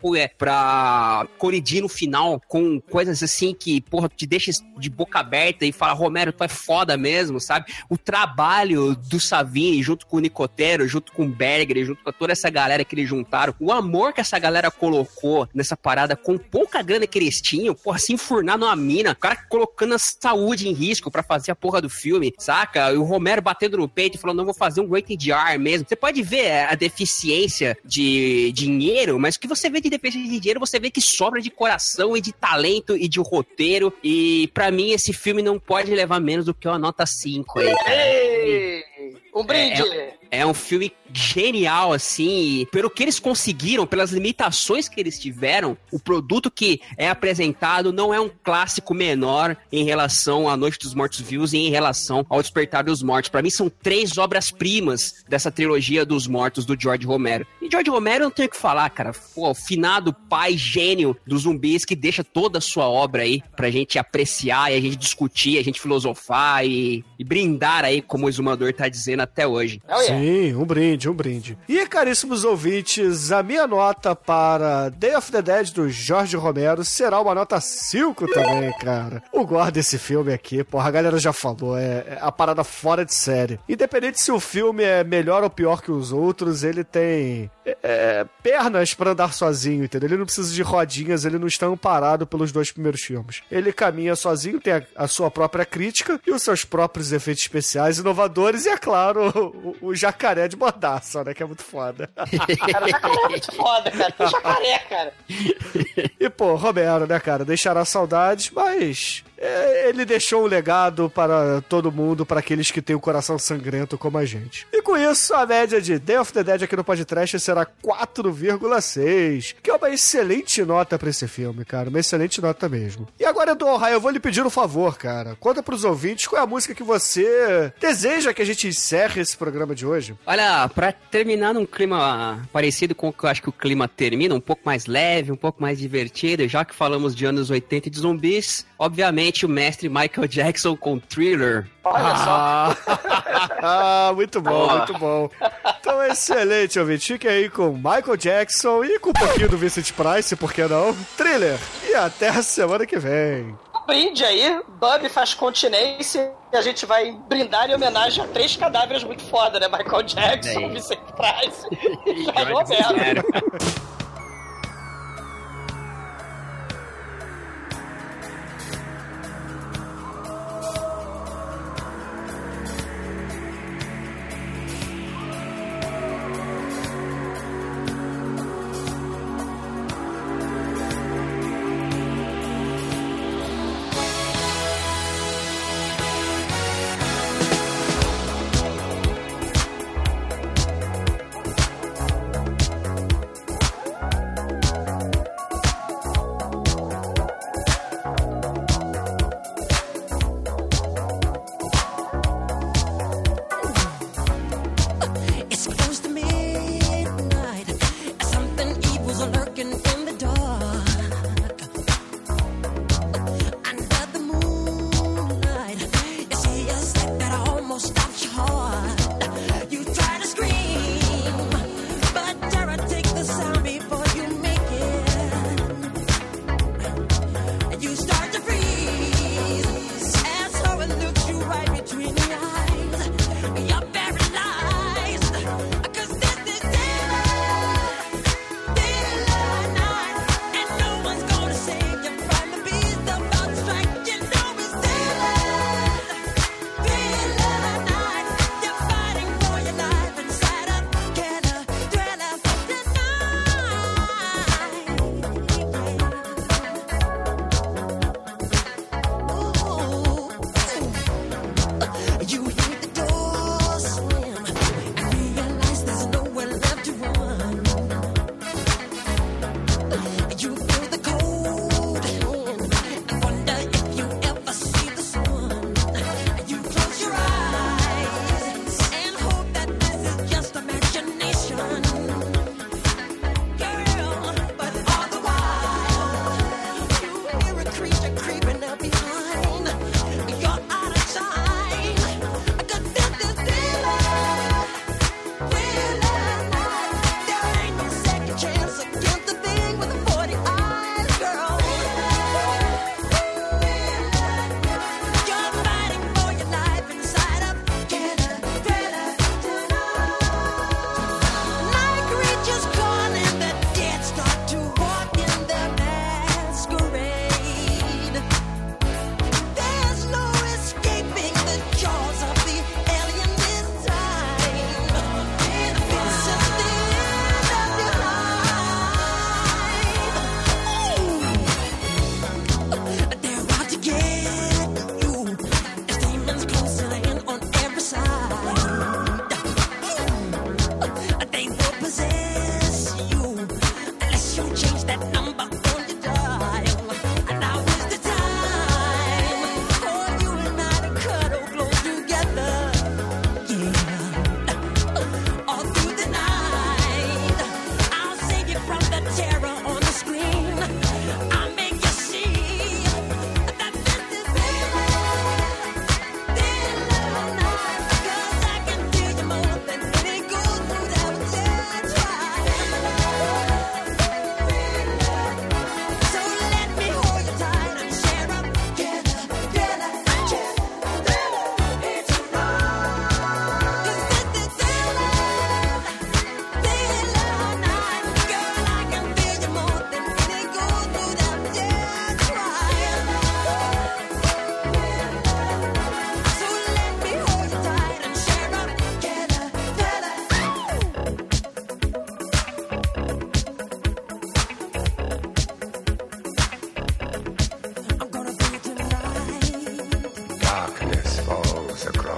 colidir no final com coisas assim que, porra, te deixa de boca aberta e fala, Romero, tu é foda mesmo, sabe? O trabalho do Savini junto com o Nicotero, junto com o Berger, junto com toda essa galera que eles juntaram, o amor que essa galera colocou nessa parada com pouca grana que eles tinham, porra, se enfurnar numa mina, o cara colocando a saúde em risco pra fazer a porra do filme, saca? E o Romero batendo no peito e falando, não, vou fazer um rated R mesmo. Você pode ver a deficiência de dinheiro, mas o que você vê de deficiência de dinheiro, você vê que sobra de coração e de talento e de roteiro, e pra mim esse filme não pode levar menos do que uma nota 5 aí, cara. Um brinde! É um filme genial, assim, e pelo que eles conseguiram, pelas limitações que eles tiveram, o produto que é apresentado não é um clássico menor em relação à Noite dos Mortos-Vivos e em relação ao Despertar dos Mortos. Pra mim, são 3 obras-primas dessa trilogia dos mortos do George Romero. E George Romero, eu não tenho o que falar, cara. Pô, o finado pai gênio dos zumbis que deixa toda a sua obra aí pra gente apreciar e a gente discutir, a gente filosofar e brindar aí, como o Exumador tá dizendo até hoje. Oh, yeah. Sim, um brinde. E, caríssimos ouvintes, a minha nota para Day of the Dead do Jorge Romero será uma nota 5 também, cara. Eu gosto desse filme aqui, porra, a galera já falou, é a parada fora de série. Independente se o filme é melhor ou pior que os outros, ele tem pernas pra andar sozinho, entendeu? Ele não precisa de rodinhas, ele não está amparado pelos 2 primeiros filmes. Ele caminha sozinho, tem a sua própria crítica e os seus próprios efeitos especiais inovadores e, é claro, o jacaré de mordaça, né? Que é muito foda. Cara, o jacaré é muito foda, cara. O jacaré, cara. E, pô, Romero, né, cara? Deixará saudades, mas ele deixou um legado para todo mundo, para aqueles que têm o coração sangrento como a gente. E com isso, a média de Day of the Dead aqui no podcast será 4,6, que é uma excelente nota pra esse filme, cara. Uma excelente nota mesmo. E agora, Eduardo, eu vou lhe pedir um favor, cara. Conta pros ouvintes qual é a música que você deseja que a gente encerre esse programa de hoje. Olha, pra terminar num clima parecido com o que eu acho que o clima termina, um pouco mais leve, um pouco mais divertido, já que falamos de anos 80 e de zumbis, obviamente o mestre Michael Jackson com Thriller. Olha só. Muito bom. Então, excelente, ouvinte. Fique aí com Michael Jackson e com um pouquinho do Vincent Price, por que não? Thriller. E até a semana que vem. Um brinde aí. Bob faz continência e a gente vai brindar em homenagem a 3 cadáveres muito foda, né? Michael Jackson, Vincent Price e Jorge Romero.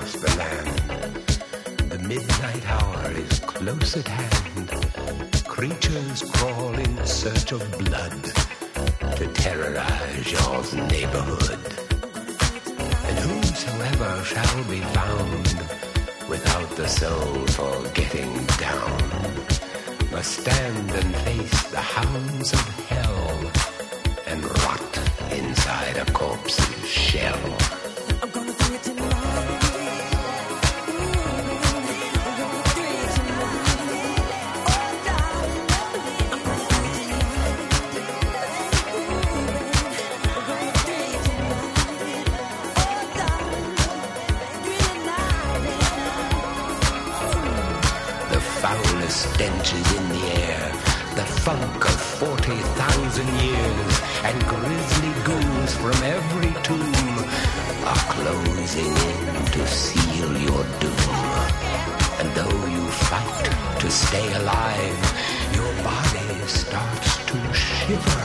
across the land. The midnight hour is close at hand. Creatures crawl in search of blood to terrorize your neighborhood. And whosoever shall be found without the soul for getting down must stand and face the hounds of hell and rot inside a corpse's shell. I'm gonna do it tonight. Stenches in the air, the funk of 40,000 years, and grisly ghouls from every tomb are closing in to seal your doom. And though you fight to stay alive, your body starts to shiver,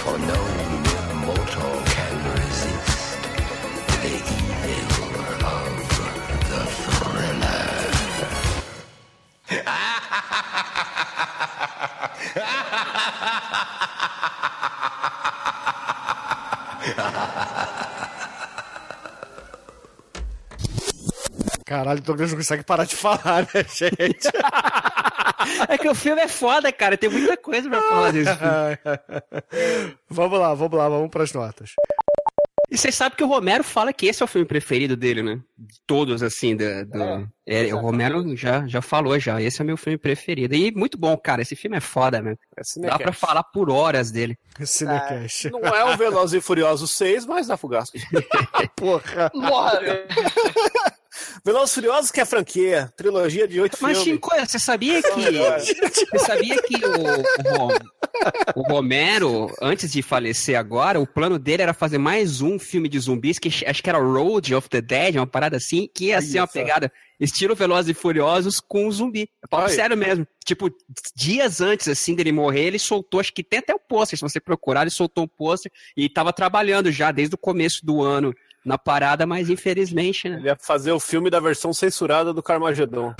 for no mortal can resist the evil of the thriller. Caralho, o Douglas não consegue parar de falar, né, gente? É que o filme é foda, cara. Tem muita coisa pra falar desse filme. Vamos lá, vamos pras notas. E vocês sabem que o Romero fala que esse é o filme preferido dele, né? De todos, assim, o Romero já falou, esse é o meu filme preferido. E muito bom, cara, esse filme é foda, né? Dá pra falar por horas dele. Cinecast. Não é o Veloz e Furioso 6, mas dá fugaço. Porra! Velozes e Furiosos, que é a franquia, trilogia de 8 filmes. Mas, Chico, você sabia que... o Romero, antes de falecer agora, o plano dele era fazer mais um filme de zumbis, que acho que era Road of the Dead, uma parada assim, que ia ser uma pegada... Estilo Velozes e Furiosos com um zumbi. É sério mesmo. Tipo, dias antes, assim, dele morrer, ele soltou, acho que tem até o pôster, se você procurar, ele soltou um pôster e tava trabalhando já desde o começo do ano na parada, mas infelizmente, né? Ele ia fazer o filme da versão censurada do Carmageddon.